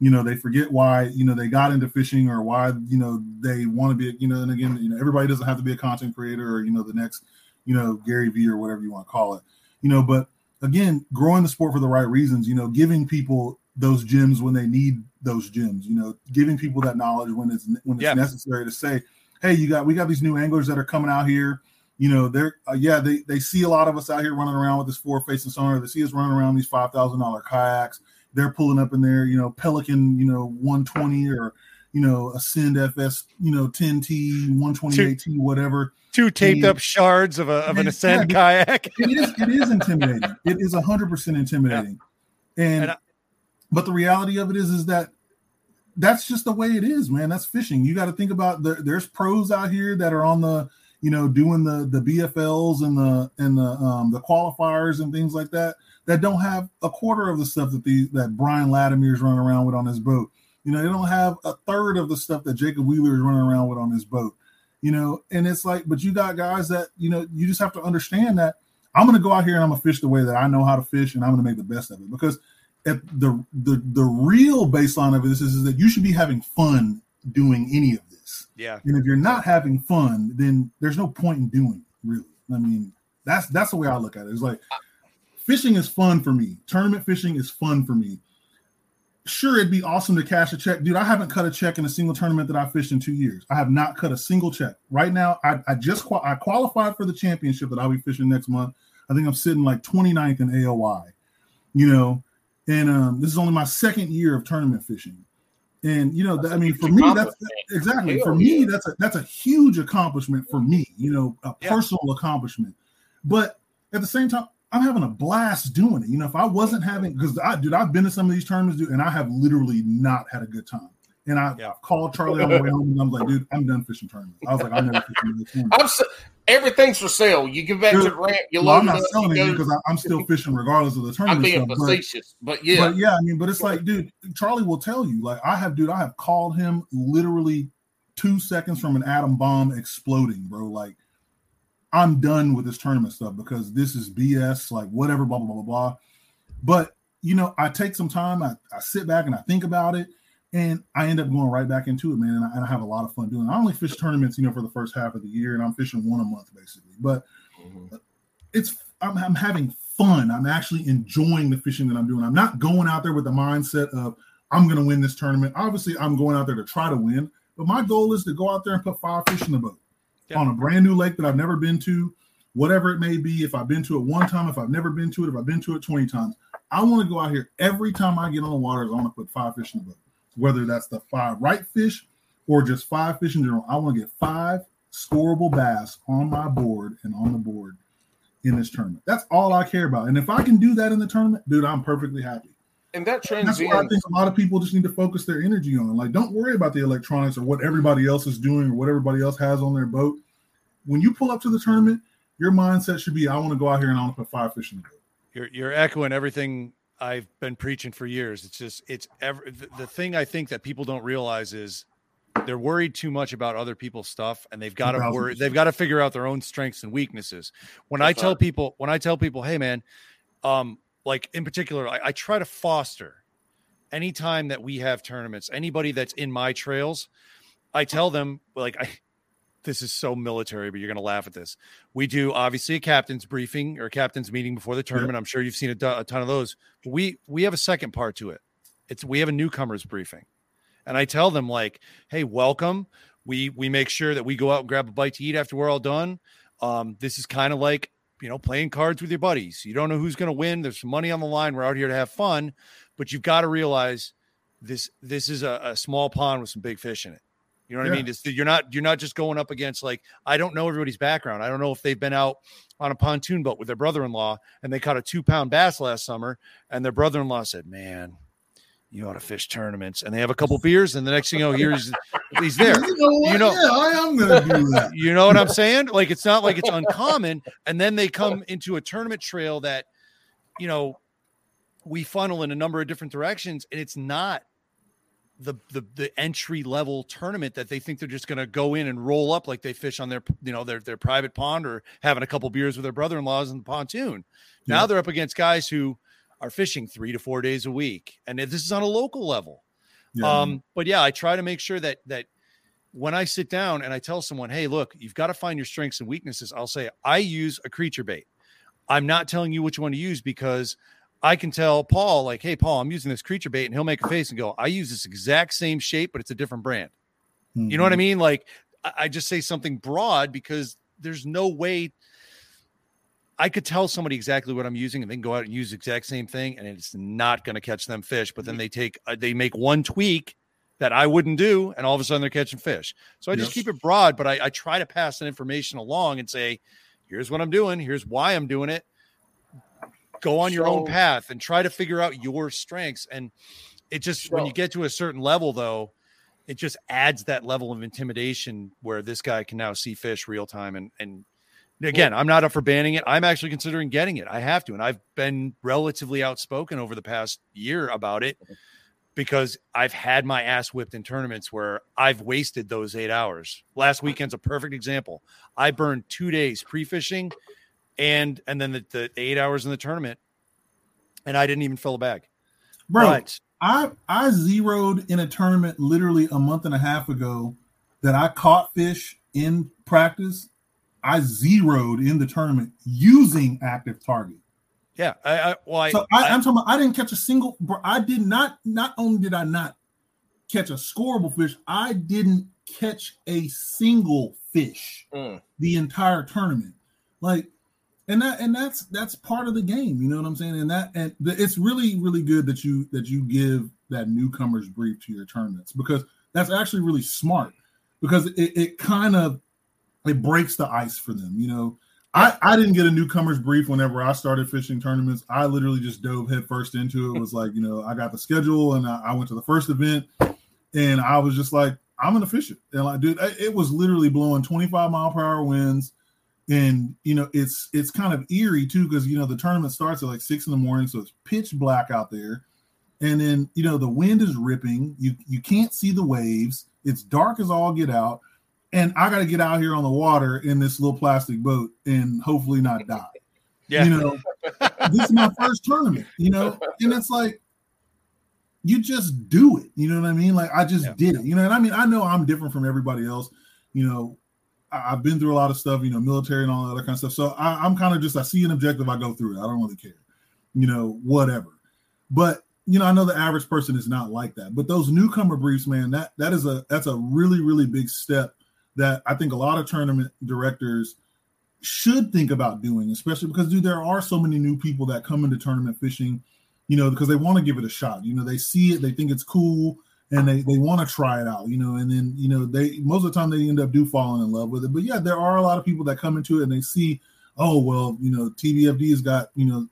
You know, they forget why, you know, they got into fishing, or why, you know, they want to be, you know, and again, you know, everybody doesn't have to be a content creator or, you know, the next, you know, Gary Vee or whatever you want to call it. You know, but again, growing the sport for the right reasons, you know, giving people those gems when they need those gems, you know, giving people that knowledge when it's necessary to say, hey, we got these new anglers that are coming out here. You know, they see a lot of us out here running around with this forward-facing sonar. They see us running around these $5,000 kayaks. They're pulling up in their, you know, Pelican, you know, 120, or, you know, Ascend FS, you know, 10T, 128T, whatever. 2 taped up shards of an Ascend kayak. It is intimidating. It is 100% intimidating. Yeah. But the reality of it is that that's just the way it is, man. That's fishing. You got to think about there's pros out here that are on the, you know, doing the BFLs and the qualifiers and things like that, that don't have a quarter of the stuff that Brian Latimer's running around with on his boat. You know, they don't have a third of the stuff that Jacob Wheeler is running around with on his boat, you know, and it's like, but you got guys that, you know, you just have to understand that I'm going to go out here and I'm going to fish the way that I know how to fish, and I'm going to make the best of it, because at the real baseline of this is that you should be having fun doing any of this. Yeah. And if you're not having fun, then there's no point in doing it, really. I mean, that's the way I look at it. It's like, fishing is fun for me. Tournament fishing is fun for me. Sure, it'd be awesome to cash a check. Dude, I haven't cut a check in a single tournament that I fished in 2 years. I have not cut a single check. Right now, I qualified for the championship that I'll be fishing next month. I think I'm sitting like 29th in AOI, you know, and this is only my second year of tournament fishing. And, you know, that's a huge accomplishment for me, you know, personal accomplishment. But at the same time, I'm having a blast doing it. You know, if I wasn't having, because I've been to some of these tournaments, dude, and I have literally not had a good time. And I called Charlie on the way home, and I'm like, dude, I'm done fishing tournaments. I was like, I'm never fishing this tournament. Everything's for sale. You give back to the ramp. I'm not selling it because I'm still fishing regardless of the tournament. I'm being facetious, but yeah, I mean, but it's like, dude, Charlie will tell you. Like, I have called him literally 2 seconds from an atom bomb exploding, bro. Like, I'm done with this tournament stuff because this is BS. Like, whatever, blah blah blah blah. But you know, I take some time. I sit back and I think about it. And I end up going right back into it, man. And I have a lot of fun doing it. I only fish tournaments, for the first half of the year, and I'm fishing one a month basically. But I'm having fun. I'm actually enjoying the fishing that I'm doing. I'm not going out there with the mindset of I'm going to win this tournament. Obviously, I'm going out there to try to win, but my goal is to go out there and put 5 fish in the boat on a brand new lake that I've never been to, whatever it may be. If I've been to it one time, if I've never been to it, if I've been to it 20 times, I want to go out here every time I get on the water. I want to put 5 fish in the boat. Whether that's the 5 right fish or just 5 fish in general, I want to get 5 scoreable bass on my board and on the board in this tournament. That's all I care about. And if I can do that in the tournament, dude, I'm perfectly happy. And that transcends. That's what I think a lot of people just need to focus their energy on. Like, don't worry about the electronics or what everybody else is doing or what everybody else has on their boat. When you pull up to the tournament, your mindset should be, I want to go out here and I want to put 5 fish in the boat. You're echoing everything I've been preaching for years. The thing I think that people don't realize is they're worried too much about other people's stuff, and they've got to figure out their own strengths and weaknesses. When I tell people, hey man, like in particular, I try to foster anytime that we have tournaments, anybody that's in my trails, I tell them this is so military, but you're going to laugh at this. We do obviously a captain's briefing or captain's meeting before the tournament. Yeah. I'm sure you've seen a ton of those. We have a second part to it. We have a newcomers briefing, and I tell them like, hey, welcome. We make sure that we go out and grab a bite to eat after we're all done. This is kind of like, playing cards with your buddies. You don't know who's going to win. There's some money on the line. We're out here to have fun, but you've got to realize this is a small pond with some big fish in it. You know what I mean? It's, you're not just going up against like, I don't know everybody's background. I don't know if they've been out on a pontoon boat with their brother-in-law and they caught a 2-pound bass last summer and their brother-in-law said, man, you ought to fish tournaments. And they have a couple beers and the next thing you know, he's there. I am going to do that. You know what I'm saying? Like, it's not like it's uncommon. And then they come into a tournament trail that, we funnel in a number of different directions, and it's not the entry level tournament that they think they're just going to go in and roll up like they fish on their private pond or having a couple beers with their brother-in-laws in the pontoon. Yeah. Now they're up against guys who are fishing 3 to 4 days a week, and this is on a local level. Yeah. I try to make sure that when I sit down and I tell someone, hey, look, you've got to find your strengths and weaknesses. I'll say I use a creature bait. I'm not telling you which one to use because I can tell Paul, like, hey, Paul, I'm using this creature bait, and he'll make a face and go, I use this exact same shape, but it's a different brand. Mm-hmm. You know what I mean? Like, I just say something broad because there's no way I could tell somebody exactly what I'm using, and they can go out and use the exact same thing, and it's not going to catch them fish. But then they make one tweak that I wouldn't do, and all of a sudden they're catching fish. So I just keep it broad, but I try to pass that information along and say, here's what I'm doing, here's why I'm doing it. Go on your own path and try to figure out your strengths. And it just, when you get to a certain level though, it just adds that level of intimidation where this guy can now see fish real time. And again, I'm not up for banning it. I'm actually considering getting it. I have to. And I've been relatively outspoken over the past year about it because I've had my ass whipped in tournaments where I've wasted those 8 hours. Last weekend's a perfect example. I burned 2 days pre-fishing and then the 8 hours in the tournament, and I didn't even fill a bag. Bro, but I zeroed in a tournament literally a month and a half ago that I caught fish in practice. I zeroed in the tournament using Active Target. Yeah. I'm talking about, I didn't catch a single, I did not only did I not catch a scoreable fish, I didn't catch a single fish the entire tournament. Like, And that's part of the game, you know what I'm saying? It's really, really good that you give that newcomer's brief to your tournaments because that's actually really smart because it breaks the ice for them, you know. I didn't get a newcomer's brief whenever I started fishing tournaments. I literally just dove headfirst into it. It was like, I got the schedule and I went to the first event And I was just like, I'm going to fish it. And like, dude, it was literally blowing 25 mile per hour winds. And, you know, it's kind of eerie too, because, you know, the tournament starts at like 6 a.m. So it's pitch black out there. And then, you know, the wind is ripping. You can't see the waves. It's dark as all get out. And I got to get out here on the water in this little plastic boat and hopefully not die. Yeah. You know, this is my first tournament, you know, and it's like, you just do it. You know what I mean? Like, I just did it, you know, and I mean, I know I'm different from everybody else. You know, I've been through a lot of stuff, you know, military and all that other kind of stuff. So I'm kind of just, I see an objective, I go through it. I don't really care, you know, whatever. But, you know, I know the average person is not like that, but those newcomer briefs, man, that's a really, really big step that I think a lot of tournament directors should think about doing, especially because, dude, there are so many new people that come into tournament fishing, you know, because they want to give it a shot. You know, they see it, they think it's cool, and they want to try it out, you know, and then, you know, they most of the time they end up falling in love with it. But yeah, there are a lot of people that come into it and they see, oh, well, you know, TBFD has got, you know,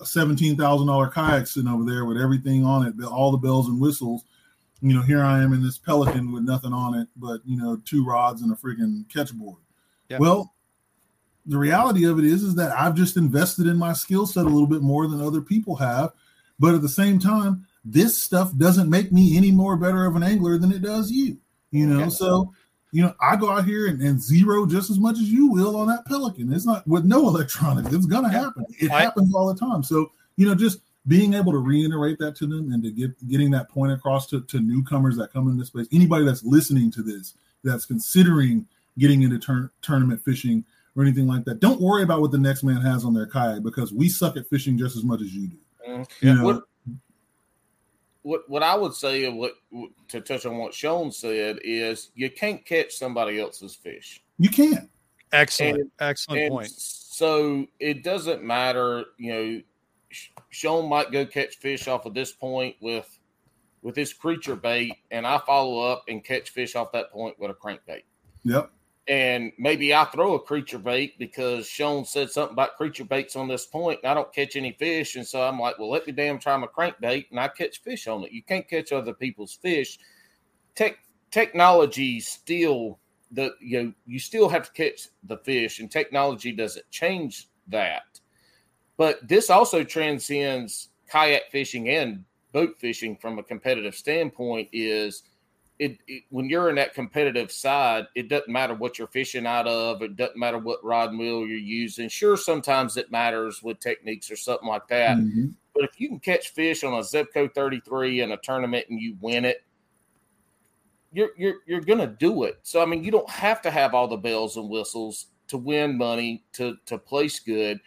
a $17,000 kayak sitting over there with everything on it, all the bells and whistles. You know, here I am in this Pelican with nothing on it but, you know, 2 rods and a freaking catch board. Yeah. Well, the reality of it is that I've just invested in my skill set a little bit more than other people have. But at the same time, this stuff doesn't make me any more better of an angler than it does you, you know? Okay. So, you know, I go out here and zero just as much as you will on that Pelican. It's not with no electronics. It's going to happen. It happens all the time. So, you know, just being able to reiterate that to them and to getting that point across to newcomers that come into this space, anybody that's listening to this, that's considering getting into tournament fishing or anything like that, don't worry about what the next man has on their kayak because we suck at fishing just as much as you do. Mm-hmm. You know? What I would say, to touch on what Sean said, is you can't catch somebody else's fish. You can't. Excellent point. So it doesn't matter, you know, Sean might go catch fish off of this point with his creature bait, and I follow up and catch fish off that point with a crankbait. Yep. And maybe I throw a creature bait because Sean said something about creature baits on this point, and I don't catch any fish. And so I'm like, well, let me damn try my crankbait, and I catch fish on it. You can't catch other people's fish. Technology still, you still have to catch the fish, and technology doesn't change that. But this also transcends kayak fishing and boat fishing from a competitive standpoint is when you're in that competitive side, it doesn't matter what you're fishing out of. It doesn't matter what rod and reel you're using. Sure, sometimes it matters with techniques or something like that. Mm-hmm. But if you can catch fish on a Zebco 33 in a tournament and you win it, you're going to do it. So, I mean, you don't have to have all the bells and whistles to win money, to place good.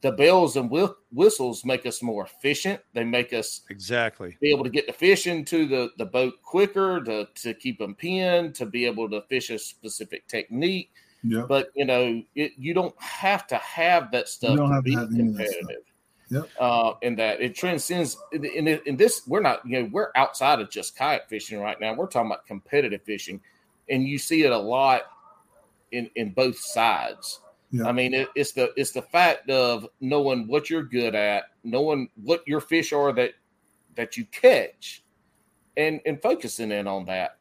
The bells and whistles make us more efficient. They make us be able to get the fish into the boat quicker, to keep them pinned, to be able to fish a specific technique. Yep. But, you know, you don't have to have that stuff to be competitive. Yep. And that it transcends. In this, we're not, you know, we're outside of just kayak fishing right now. We're talking about competitive fishing. And you see it a lot in both sides. Yeah. I mean, it's the fact of knowing what you're good at, knowing what your fish are that you catch, and focusing in on that.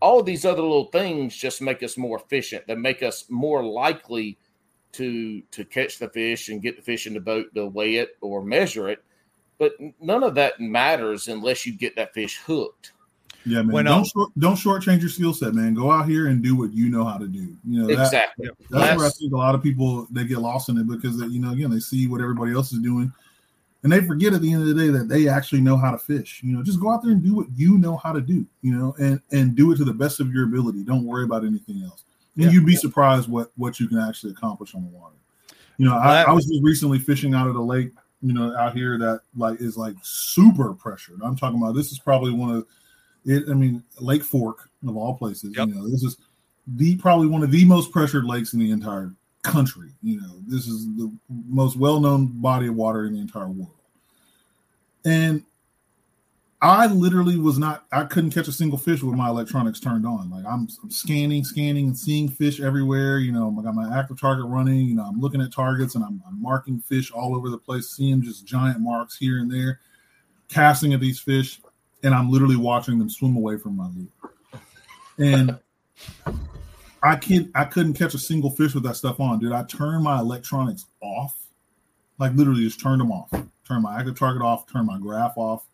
All these other little things just make us more efficient. They make us more likely to catch the fish and get the fish in the boat to weigh it or measure it. But none of that matters unless you get that fish hooked. Yeah, man. Don't shortchange your skill set, man. Go out here and do what you know how to do. You know, exactly. That's where I think a lot of people, they get lost in it because, you know, again, they see what everybody else is doing, and they forget at the end of the day that they actually know how to fish. You know, just go out there and do what you know how to do. You know, and do it to the best of your ability. Don't worry about anything else. And you'd be surprised what you can actually accomplish on the water. You know, I was just recently fishing out of the lake. You know, out here that is super pressured. I'm talking about this is probably one of Lake Fork of all places. Yep. You know, this is probably one of the most pressured lakes in the entire country. You know, this is the most well-known body of water in the entire world. And I literally I couldn't catch a single fish with my electronics turned on. Like I'm scanning and seeing fish everywhere. You know, I got my Active Target running. You know, I'm looking at targets and I'm marking fish all over the place, seeing just giant marks here and there, casting at these fish. and I'm literally watching them swim away from my lure. And I couldn't catch a single fish with that stuff on, dude. I turned my electronics off, like literally just turned them off, turned my active target off, turned my graph off,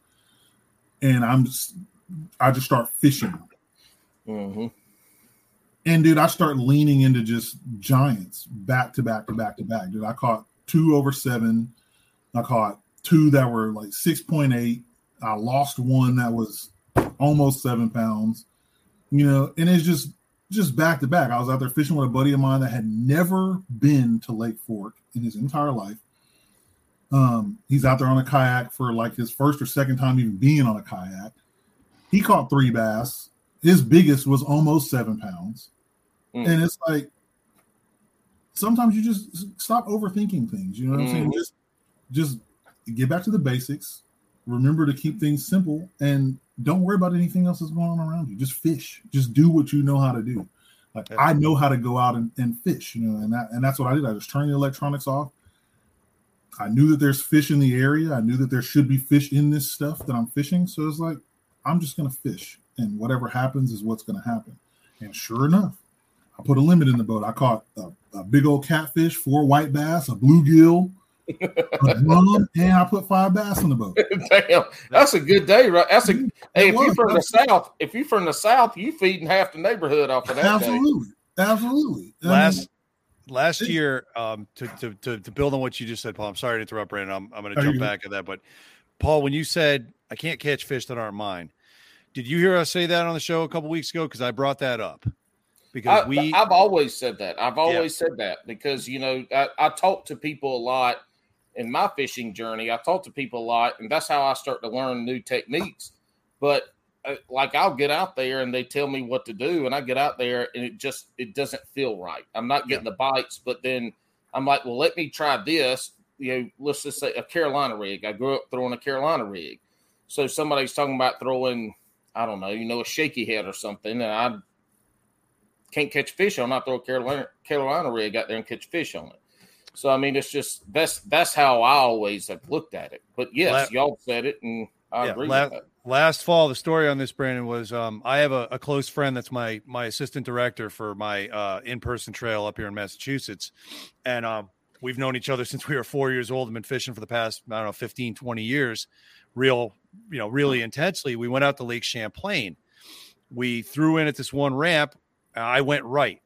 and I just start fishing. Mm-hmm. And dude, I start leaning into just giants back to back to back to back. Dude, I caught 2 over 7. I caught 2 that were like 6.8. I lost 1 that was almost 7 pounds. You know, and it's just back to back. I was out there fishing with a buddy of mine that had never been to Lake Fork in his entire life. He's out there on a kayak for like his first or second time even being on a kayak. He caught 3 bass. His biggest was almost 7 pounds. Mm. And it's like, sometimes you just stop overthinking things. You know what I'm saying? Just get back to the basics. Remember to keep things simple and don't worry about anything else that's going on around you. Just fish. Just do what you know how to do. Like, I know how to go out and fish, you know, and that's what I did. I just turned the electronics off. I knew that there's fish in the area. I knew that there should be fish in this stuff that I'm fishing. So it's like, I'm just going to fish. And whatever happens is what's going to happen. And sure enough, I put a limit in the boat. I caught a big old catfish, 4 white bass, a bluegill, a drum, and I put 5 bass in the boat. Damn, that's a good day, right? If you're from the South, you feeding half the neighborhood off of that. Absolutely. Last year, to build on what you just said, Paul. I'm sorry to interrupt, Brandon. I'm going to jump back at that, but Paul, when you said I can't catch fish that aren't mine, did you hear us say that on the show a couple weeks ago? Because I brought that up. Because I've always said that. Because, you know, I talk to people a lot in my fishing journey. I talk to people a lot, and that's how I start to learn new techniques. But, like, I'll get out there, and they tell me what to do, and I get out there, and it doesn't feel right. I'm not getting the bites, but then I'm like, well, let me try this. You know, let's just say a Carolina rig. I grew up throwing a Carolina rig. So somebody's talking about throwing – I don't know, you know, a shaky head or something, and I can't catch fish on. I throw a Carolina rig out there and catch fish on it. So, I mean, it's just that's how I always have looked at it. But, yes, y'all said it, and I agree with that. Last fall, the story on this, Brandon, was I have a close friend that's my assistant director for my in-person trail up here in Massachusetts, and we've known each other since we were 4 years old and been fishing for the past, I don't know, 15, 20 years, really intensely. We went out to Lake Champlain. We threw in at this one ramp. I went right.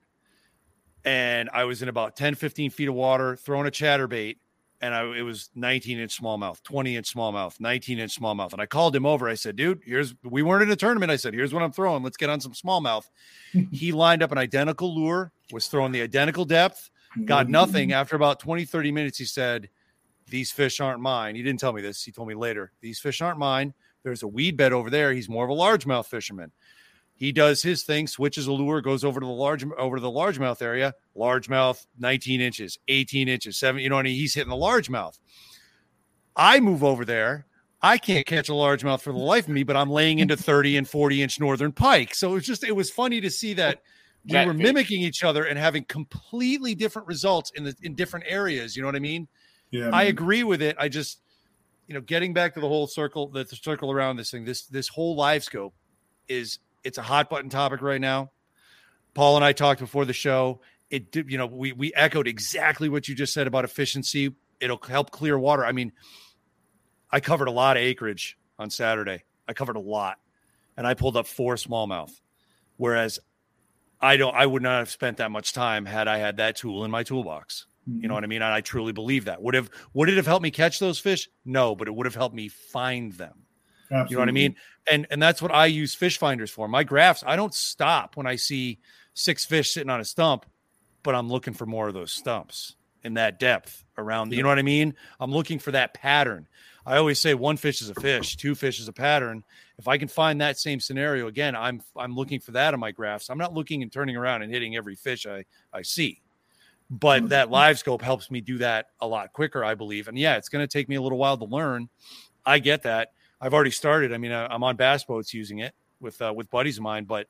And I was in about 10, 15 feet of water, throwing a chatterbait. And it was 19-inch smallmouth, 20-inch smallmouth, 19-inch smallmouth. And I called him over. I said, dude, we weren't in a tournament. I said, here's what I'm throwing. Let's get on some smallmouth. He lined up an identical lure, was throwing the identical depth, got nothing. After about 20, 30 minutes, he said, these fish aren't mine. He didn't tell me this. He told me later. These fish aren't mine. There's a weed bed over there. He's more of a largemouth fisherman. He does his thing, switches a lure, goes over to the largemouth area. Largemouth, 19 inches, 18 inches, 7. You know what I mean? He's hitting the largemouth. I move over there. I can't catch a largemouth for the life of me, but I'm laying into 30 and 40 inch northern pike. So it was funny to see that. We were mimicking each other and having completely different results in different areas. You know what I mean? Yeah, I agree with it. I just, you know, getting back to the whole circle, the circle around this thing, this whole live scope it's a hot button topic right now. Paul and I talked before the show. It did, you know, we echoed exactly what you just said about efficiency. It'll help clear water. I mean, I covered a lot of acreage on Saturday. I covered a lot, and I pulled up 4 smallmouth, whereas I would not have spent that much time had I had that tool in my toolbox. You know what I mean? And I truly believe that. Would it have helped me catch those fish? No, but it would have helped me find them. Absolutely. You know what I mean? And that's what I use fish finders for. My graphs, I don't stop when I see 6 fish sitting on a stump, but I'm looking for more of those stumps in that depth around. You know what I mean? I'm looking for that pattern. I always say 1 fish is a fish, 2 fish is a pattern. If I can find that same scenario again, I'm looking for that on my graphs. I'm not looking and turning around and hitting every fish I see. But that live scope helps me do that a lot quicker, I believe. And yeah, it's going to take me a little while to learn. I get that. I've already started. I mean, I'm on bass boats using it with buddies of mine, but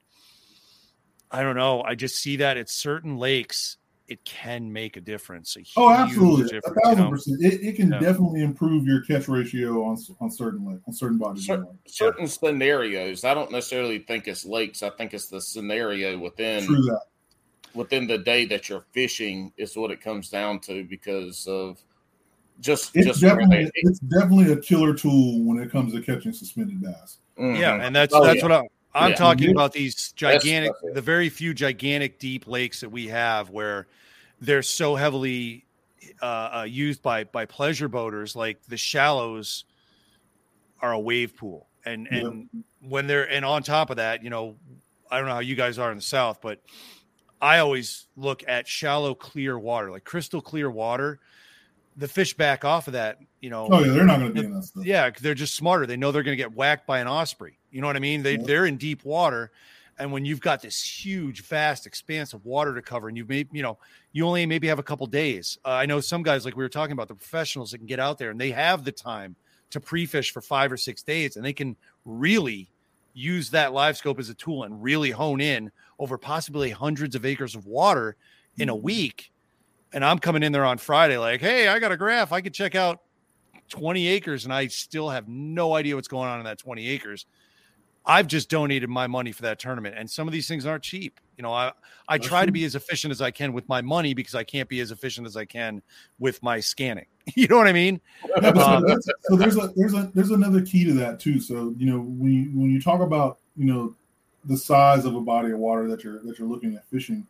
I don't know. I just see that at certain lakes, it can make a difference. Oh, absolutely, 1,000%. It can definitely improve your catch ratio on certain bodies. Certain scenarios. I don't necessarily think it's lakes. I think it's the scenario within the day that you're fishing is what it comes down to, because of it's definitely a killer tool when it comes to catching suspended bass. Mm-hmm. Yeah, and that's what I'm talking about. These gigantic, the very few gigantic deep lakes that we have, where they're so heavily used by pleasure boaters. Like the shallows are a wave pool, and when they're, and on top of that, you know, I don't know how you guys are in the South, but I always look at shallow, clear water, like crystal clear water. The fish back off of that, you know. Oh yeah, they're not going to be in that stuff. Yeah, they're just smarter. They know they're going to get whacked by an osprey. You know what I mean? They're in deep water, and when you've got this huge, vast expanse of water to cover, and you only maybe have a couple days. I know some guys, like we were talking about, the professionals that can get out there and they have the time to pre-fish for 5 or 6 days, and they can really use that live scope as a tool and really hone in over possibly hundreds of acres of water in a week. And I'm coming in there on Friday like, hey, I got a graph. I could check out 20 acres, and I still have no idea what's going on in that 20 acres. I've just donated my money for that tournament, and some of these things aren't cheap. You know, I try to be as efficient as I can with my money, because I can't be as efficient as I can with my scanning. You know what I mean? So there's another key to that too. So, you know, when you talk about, you know, the size of a body of water that you're looking at fishing,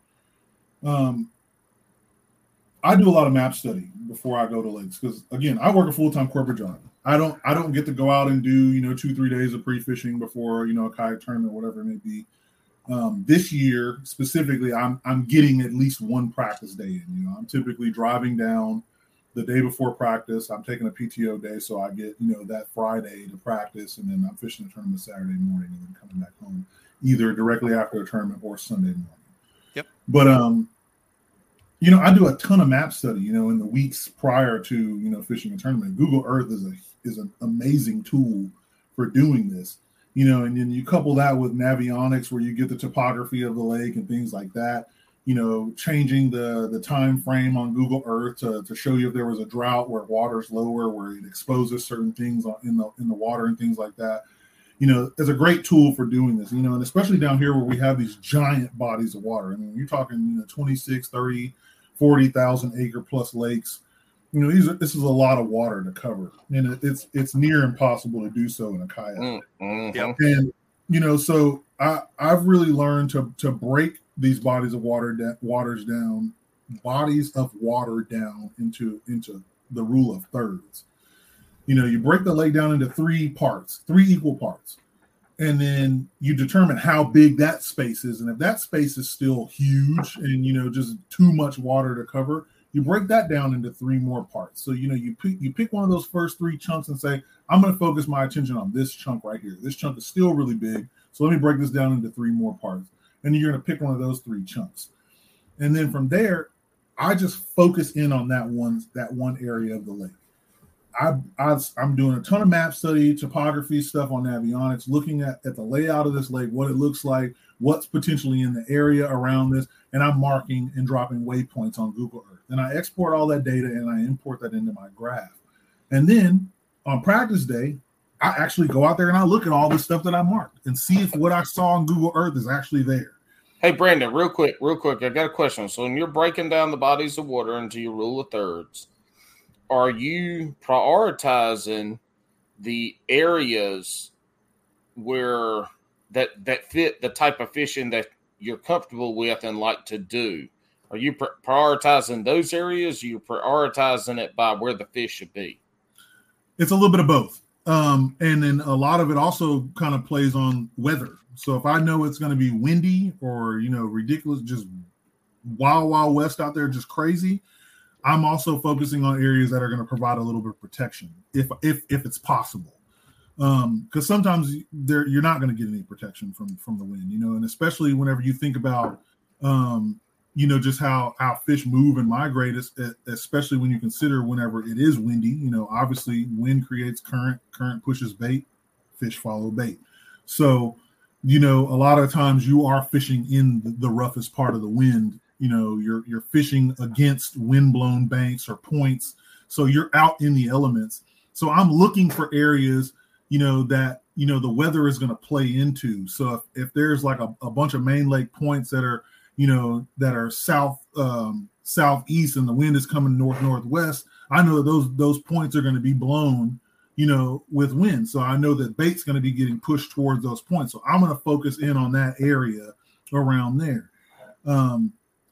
I do a lot of map study before I go to lakes, because again, I work a full-time corporate job. I don't get to go out and do, you know, 2-3 days of pre-fishing before, you know, a kayak tournament, whatever it may be. This year specifically, I'm getting at least one practice day in. You know, I'm typically driving down the day before practice. I'm taking a PTO day, so I get, you know, that Friday to practice, and then I'm fishing the tournament Saturday morning, and then coming back home either directly after the tournament or Sunday morning. Yep. But you know, I do a ton of map study, you know, in the weeks prior to, you know, fishing a tournament. Google Earth is an amazing tool for doing this, you know, and then you couple that with Navionics, where you get the topography of the lake and things like that, you know, changing the time frame on Google Earth to show you if there was a drought, where water's lower, where it exposes certain things in the water and things like that. You know, it's a great tool for doing this, you know, and especially down here where we have these giant bodies of water. I mean, you're talking, you know, 26, 30, 40,000 acre plus lakes. You know, this is a lot of water to cover, and it's near impossible to do so in a kayak. Mm-hmm. And, you know, so I've really learned to break these bodies of water down into the rule of thirds. You know, you break the lake down into three equal parts, and then you determine how big that space is. And if that space is still huge and, you know, just too much water to cover, you break that down into three more parts. So, you know, you pick one of those first three chunks and say, I'm going to focus my attention on this chunk right here. This chunk is still really big, so let me break this down into three more parts. And you're going to pick one of those three chunks. And then from there, I just focus in on that one area of the lake. I'm doing a ton of map study, topography stuff on Navionics, looking at the layout of this lake, what it looks like, what's potentially in the area around this, and I'm marking and dropping waypoints on Google Earth. And I export all that data, and I import that into my graph. And then on practice day, I actually go out there and I look at all the stuff that I marked and see if what I saw on Google Earth is actually there. Hey, Brandon, real quick, I got a question. So when you're breaking down the bodies of water into your rule of thirds, are you prioritizing the areas where that fit the type of fishing that you're comfortable with and like to do? Are you prioritizing those areas? You're prioritizing it by where the fish should be? It's a little bit of both. And then a lot of it also kind of plays on weather. So if I know it's going to be windy or, you know, ridiculous, just wild, wild west out there, just crazy, I'm also focusing on areas that are going to provide a little bit of protection if it's possible. Because sometimes you're not going to get any protection from the wind, you know, and especially whenever you think about, you know, just how fish move and migrate, especially when you consider whenever it is windy, you know, obviously wind creates current pushes bait, fish follow bait. So, you know, a lot of times you are fishing in the roughest part of the wind you know, you're fishing against windblown banks or points. So you're out in the elements. So I'm looking for areas, you know, that, you know, the weather is going to play into. So if there's like a bunch of main lake points that are, you know, that are southeast and the wind is coming northwest, I know those points are going to be blown, you know, with wind. So I know that bait's going to be getting pushed towards those points. So I'm going to focus in on that area around there.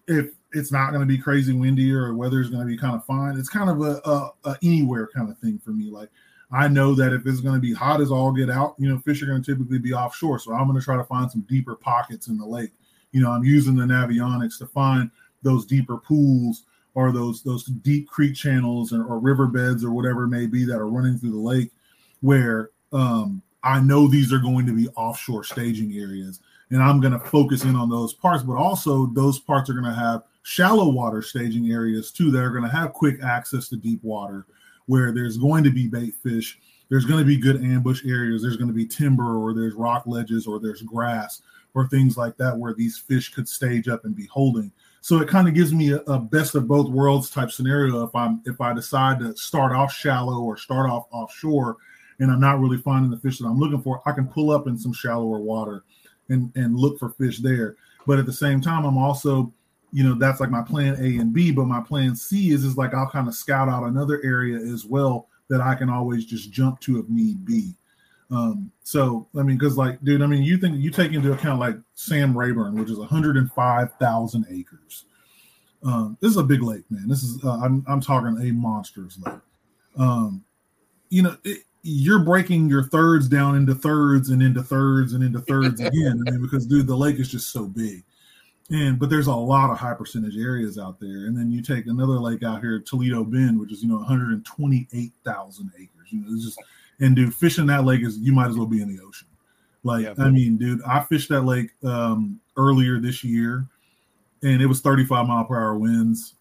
If it's not going to be crazy windy or weather's going to be kind of fine, it's kind of a anywhere kind of thing for me. Like, I know that if it's going to be hot as all get out, you know, fish are going to typically be offshore. So I'm going to try to find some deeper pockets in the lake. You know, I'm using the Navionics to find those deeper pools or those deep creek channels or riverbeds or whatever it may be that are running through the lake where I know these are going to be offshore staging areas. And I'm going to focus in on those parts, but also those parts are going to have shallow water staging areas too that are going to have quick access to deep water where there's going to be bait fish, there's going to be good ambush areas, there's going to be timber or there's rock ledges or there's grass or things like that where these fish could stage up and be holding. So it kind of gives me a best of both worlds type scenario if I decide to start off shallow or start off offshore and I'm not really finding the fish that I'm looking for, I can pull up in some shallower water and look for fish there. But at the same time, I'm also, you know, that's like my plan A and B, but my plan C is like I'll kind of scout out another area as well that I can always just jump to if need be. So, I mean, because like, dude, I mean, you think you take into account like Sam Rayburn, which is 105,000 acres. This is a big lake, man. This is, I'm talking a monstrous lake. You know, you're breaking your thirds down into thirds and into thirds and into thirds again. I mean, because dude, the lake is just so big. But there's a lot of high percentage areas out there. And then you take another lake out here, Toledo Bend, which is, you know, 128,000 acres. You know, it's just, and dude, fishing that lake is, you might as well be in the ocean. Like, yeah, I mean, dude, I fished that lake earlier this year and it was 35 mile per hour winds.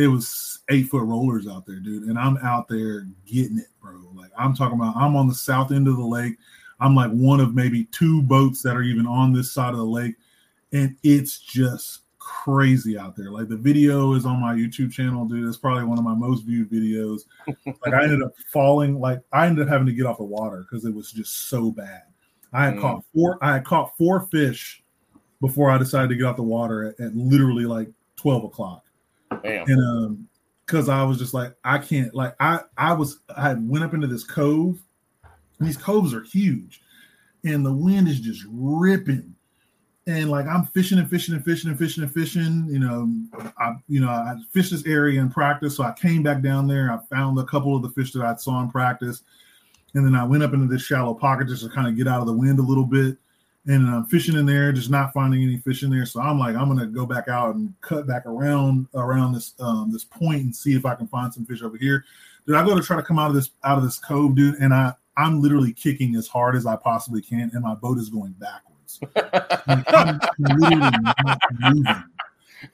It was 8-foot rollers out there, dude. And I'm out there getting it, bro. Like I'm talking about, I'm on the south end of the lake. I'm like one of maybe two boats that are even on this side of the lake. And it's just crazy out there. Like the video is on my YouTube channel, dude. It's probably one of my most viewed videos. Like I ended up falling, like I ended up having to get off the water because it was just so bad. I had caught four fish before I decided to get off the water at literally like 12 o'clock. Damn. And because I was just like, I can't, like I went up into this cove. These coves are huge, and the wind is just ripping. And like I'm fishing. I fished this area in practice, so I came back down there. I found a couple of the fish that I saw in practice, and then I went up into this shallow pocket just to kind of get out of the wind a little bit. And I'm fishing in there, just not finding any fish in there. So I'm like, I'm gonna go back out and cut back around this this point and see if I can find some fish over here. Dude, I go to try to come out of this cove, dude, and I'm literally kicking as hard as I possibly can, and my boat is going backwards. I'm literally not moving.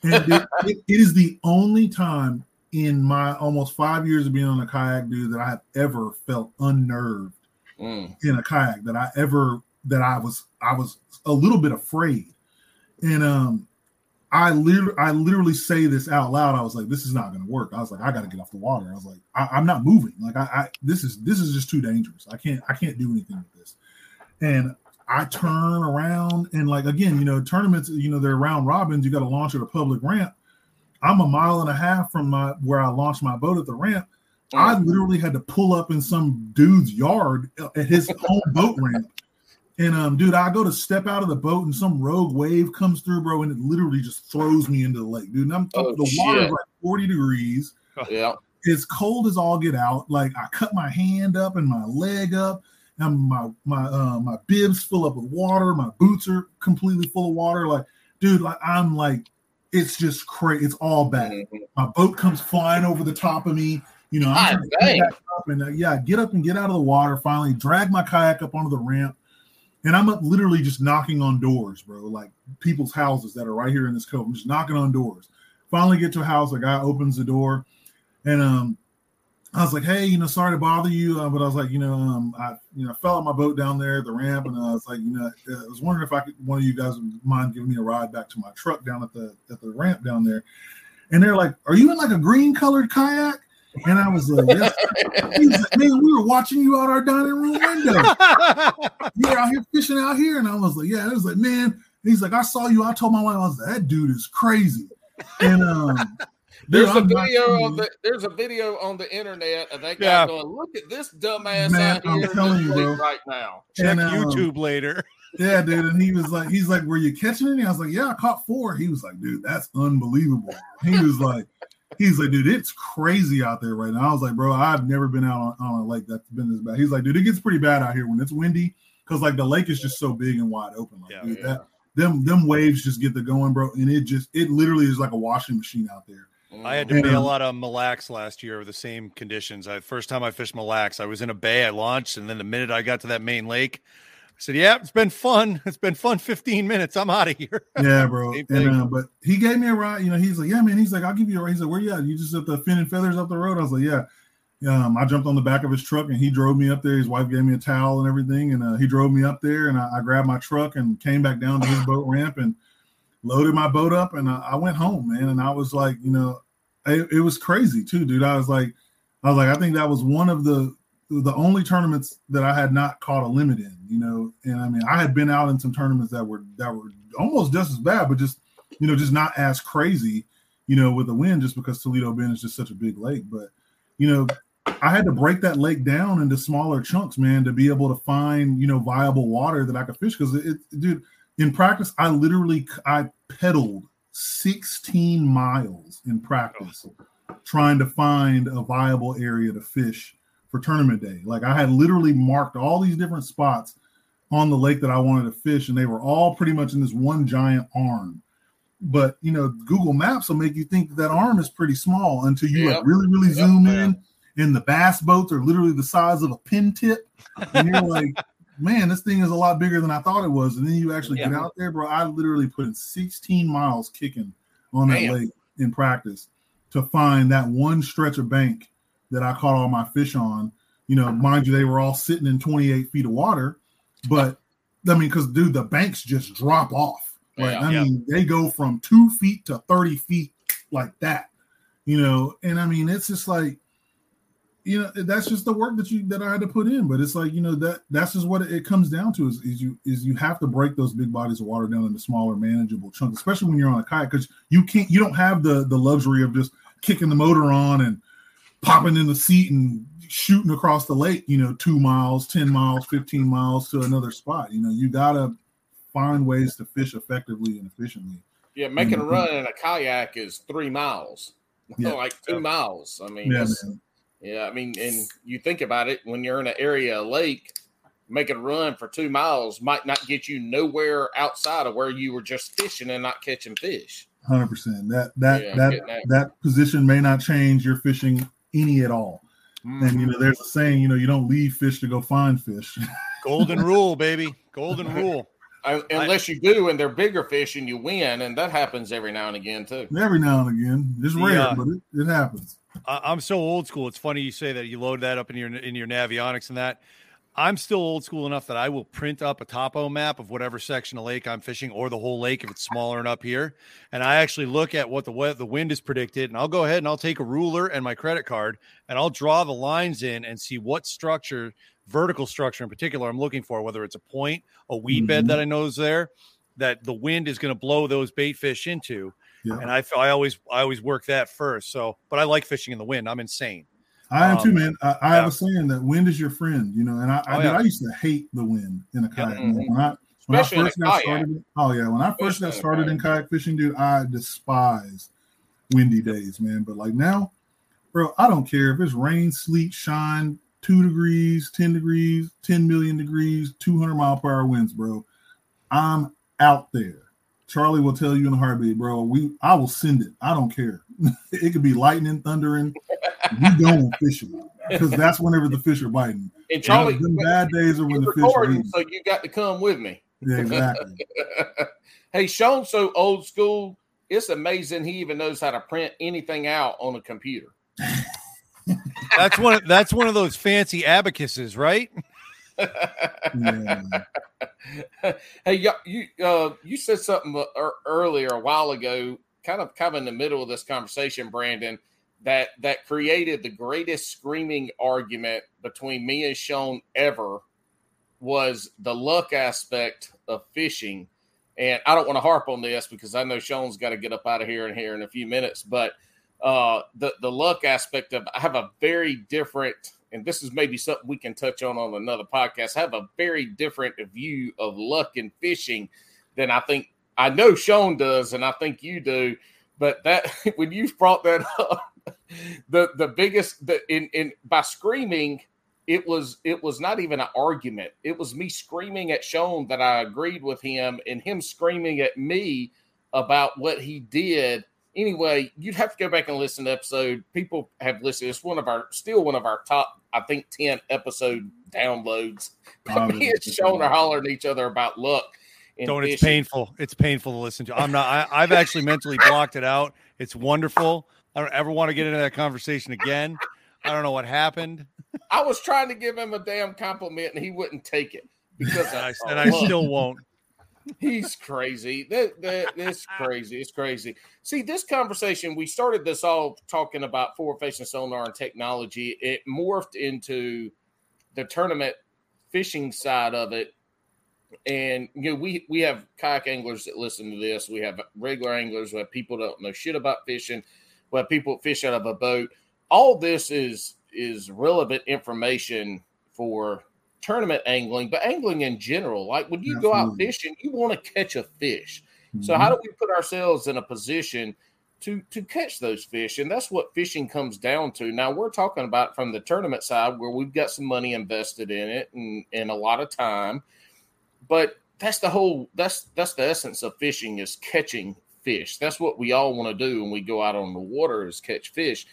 And it is the only time in my almost 5 years of being on a kayak, dude, that I have ever felt unnerved in a kayak. I was a little bit afraid. And I literally say this out loud. I was like, this is not going to work. I was like, I got to get off the water. I was like, I'm not moving. Like this is just too dangerous. I can't do anything with this. And I turn around and like, again, you know, tournaments, you know, they're round robins. You got to launch at a public ramp. I'm a mile and a half from where I launched my boat at the ramp. I literally had to pull up in some dude's yard at his home boat ramp. And dude, I go to step out of the boat and some rogue wave comes through, bro. And it literally just throws me into the lake, dude. And the water's like 40 degrees. Yeah. It's cold as all get out. Like I cut my hand up and my leg up. And my bibs fill up with water. My boots are completely full of water. Like, dude, like I'm like, it's just crazy. It's all bad. My boat comes flying over the top of me. You know, I'm trying to get back up and I get up and get out of the water. Finally, drag my kayak up onto the ramp, and I'm up literally just knocking on doors, bro. Like people's houses that are right here in this cove. I'm just knocking on doors. Finally, get to a house. A guy opens the door, and I was like, hey, sorry to bother you, but I was like, I fell out my boat down there at the ramp, and I was like, I was wondering if one of you guys would mind giving me a ride back to my truck down at the ramp down there. And they're like, are you in like a green colored kayak? And I was like, yes. He was like, man, we were watching you out our dining room window. You're out here fishing out here. And I was like, yeah. I was like, man. And he's like, I saw you. I told my wife, I was like, that dude is crazy. And there's a video on the internet of that guy going, look at this dumbass out here. I'm telling you, bro. Right now. Check YouTube later. Yeah, dude. And he was like, he's like, were you catching any? I was like, yeah, I caught four. He was like, dude, that's unbelievable. He was like, he's like, dude, it's crazy out there right now. I was like, bro, I've never been out on a lake that's been this bad. He's like, dude, it gets pretty bad out here when it's windy because like the lake is just so big and wide open. Like, them waves just get the going, bro, and it literally is like a washing machine out there. I had to bail out of Mille Lacs last year with the same conditions. First time I fished Mille Lacs, I was in a bay, I launched, and then the minute I got to that main lake, I said, yeah, it's been fun. It's been fun 15 minutes. I'm out of here. Yeah, bro. And, but he gave me a ride. He's like, yeah, man. He's like, I'll give you a ride. He's like, where you at? You just at the Fin and Feathers up the road? I was like, yeah. I jumped on the back of his truck, and he drove me up there. His wife gave me a towel and everything, and he drove me up there, and I grabbed my truck and came back down to his boat ramp and loaded my boat up, and I went home, man. And I was like, it was crazy too, dude. I think that was one of the only tournaments that I had not caught a limit in, and I had been out in some tournaments that were almost just as bad, but just, just not as crazy, with the wind, just because Toledo Bend is just such a big lake. But, I had to break that lake down into smaller chunks, man, to be able to find, viable water that I could fish. Cause dude, in practice, I pedaled 16 miles in practice trying to find a viable area to fish for tournament day. Like I had literally marked all these different spots on the lake that I wanted to fish, and they were all pretty much in this one giant arm. But Google Maps will make you think that arm is pretty small until you like really, really zoom in. And the bass boats are literally the size of a pin tip, and you're like, man, this thing is a lot bigger than I thought it was. And then you actually get out there, bro. I literally put in 16 miles kicking on that lake in practice to find that one stretch of bank that I caught all my fish on, mind you, they were all sitting in 28 feet of water, but cause dude, the banks just drop off. Right? They go from 2 feet to 30 feet like that, and it's just like, that's just the work that I had to put in. But it's like, that's just what it comes down to is you have to break those big bodies of water down into smaller, manageable chunks, especially when you're on a kayak, cause you don't have the luxury of just kicking the motor on and popping in the seat and shooting across the lake, 2 miles, 10 miles, 15 miles to another spot. You got to find ways to fish effectively and efficiently. Yeah, making a run in a kayak is 3 miles, like 2 miles. And you think about it, when you're in an area of lake, making a run for 2 miles might not get you nowhere outside of where you were just fishing and not catching fish. 100%. That position may not change your fishing any at all. Mm-hmm. And there's a saying, you don't leave fish to go find fish. Golden rule, baby. Golden rule. Unless you do, and they're bigger fish and you win, and that happens every now and again too. Every now and again. It's rare, but it happens. I'm so old school. It's funny you say that you load that up in your Navionics and that. I'm still old school enough that I will print up a topo map of whatever section of lake I'm fishing, or the whole lake if it's smaller and up here. And I actually look at what the wind is predicted, and I'll go ahead and I'll take a ruler and my credit card, and I'll draw the lines in and see what structure, vertical structure in particular, I'm looking for, whether it's a point, a weed bed that I know is there, that the wind is going to blow those bait fish into. Yeah. And I always work that first. So, but I like fishing in the wind. I'm insane. I am too, man. I have a saying that wind is your friend, and I used to hate the wind in a kayak. When I first got started in kayak fishing, dude, I despised windy days, man. But like now, bro, I don't care if it's rain, sleet, shine, 2 degrees, 10 degrees, 10 million degrees, 200 mile per hour winds, bro. I'm out there. Charlie will tell you in a heartbeat, bro. I will send it. I don't care. It could be lightning, thundering. We going fishing because that's whenever the fish are biting. And Charlie, the bad days are when the fish are biting. So you got to come with me. Yeah, exactly. Hey, Sean's so old school. It's amazing he even knows how to print anything out on a computer. That's one of those fancy abacuses, right? Yeah. Hey, you said something earlier a while ago, kind of in the middle of this conversation, Brandon, that created the greatest screaming argument between me and Sean ever, was the luck aspect of fishing. And I don't want to harp on this because I know Sean's got to get up out of here in a few minutes, but the luck aspect of, I have a very different, and this is maybe something we can touch on another podcast, I have a very different view of luck in fishing than I know Sean does, and I think you do. But that, when you've brought that up, the biggest, by screaming, it was not even an argument. It was me screaming at Sean that I agreed with him, and him screaming at me about what he did. Anyway, you'd have to go back and listen to the episode. People have listened. It's one of our top, I think, 10 episode downloads. Me and Sean are hollering at each other about luck. Don't, it's painful. It's painful to listen to. I've actually mentally blocked it out. It's wonderful. I don't ever want to get into that conversation again. I don't know what happened. I was trying to give him a damn compliment, and he wouldn't take it. Because I still won't. He's crazy. That's crazy. It's crazy. See, this conversation, we started this all talking about forward-facing sonar and technology. It morphed into the tournament fishing side of it. And, you know, we have kayak anglers that listen to this. We have regular anglers. We have people that don't know shit about fishing. We have people that fish out of a boat. All this is relevant information for tournament angling, but angling in general. Like, when you go out fishing, you want to catch a fish. Mm-hmm. So how do we put ourselves in a position to catch those fish? And that's what fishing comes down to. Now, we're talking about from the tournament side, where we've got some money invested in it and a lot of time. But that's the whole, that's the essence of fishing, is catching fish. That's what we all want to do when we go out on the water, is catch fish.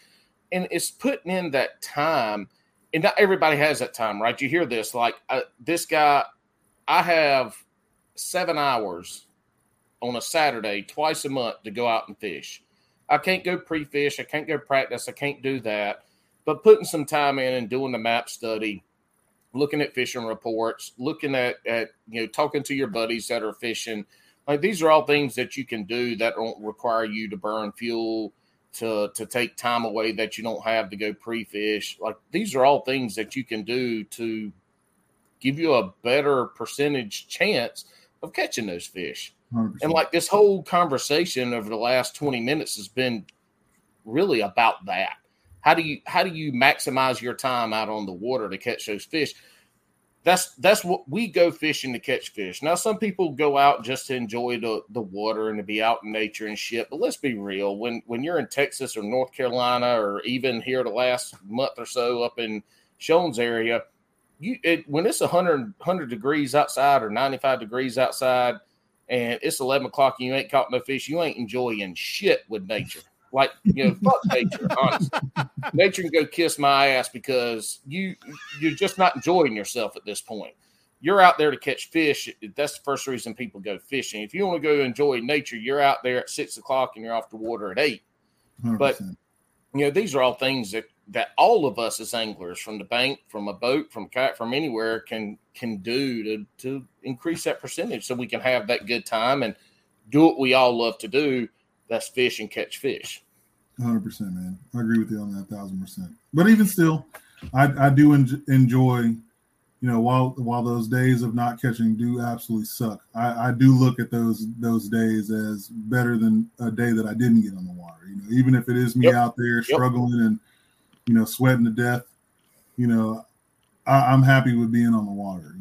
And it's putting in that time, and not everybody has that time, right? You hear this, like, this guy, I have 7 hours on a Saturday, twice a month, to go out and fish. I can't go pre-fish. I can't go practice. I can't do that. But putting some time in and doing the map study, looking at fishing reports, looking at talking to your buddies that are fishing. Like, these are all things that you can do that don't require you to burn fuel, to take time away that you don't have to go pre-fish. Like, these are all things that you can do to give you a better percentage chance of catching those fish. 100%. And like, this whole conversation over the last 20 minutes has been really about that. How do you maximize your time out on the water to catch those fish? That's what we go fishing to catch fish. Now, some people go out just to enjoy the water and to be out in nature and shit. But let's be real. When you're in Texas or North Carolina, or even here the last month or so up in Sean's area, when it's 100 degrees outside or 95 degrees outside, and it's 11 o'clock and you ain't caught no fish, you ain't enjoying shit with nature. Like, fuck nature, honestly. Nature can go kiss my ass, because you're just not enjoying yourself at this point. You're out there to catch fish. That's the first reason people go fishing. If you want to go enjoy nature, you're out there at 6 o'clock and you're off the water at 8. 100%. But, these are all things that all of us as anglers, from the bank, from a boat, from a kayak, from anywhere, can do to increase that percentage, so we can have that good time and do what we all love to do. That's fish and catch fish. 100%, man. I agree with you on that 1,000%. But even still, I do enjoy, while those days of not catching do absolutely suck, I do look at those days as better than a day that I didn't get on the water. Even if it is me out there struggling and, sweating to death, I'm happy with being on the water.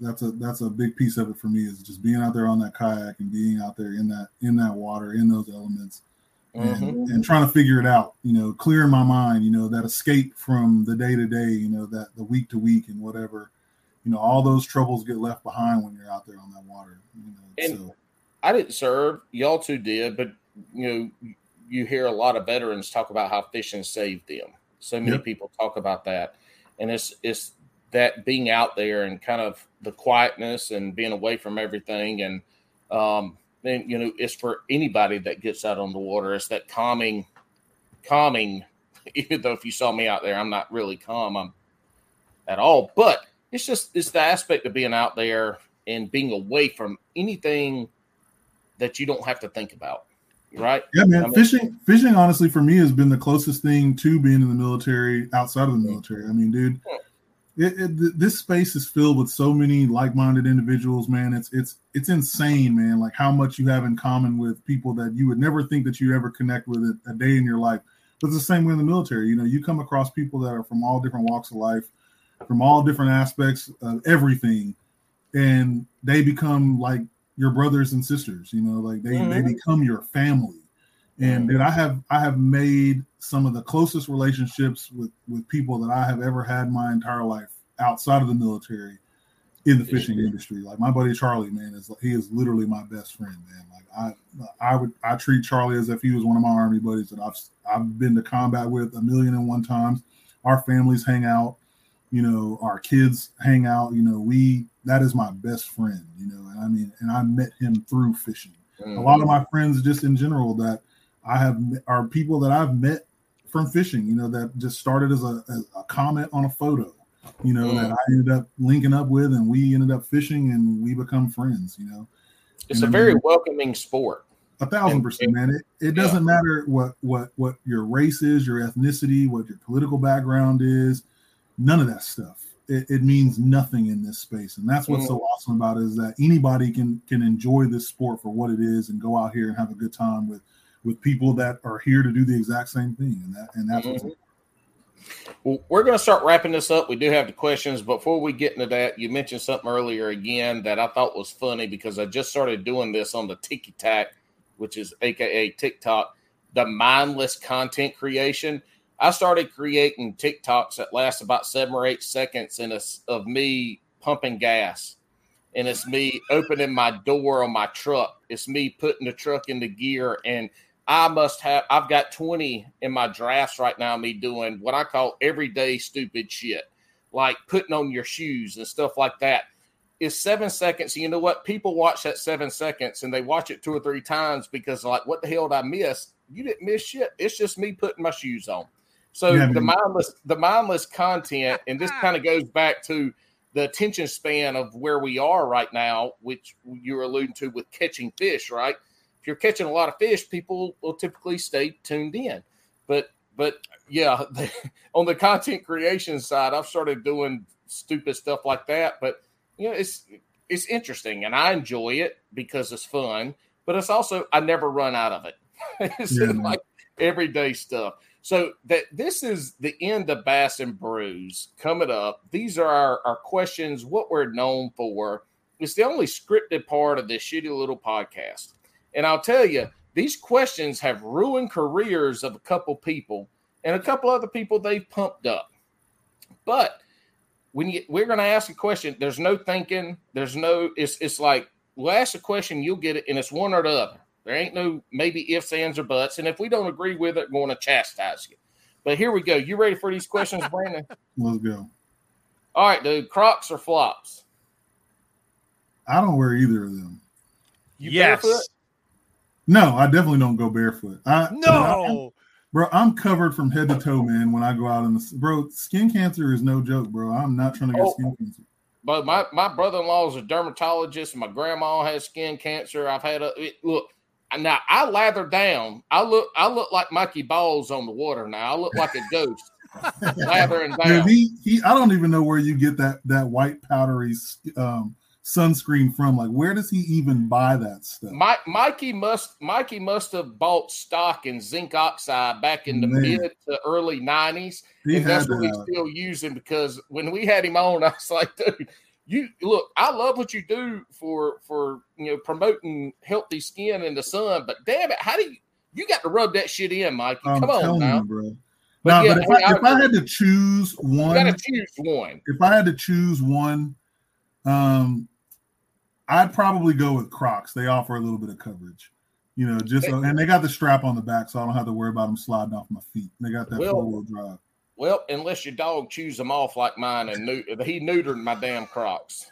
That's a big piece of it for me, is just being out there on that kayak and being out there in that water, in those elements, and trying to figure it out, clearing my mind, that escape from the day to day, that the week to week and whatever, all those troubles get left behind when you're out there on that water. And so, I didn't serve, y'all two did, but you hear a lot of veterans talk about how fishing saved them. So many people talk about that. And it's that being out there and kind of the quietness and being away from everything. And then, it's for anybody that gets out on the water. It's that calming even though if you saw me out there, I'm not really calm at all. But it's just, it's the aspect of being out there and being away from anything that you don't have to think about, right? Yeah, man. I mean, fishing, honestly, for me has been the closest thing to being in the military, outside of the military. I mean, dude, this space is filled with so many like-minded individuals, man. It's insane, man. Like how much you have in common with people that you would never think that you ever connect with a day in your life. But it's the same way in the military. You know, you come across people that are from all different walks of life, from all different aspects of everything, and they become like your brothers and sisters. You know, like they become your family. And dude, I have made some of the closest relationships with people that I have ever had my entire life outside of the military in the fishing industry. Like my buddy Charlie, man, he is literally my best friend, man. Like I treat Charlie as if he was one of my Army buddies that I've been to combat with 1,000,001 times. Our families hang out, you know, our kids hang out, you know, that is my best friend, you know, and I mean, and I met him through fishing. A lot of my friends just in general that are people that I've met from fishing, you know, that just started as a comment on a photo, you know, that I ended up linking up with, and we ended up fishing and we become friends, you know. It's a very welcoming sport. 1,000%, man. It doesn't matter what your race is, your ethnicity, what your political background is, none of that stuff. It means nothing in this space. And that's what's so awesome about it, is that anybody can enjoy this sport for what it is and go out here and have a good time with people that are here to do the exact same thing. And that's what's important. Well, we're going to start wrapping this up. We do have the questions. Before we get into that, you mentioned something earlier again that I thought was funny, because I just started doing this on the Tiki Tac, which is AKA TikTok, the mindless content creation. I started creating TikToks that last about 7 or 8 seconds of me pumping gas. And it's me opening my door on my truck. It's me putting the truck into gear. And I've got 20 in my drafts right now, me doing what I call everyday stupid shit, like putting on your shoes and stuff like that. It's 7 seconds. You know what? People watch that 7 seconds and they watch it 2 or 3 times because, like, what the hell did I miss? You didn't miss shit. It's just me putting my shoes on. So the mindless content, and this kind of goes back to the attention span of where we are right now, which you're alluding to with catching fish, right? If you're catching a lot of fish, people will typically stay tuned in. But yeah, on the content creation side, I've started doing stupid stuff like that. But, you know, it's interesting, and I enjoy it because it's fun. But it's also, I never run out of it. It's like everyday stuff. So this is the end of Bass and Brews coming up. These are our questions, what we're known for. It's the only scripted part of this shitty little podcast. And I'll tell you, these questions have ruined careers of a couple people and a couple other people they've pumped up. But we're going to ask a question. There's no thinking. There's no – it's like we'll ask a question, you'll get it, and it's one or the other. There ain't no maybe ifs, ands, or buts. And if we don't agree with it, we're going to chastise you. But here we go. You ready for these questions, Brandon? Let's go. All right, dude. Crocs or flops? I don't wear either of them. You barefoot? No, I definitely don't go barefoot. I'm covered from head to toe, man, when I go out in the – bro, skin cancer is no joke, bro. I'm not trying to get skin cancer. But my brother-in-law is a dermatologist. My grandma has skin cancer. I've had look. Now, I lather down. I look like Mikey Balls on the water now. I look like a ghost lathering down. Man, I don't even know where you get that white powdery sunscreen from. Like, where does he even buy that stuff? Mikey must have bought stock in zinc oxide back in the mid to early 90s. And that's what he's still using, because when we had him on, I was like, dude, you look, I love what you do for you know, promoting healthy skin in the sun, but damn it, how do you got to rub that shit in, Mikey? Come on now, bro. If I had to choose one, I'd probably go with Crocs. They offer a little bit of coverage, you know, and they got the strap on the back, so I don't have to worry about them sliding off my feet. They got that four-wheel drive. Well, unless your dog chews them off like mine, and he neutered my damn Crocs.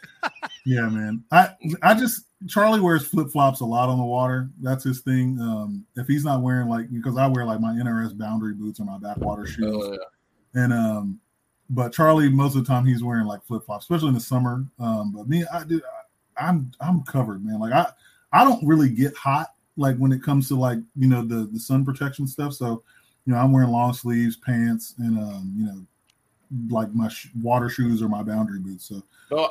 Yeah, man. I just Charlie wears flip-flops a lot on the water. That's his thing. If he's not wearing, like, because I wear, like, my NRS boundary boots or my backwater shoes. Oh, yeah. And but Charlie, most of the time, he's wearing, like, flip-flops, especially in the summer. But me, I'm covered, man. Like, I don't really get hot, like, when it comes to, like, you know, the sun protection stuff. So, you know, I'm wearing long sleeves, pants, and, you know, like my water shoes or my boundary boots. So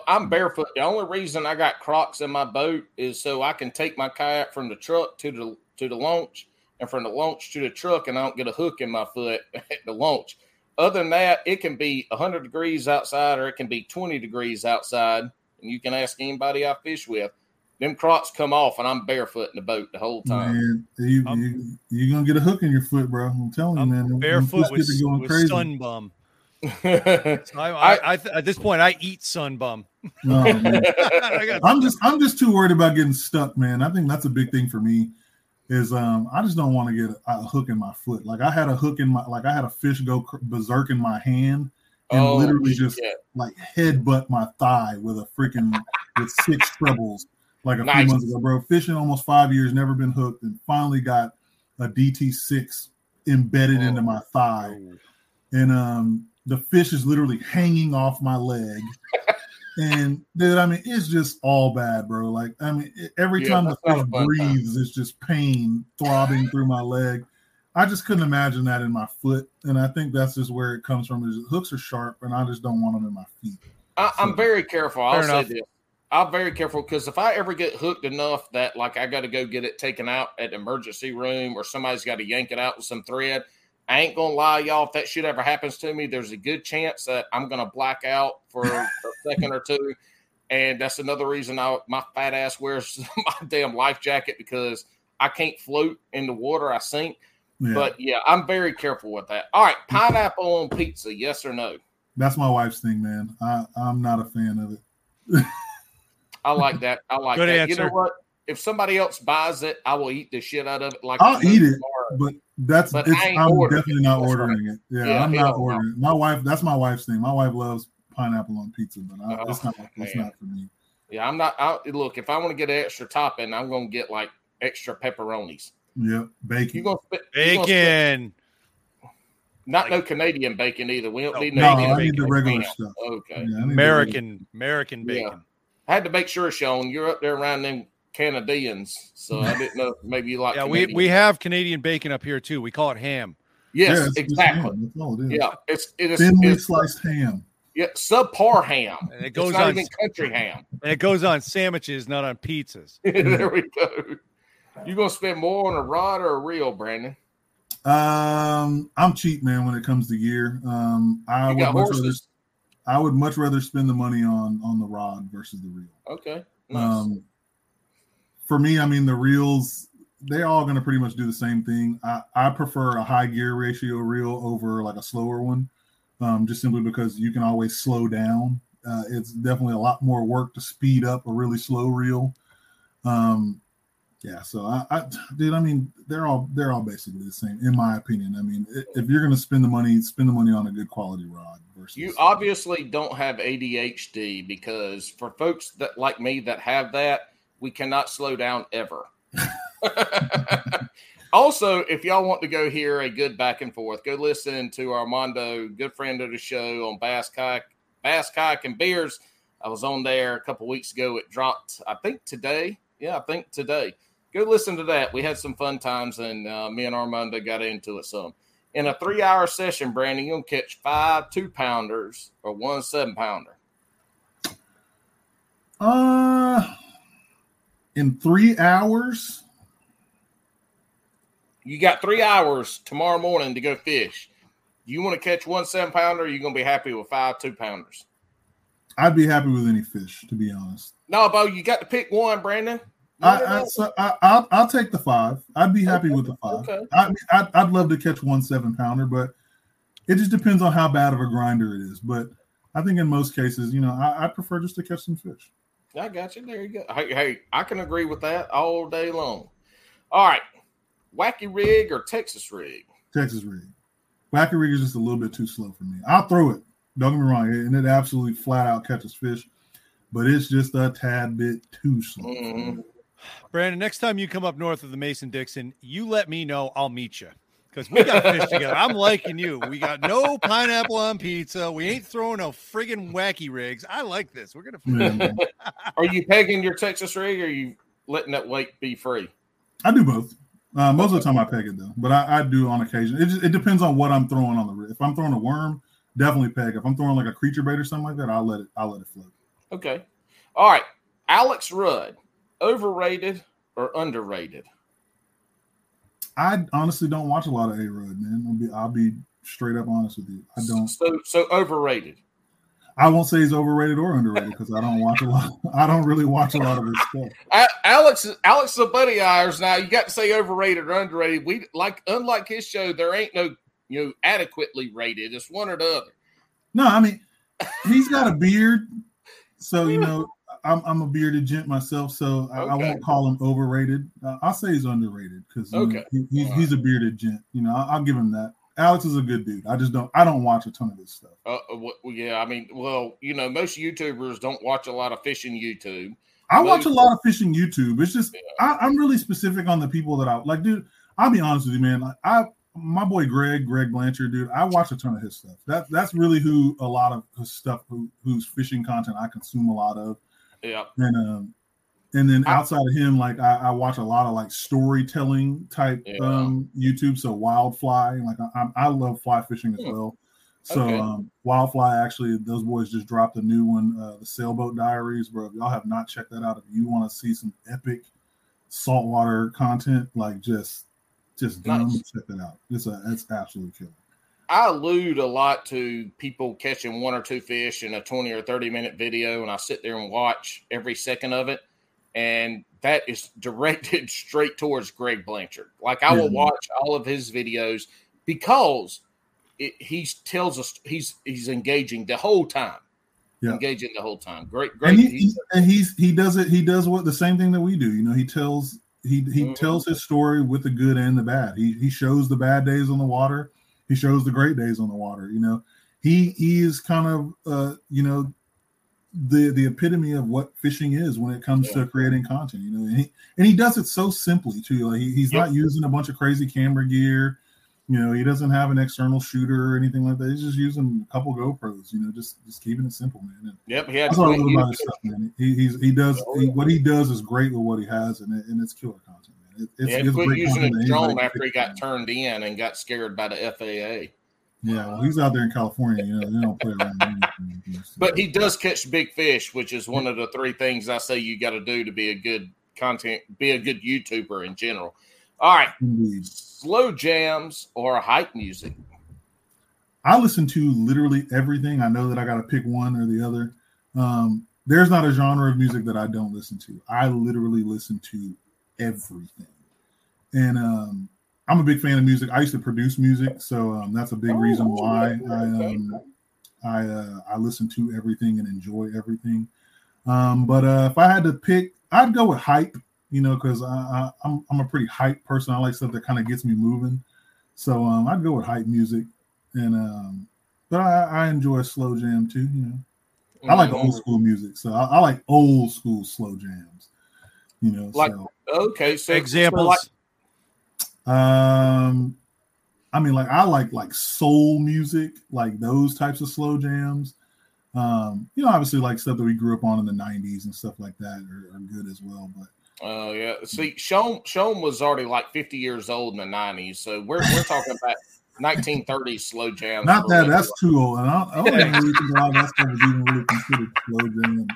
I'm barefoot. The only reason I got Crocs in my boat is so I can take my kayak from the truck to the launch, and from the launch to the truck, and I don't get a hook in my foot at the launch. Other than that, it can be 100 degrees outside or it can be 20 degrees outside, and you can ask anybody I fish with. Them Crocs come off, and I'm barefoot in the boat the whole time. Man, you're going to get a hook in your foot, bro. I'm telling you, man. Barefoot with sunbum. So I at this point I eat sunbum. No, I'm just too worried about getting stuck, man. I think that's a big thing for me is I just don't want to get a hook in my foot. Like I had a fish go berserk in my hand and literally just like headbutt my thigh with a freaking with six trebles like a few months ago, bro. Fishing almost 5 years, never been hooked, and finally got a DT6 embedded into my thigh, and the fish is literally hanging off my leg. And, dude, I mean, it's just all bad, bro. Like, I mean, every time the fish breathes, it's just pain throbbing through my leg. I just couldn't imagine that in my foot. And I think that's just where it comes from. Is hooks are sharp, and I just don't want them in my feet. I'm very careful. I'll say this. I'm very careful because if I ever get hooked enough that, like, I got to go get it taken out at the emergency room or somebody's got to yank it out with some thread, I ain't going to lie, y'all, if that shit ever happens to me, there's a good chance that I'm going to black out for a second or two. And that's another reason my fat ass wears my damn life jacket because I can't float in the water. I sink. Yeah. But, yeah, I'm very careful with that. All right, pineapple on pizza, yes or no? That's my wife's thing, man. I'm not a fan of it. I like that. I like good that. Answer. You know what? If somebody else buys it, I will eat the shit out of it. Like I'll eat it, but I'm definitely not ordering it. Yeah, I'm not ordering it. My wife, that's my wife's thing. My wife loves pineapple on pizza, but it's not for me. Yeah, I'm not. Look, if I want to get an extra topping, I'm going to get like extra pepperonis. Yep, bacon. Bacon. Not no Canadian bacon either. We don't need no Canadian bacon. I need the regular stuff. Okay. Yeah, American bacon. Yeah. I had to make sure, Sean, you're up there around them Canadians, so I didn't know maybe you like we have Canadian bacon up here too. We call it ham. Yes, yeah, exactly. Ham. That's all it is. Yeah, it is thinly sliced ham. Yeah, subpar ham. And it goes it's not on even country ham. And it goes on sandwiches, not on pizzas. There we go. You gonna spend more on a rod or a reel, Brandon? I'm cheap, man, when it comes to gear. I would much rather spend the money on the rod versus the reel. Okay. Nice. For me, I mean, the reels, they're all going to pretty much do the same thing. I prefer a high gear ratio reel over like a slower one, just simply because you can always slow down. It's definitely a lot more work to speed up a really slow reel. Yeah, so they're all basically the same, in my opinion. I mean, if you're going to spend the money on a good quality rod. Versus you obviously don't have ADHD because for folks that like me that have that, we cannot slow down ever. Also, if y'all want to go hear a good back and forth, go listen to Armando, good friend of the show on Bass Kayak and Beers. I was on there a couple weeks ago. It dropped, I think, today. Yeah, I think today. Go listen to that. We had some fun times, and me and Armando got into it some. In a 3-hour session, Brandon, you'll catch 5 2-pounders or 1 7-pounder. In 3 hours? You got 3 hours tomorrow morning to go fish. Do you want to catch 1 7-pounder or you're going to be happy with 5 2-pounders? I'd be happy with any fish, to be honest. No, Bo, you got to pick one, Brandon. I'll take the 5. I'd be happy with the 5. Okay. I'd love to catch 1 7-pounder, but it just depends on how bad of a grinder it is. But I think in most cases, you know, I prefer just to catch some fish. I got you. There you go. Hey, I can agree with that all day long. All right. Wacky rig or Texas rig? Texas rig. Wacky rig is just a little bit too slow for me. I'll throw it. Don't get me wrong. And it absolutely flat out catches fish. but it's just a tad bit too slow. Brandon, next time you come up north of the Mason-Dixon, you let me know. I'll meet you because we got fish together. I'm liking you. We got no pineapple on pizza. We ain't throwing no friggin' wacky rigs. I like this. We're going to – Are you pegging your Texas rig or are you letting that weight be free? I do both. Most of the time I peg it, though. But I do on occasion. It depends on what I'm throwing on the rig. If I'm throwing a worm, definitely peg. If I'm throwing like a creature bait or something like that, I'll let it float. Okay. All right. Alex Rudd. Overrated or underrated? I honestly don't watch a lot of A-Rod, man. I'll be straight up honest with you. I don't. So overrated. I won't say he's overrated or underrated because I don't watch a lot. I don't really watch a lot of his stuff. Alex, a buddy of ours. Now you got to say overrated or underrated. We unlike his show, there ain't no adequately rated. It's one or the other. No, I mean he's got a beard, so I'm a bearded gent myself, so I won't call him overrated. I'll say he's underrated because he's a bearded gent. I'll give him that. Alex is a good dude. I just don't watch a ton of this stuff. Most YouTubers don't watch a lot of fishing YouTube. I watch a lot of fishing YouTube. It's just I'm really specific on the people that I like. Dude, I'll be honest with you, man. Like my boy Greg Blanchard, dude. I watch a ton of his stuff. That's really who a lot of his stuff, whose fishing content I consume a lot of. Yeah, and then outside of him, like I watch a lot of like storytelling type YouTube. So Wildfly, like I love fly fishing as well. So Wildfly, actually, those boys just dropped a new one, the Sailboat Diaries, bro. If y'all have not checked that out, if you want to see some epic saltwater content, like just check that out. It's absolutely killer. I allude a lot to people catching one or two fish in a 20 or 30-minute video, and I sit there and watch every second of it, and that is directed straight towards Greg Blanchard. Like, I will watch all of his videos because he tells us he's engaging the whole time. Yeah. Engaging the whole time. Great. And he does the same thing that we do. He tells tells his story with the good and the bad. He shows the bad days on the water. He shows the great days on the water. He is kind of, the epitome of what fishing is when it comes to creating content, and he does it so simply too. Like he's not using a bunch of crazy camera gear. He doesn't have an external shooter or anything like that. He's just using a couple GoPros, just keeping it simple, man. And that's what I love about his stuff, man. What he does is great with what he has, and it's killer content. He quit using a drone after he got turned in and got scared by the FAA. Yeah, well, he's out there in California. They don't play around. But he does catch big fish, which is one of the three things I say you got to do to be a good YouTuber in general. All right, indeed. Slow jams or hype music? I listen to literally everything. I know that I got to pick one or the other. There's not a genre of music that I don't listen to. I literally listen to everything, and I'm a big fan of music. I used to produce music, so that's a big reason why I listen to everything and enjoy everything. But if I had to pick, I'd go with hype, because I'm a pretty hype person. I like stuff that kind of gets me moving, so I'd go with hype music, and but I enjoy slow jam too. I like old school music, so I like old school slow jams. So examples. I like soul music, like those types of slow jams. Obviously like stuff that we grew up on in the 90s and stuff like that are good as well. But see, Sean was already like 50 years old in the 90s, so we're talking about 1930s slow jams. Not that that's too old, and I don't even really think a lot of that stuff was even really considered slow jam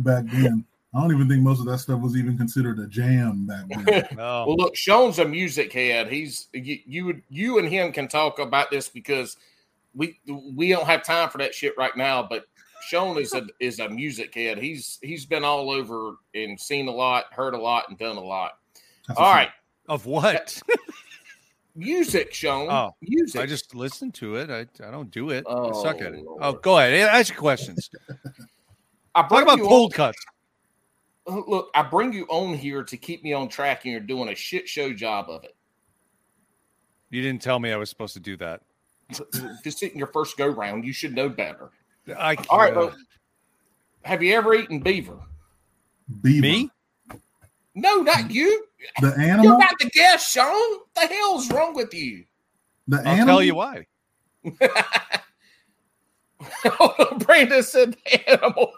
back then. I don't even think most of that stuff was even considered a jam back then. No. Well, look, Sean's a music head. He's you and him can talk about this because we don't have time for that shit right now. But Sean is a music head. He's been all over and seen a lot, heard a lot, and done a lot. That's all right. Of what? Music, Sean. Oh, music. I just listen to it. I don't do it. I suck at it. Lord. Oh, go ahead. Ask your questions. Talk about cold cuts. Look, I bring you on here to keep me on track, and you're doing a shit show job of it. You didn't tell me I was supposed to do that. Just in your first go round, you should know better. All right, well, Have you ever eaten beaver? Beaver? Me? No, not you. The animal? You're not the guest, Sean. What the hell's wrong with you? The I'll animal? Tell you why. Brandon said the animal.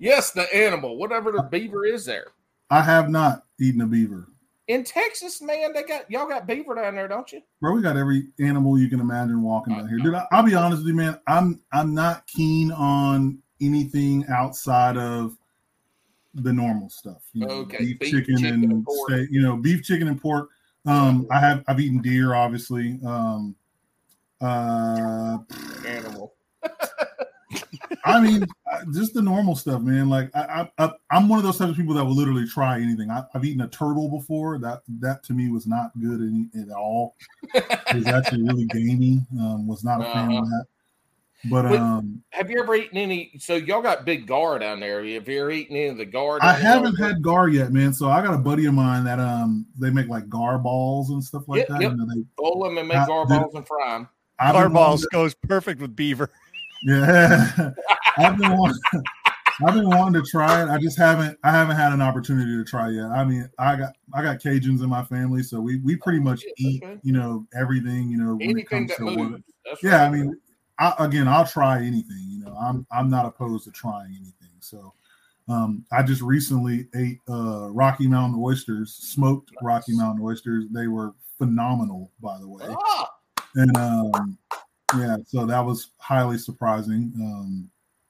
Yes, the animal. Whatever the beaver is there. I have not eaten a beaver. In Texas, man, they got y'all got beaver down there, don't you? Bro, we got every animal you can imagine walking down here. Dude, I'll be honest with you, man. I'm not keen on anything outside of the normal stuff. You know, okay. Beef, chicken, and steak, you know, beef, chicken, and pork. I've eaten deer, obviously. Animal. I mean, just the normal stuff, man. Like I'm one of those types of people that will literally try anything. I've eaten a turtle before. That to me was not good at all. It was actually really gamey. Was not a fan of that. But have you ever eaten any? So y'all got big gar down there. Have you ever eaten any of the gar? I haven't had gar yet, man. So I got a buddy of mine that they make like gar balls and stuff like that. Yep. And they boil them and make gar balls and fry them. Gar balls goes perfect with beaver. Yeah, I've been wanting to try it. I just haven't had an opportunity to try it yet. I mean, I got Cajuns in my family, so we pretty much eat, you know, everything, you know, when it comes to wood. Yeah, I mean, I'll try anything. You know, I'm not opposed to trying anything. So, I just recently ate Rocky Mountain oysters, smoked Rocky Mountain oysters. They were phenomenal, by the way, and yeah, so that was highly surprising.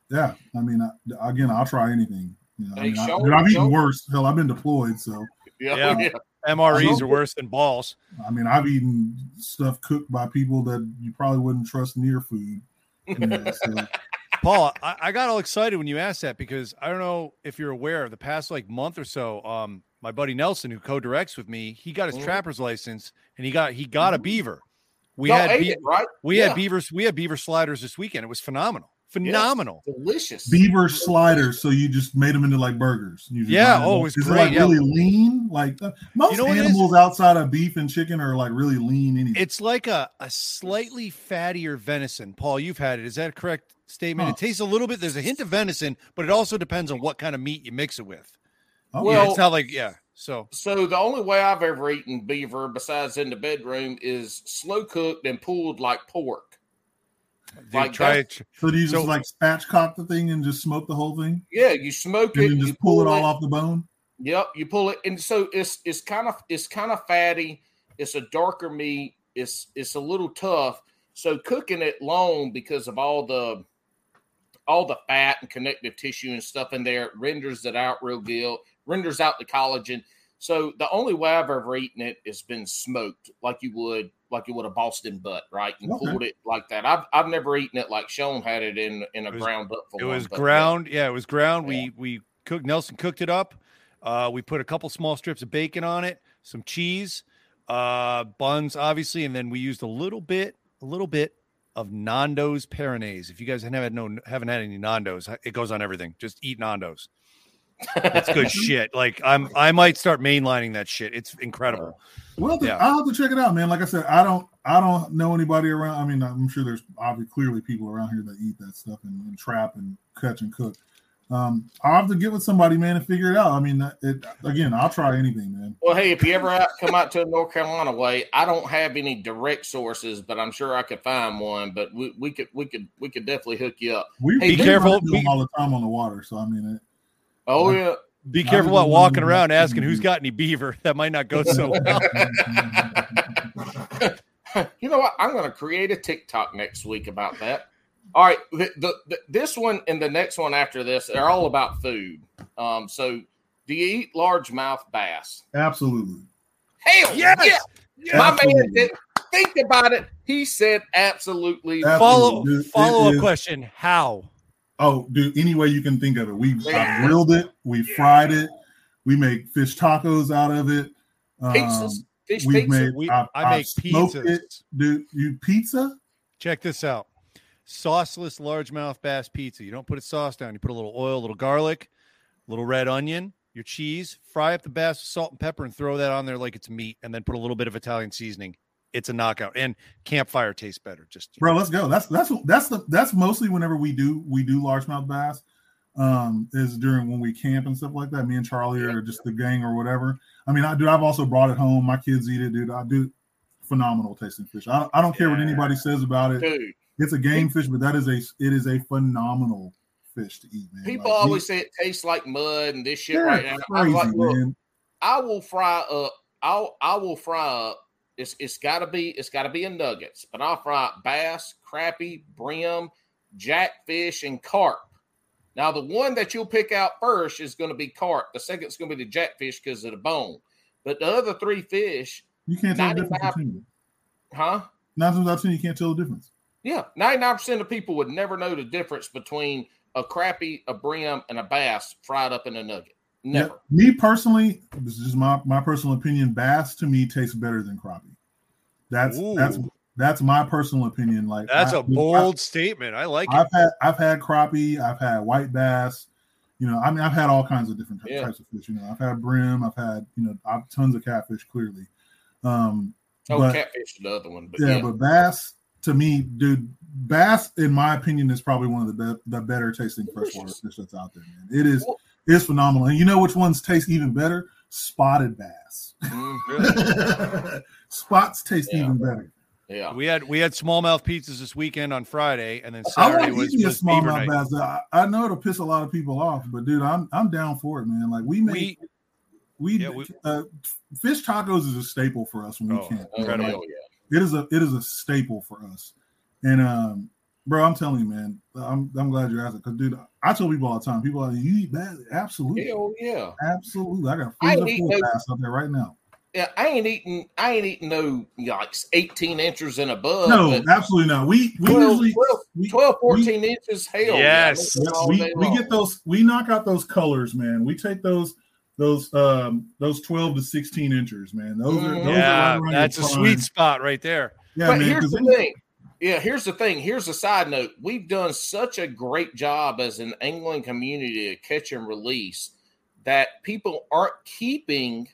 Yeah, I mean, I'll try anything. You know, I've eaten worse. Hell, I've been deployed, so. Yeah. MREs are worse than balls. I mean, I've eaten stuff cooked by people that you probably wouldn't trust near food. You know, so. Paul, I got all excited when you asked that because I don't know if you're aware, the past like month or so, my buddy Nelson, who co-directs with me, he got his trapper's license and he got a beaver. We had beavers. We had beaver sliders this weekend. It was phenomenal, yeah, delicious beaver sliders. So you just made them into like burgers. It was great. Like really lean. Like most animals outside of beef and chicken are like really lean. Anyway. It's like a slightly fattier venison. Paul, you've had it. Is that a correct statement? It tastes a little bit. There's a hint of venison, but it also depends on what kind of meat you mix it with. Oh, well, yeah, it's not like So the only way I've ever eaten beaver besides in the bedroom is slow cooked and pulled like pork. Dude, like try it. So do you just like spatchcock the thing and just smoke the whole thing? Yeah, you smoke and it and just pull it all off the bone. Yep, you pull it, and so it's kind of fatty. It's a darker meat. It's a little tough. So cooking it long because of all the fat and connective tissue and stuff in there renders it out real good. Renders out the collagen. So the only way I've ever eaten it has been smoked like you would a Boston butt, right? And pulled it like that. I've never eaten it like Sean had it in a ground up form. It was ground. Yeah, it was ground. Yeah. We cooked. Nelson cooked it up. We put a couple small strips of bacon on it, some cheese, buns, obviously, and then we used a little bit of Nando's Peronaise. If you guys haven't had any Nando's, it goes on everything. Just eat Nando's. That's good shit. Like I might start mainlining that shit. It's incredible. Well, I'll have to check it out, man. Like I said, I don't know anybody around. I mean, I'm sure there's clearly people around here that eat that stuff and trap and catch and cook. I'll have to get with somebody, man, and figure it out. I mean, I'll try anything, man. Well, hey, if you ever come out to North Carolina way, I don't have any direct sources, but I'm sure I could find one. But we could definitely hook you up. Be careful. We all the time on the water, so I mean. Oh yeah! Be careful about walking around asking who's got any beaver. That might not go so well. You know what? I'm going to create a TikTok next week about that. All right, this one and the next one after this are all about food. So, do you eat largemouth bass? Absolutely. Hell yes! Yeah. Absolutely. My man didn't think about it. He said absolutely. Follow up question: how? Oh, dude, any way you can think of it. I grilled it. We fried it. We make fish tacos out of it. Pizzas. I make pizzas. It. Dude, you pizza? Check this out. Sauceless largemouth bass pizza. You don't put a sauce down. You put a little oil, a little garlic, a little red onion, your cheese. Fry up the bass with salt and pepper and throw that on there like it's meat. And then put a little bit of Italian seasoning. it's a knockout, and campfire tastes better. Just bro, let's go. That's mostly whenever we do largemouth bass, is during when we camp and stuff like that. Me and Charlie or just the gang or whatever. I mean, I've also brought it home. My kids eat it, dude. I do phenomenal tasting fish. I don't care what anybody says about it. Dude. It's a game fish, but it is a phenomenal fish to eat, man. People like, always say it tastes like mud and this shit right now. Crazy, like, look, I will fry up. It's gotta be in nuggets, but I'll fry up bass, crappie, brim, jackfish, and carp. Now the one that you'll pick out first is going to be carp. The second is going to be the jackfish because of the bone. But the other three fish, you can't tell the difference. Huh? 9 times out of 10, you can't tell the difference. Yeah, 99% of people would never know the difference between a crappie, a brim, and a bass fried up in a nugget. Never. Yeah, me personally, this is my personal opinion. Bass to me tastes better than crappie. That's my personal opinion. Like that's a bold statement. I like it. I've had crappie. I've had white bass. You know, I mean, I've had all kinds of different types of fish. You know, I've had brim. I've had I've tons of catfish. Clearly, catfish is the other one. But but bass to me, dude. Bass, in my opinion, is probably one of the better tasting freshwater fish that's out there, man. It is. It's phenomenal. And you know which ones taste even better? Spotted bass. Really? Spots taste even better. Yeah. We had smallmouth pizzas this weekend on Friday, and then Saturday was smallmouth bass. I know it'll piss a lot of people off, but dude, I'm down for it, man. Like we fish tacos is a staple for us when we camp. Incredible. Like, it is a staple for us. And bro, I'm telling you, man. I'm glad you asked it, cause dude, I tell people all the time. People are like, you eat bass? Absolutely. Hell yeah. Absolutely. I got food bass out there right now. Yeah, I ain't eating no like 18 inches and above. No, absolutely not. We usually 12, 14 inches. Hell yes. Man, we get those. We knock out those colors, man. We take those 12 to 16 inchers, man. Those are right, that's a sweet spot right there. Yeah, but man, here's the thing. Yeah, here's the thing. Here's a side note. We've done such a great job as an angling community to catch and release that people aren't keeping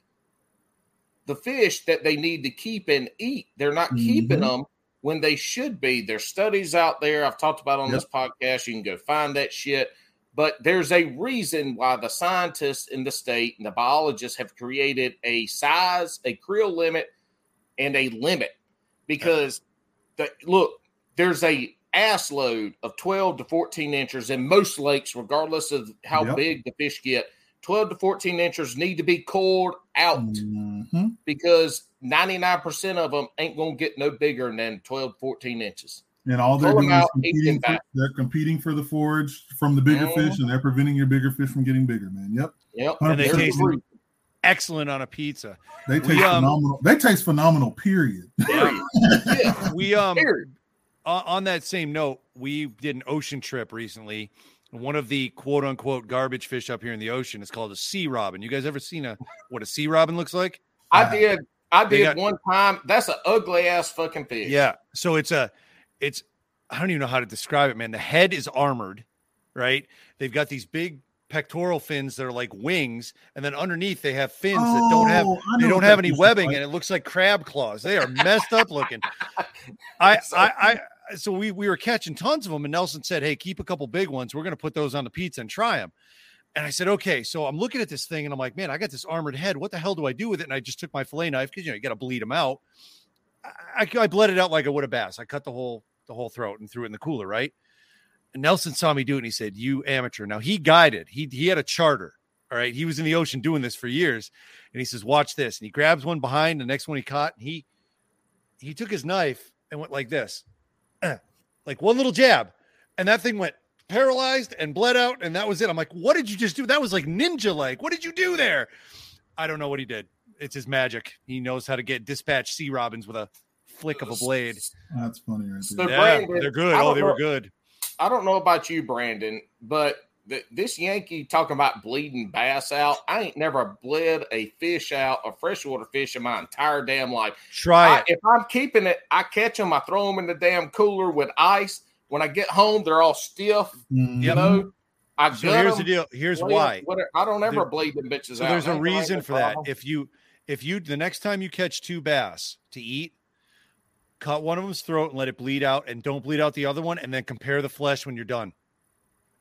the fish that they need to keep and eat. They're not keeping them when they should be. There's studies out there I've talked about on this podcast. You can go find that shit. But there's a reason why the scientists in the state and the biologists have created a size, a creel limit, and a limit. Because... Look, there's a ass load of 12 to 14 inches in most lakes, regardless of how big the fish get. 12 to 14 inches need to be coiled out because 99% of them ain't going to get no bigger than 12, 14 inches. And all they're doing is competing for the forage from the bigger fish, and they're preventing your bigger fish from getting bigger, man. Yep. And they taste excellent on a pizza. They taste phenomenal. They taste phenomenal. Period. Yeah. Period. On that same note, we did an ocean trip recently. One of the quote unquote garbage fish up here in the ocean is called a sea robin. You guys ever seen what a sea robin looks like? I did one time. That's an ugly ass fucking fish. Yeah. So it's I don't even know how to describe it, man. The head is armored, right? They've got these big pectoral fins that are like wings, and then underneath they have fins that don't have any webbing, and it looks like crab claws. They are messed up looking. So we were catching tons of them, and Nelson said, "Hey, keep a couple big ones. We're going to put those on the pizza and try them." And I said, "Okay." So I'm looking at this thing, and I'm like, "Man, I got this armored head. What the hell do I do with it?" And I just took my fillet knife, because you got to bleed them out. I bled it out like I would a bass. I cut the whole throat and threw it in the cooler, right? Nelson saw me do it, and he said, "You amateur." Now, he guided. He had a charter, all right? He was in the ocean doing this for years, and he says, "Watch this." And he grabs one behind, the next one he caught, and he took his knife and went like this, like one little jab, and that thing went paralyzed and bled out, and that was it. I'm like, "What did you just do? That was like ninja-like. What did you do there?" I don't know what he did. It's his magic. He knows how to get dispatched sea robins with a flick of a blade. That's funny right there. They're good. Oh, they were good. I don't know about you, Brandon, but this Yankee talking about bleeding bass out, I ain't never bled a fish out, a freshwater fish, in my entire damn life. Try it. If I'm keeping it, I catch them, I throw them in the damn cooler with ice. When I get home, they're all stiff. You know, I gut here's them. The deal. Here's why. I don't ever bleed them bitches out. There's a reason for that. If the next time you catch two bass to eat, cut one of them's throat and let it bleed out, and don't bleed out the other one, and then compare the flesh when you're done.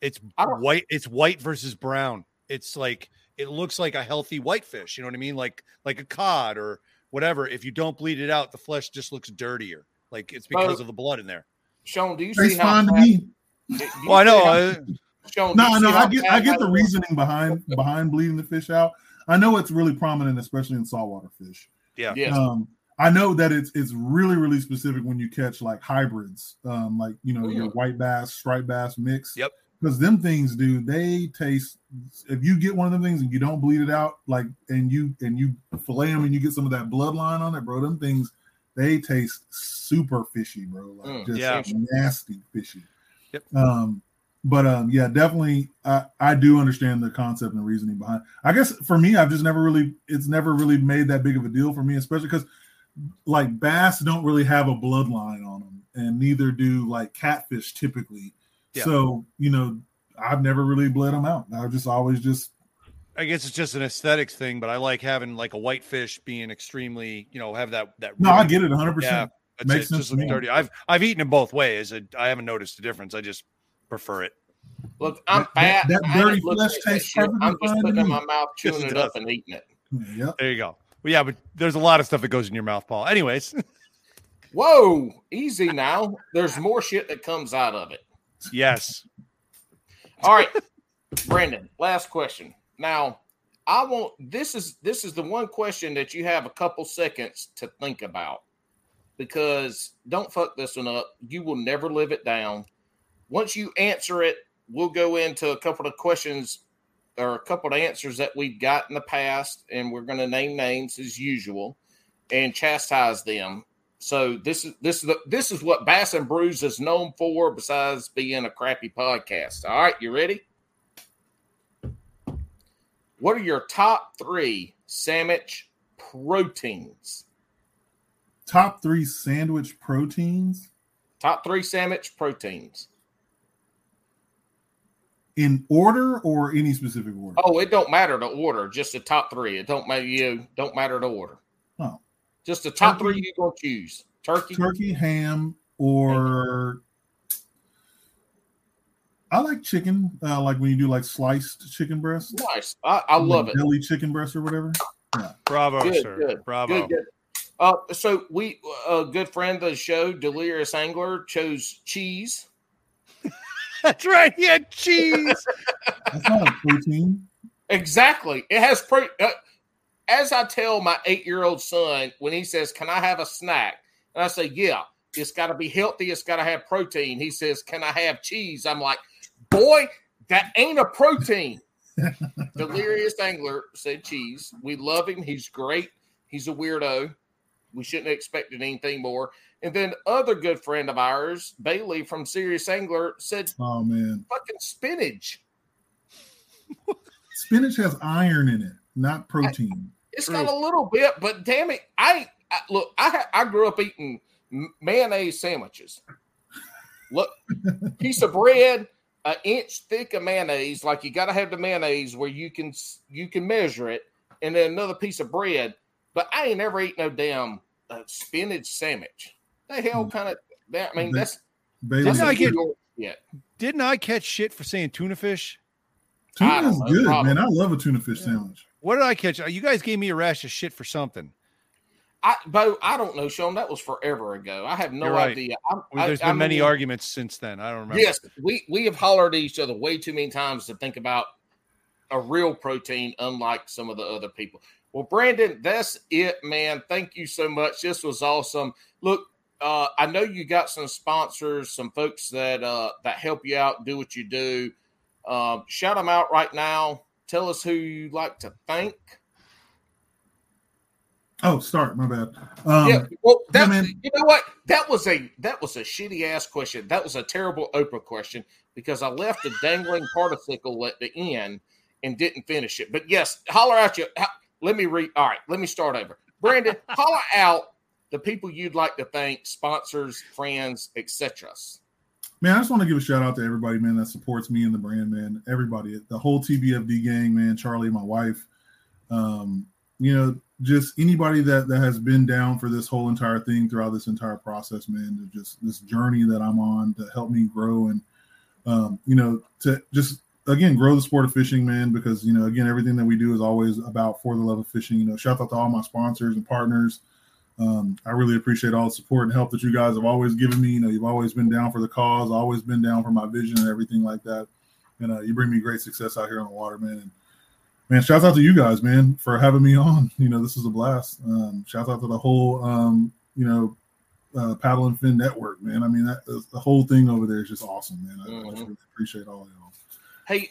It's white. It's white versus brown. It's like, it looks like a healthy whitefish. You know what I mean? Like a cod or whatever. If you don't bleed it out, the flesh just looks dirtier. Like, it's because of the blood in there. Sean, do you see how? Well, I know. Sean, no. I get the reasoning behind bleeding the fish out. I know it's really prominent, especially in saltwater fish. Yeah. Yes. I know that it's really, really specific when you catch like hybrids, like, you know, your white bass, striped bass mix. Yep. Because them things, dude, they taste. If you get one of them things and you don't bleed it out, like, and you fillet them and you get some of that bloodline on it, bro, them things, they taste super fishy, bro. Like, nasty fishy. Yep. But definitely, I do understand the concept and reasoning behind it. I guess for me, I've just never really made that big of a deal for me, especially because like bass don't really have a bloodline on them, and neither do like catfish typically. Yeah. So, you know, I've never really bled them out. I've just always just. I guess it's just an aesthetics thing, but I like having like a whitefish being extremely, you know, have that. No, I get it 100%. Yeah, it makes sense to me. Dirty. I've eaten them both ways. I haven't noticed the difference. I just prefer it. Look, I'm fat. That dirty flesh tastes perfectly fine. I'm just putting it in my mouth, chewing it up, and eating it. Yep. There you go. Well, yeah, but there's a lot of stuff that goes in your mouth, Paul. Anyways. Whoa, easy now. There's more shit that comes out of it. Yes. All right, Brandon, last question. Now, this is the one question that you have a couple seconds to think about, because don't fuck this one up. You will never live it down. Once you answer it, we'll go into a couple of questions or a couple of answers that we've got in the past, and we're going to name names as usual and chastise them. So this is what Bass and Brews is known for, besides being a crappy podcast. All right, you ready? What are your top three sandwich proteins? Top three sandwich proteins? Top three sandwich proteins. In order or any specific order? Oh, it don't matter the order. Just the top three. It don't matter. You don't matter the order. Oh, just the top three you gonna choose: turkey, ham, or I like chicken. Like when you do like sliced chicken breast. Nice, I love it. Belly chicken breast or whatever. Yeah. Bravo, good, sir. Good. Bravo. Good. So we, a good friend of the show, Delirious Angler, chose cheese. That's right. He had cheese. That's not a protein. Exactly. It has protein. As I tell my 8-year-old son, when he says, "Can I have a snack?" and I say, "Yeah, it's got to be healthy. It's got to have protein." He says, "Can I have cheese?" I'm like, "Boy, that ain't a protein." Delirious Angler said cheese. We love him. He's great. He's a weirdo. We shouldn't have expected anything more. And then other good friend of ours, Bailey from Serious Angler, said, "Oh man, fucking spinach." Spinach has iron in it, not protein. It's got a little bit, but damn it, I grew up eating mayonnaise sandwiches. Look, piece of bread, an inch thick of mayonnaise. Like, you got to have the mayonnaise where you can measure it, and then another piece of bread. But I ain't never eaten no damn spinach sandwich. The hell kind of that? I mean, didn't I catch shit for saying tuna fish? Tuna is good, probably. Man. I love a tuna fish sandwich. What did I catch? You guys gave me a rash of shit for something. I don't know, Sean. That was forever ago. I have no idea. There's been many arguments since then. I don't remember. Yes, we have hollered at each other way too many times to think about a real protein, unlike some of the other people. Well, Brandon, that's it, man. Thank you so much. This was awesome. Look, I know you got some sponsors, some folks that help you out, do what you do. Shout them out right now. Tell us who you like to thank. Oh, sorry, my bad. You know what? That was a shitty ass question. That was a terrible Oprah question, because I left a dangling particicle at the end and didn't finish it. But yes, holler out your. All right, let me start over. Brandon, holler out the people you'd like to thank, sponsors, friends, etc. Man, I just want to give a shout out to everybody, man, that supports me and the brand, man. Everybody, the whole TBFD gang, man. Charlie, my wife, you know, just anybody that has been down for this whole entire thing throughout this entire process, man, just this journey that I'm on to help me grow and, you know, to just, again, grow the sport of fishing, man, because, you know, again, everything that we do is always about for the love of fishing. You know, shout out to all my sponsors and partners. I really appreciate all the support and help that you guys have always given me. You know, you've always been down for the cause, always been down for my vision and everything like that. And you bring me great success out here on the water, man. And, man, shout out to you guys, man, for having me on. You know, this is a blast. Shout out to the whole, you know, Paddle and Finn network, man. I mean, the whole thing over there is just awesome, man. I really appreciate all of y'all. Hey,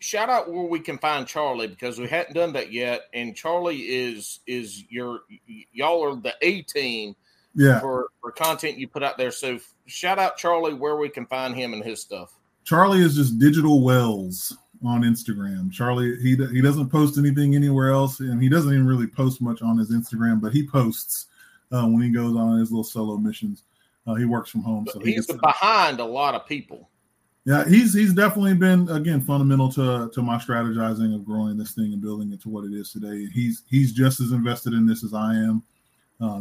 shout out where we can find Charlie, because we hadn't done that yet. And Charlie is y'all are the A team for content you put out there. So shout out Charlie where we can find him and his stuff. Charlie is just Digital Wells on Instagram. Charlie, he doesn't post anything anywhere else, and he doesn't even really post much on his Instagram, but he posts when he goes on his little solo missions. He works from home, so he's behind a lot of people. Yeah, he's definitely been, again, fundamental to my strategizing of growing this thing and building it to what it is today. He's just as invested in this as I am,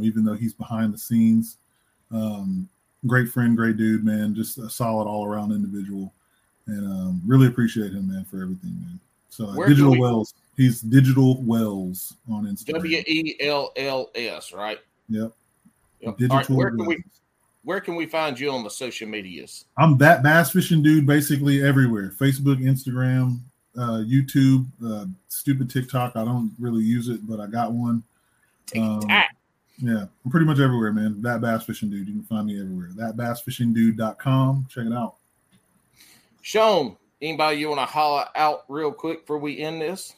even though he's behind the scenes. Great friend, great dude, man. Just a solid all-around individual. And really appreciate him, man, for everything, man. So Digital Wells. He's Digital Wells on Instagram. WELLS, right? Yep. Digital Wells. Where can we find you on the social medias? I'm That Bass Fishing Dude basically everywhere. Facebook, Instagram, YouTube, stupid TikTok. I don't really use it, but I got one. TikTok. Yeah, I'm pretty much everywhere, man. That Bass Fishing Dude. You can find me everywhere. ThatBassFishingDude.com. Check it out. Sean, anybody you want to holler out real quick before we end this?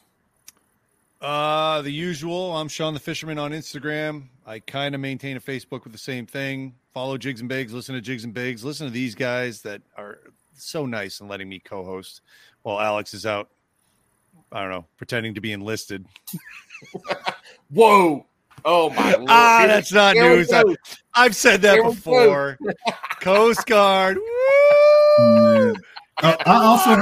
The usual. I'm Sean the Fisherman on Instagram. I kind of maintain a Facebook with the same thing. Follow Jigs and Bigs. Listen to Jigs and Bigs. Listen to these guys that are so nice and letting me co-host while Alex is out, I don't know, pretending to be enlisted. Whoa. Oh, my Lord. That's not news. I've said that before. Coast Guard. Woo! Yeah. I also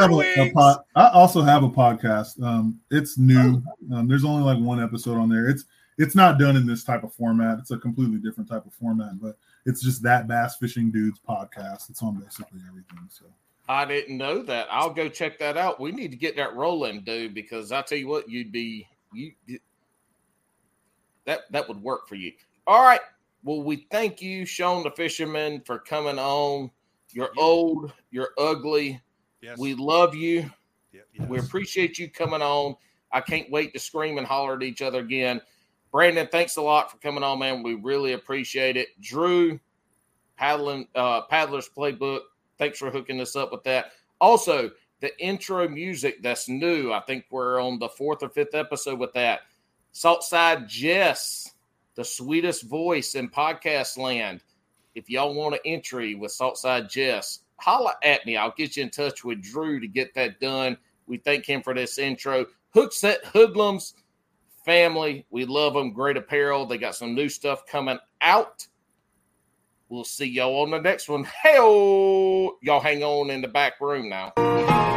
have a podcast. It's new. There's only like one episode on there. It's not done in this type of format. It's a completely different type of format, but it's just That Bass Fishing Dudes podcast. It's on basically everything. So I didn't know that. I'll go check that out. We need to get that rolling, dude, because I tell you what, that would work for you. All right. Well, we thank you, Sean the Fisherman, for coming on. You're old. You're ugly. Yes. We love you. Yes. We appreciate you coming on. I can't wait to scream and holler at each other again. Brandon, thanks a lot for coming on, man. We really appreciate it. Drew, Paddler's Playbook, thanks for hooking us up with that. Also, the intro music that's new, I think we're on the fourth or fifth episode with that. Saltside Jess, the sweetest voice in podcast land. If y'all want an entry with Saltside Jess, holla at me. I'll get you in touch with Drew to get that done. We thank him for this intro. Hookset Hoodlums family, we love them. Great apparel. They got some new stuff coming out. We'll see y'all on the next one. Hell, y'all hang on in the back room now.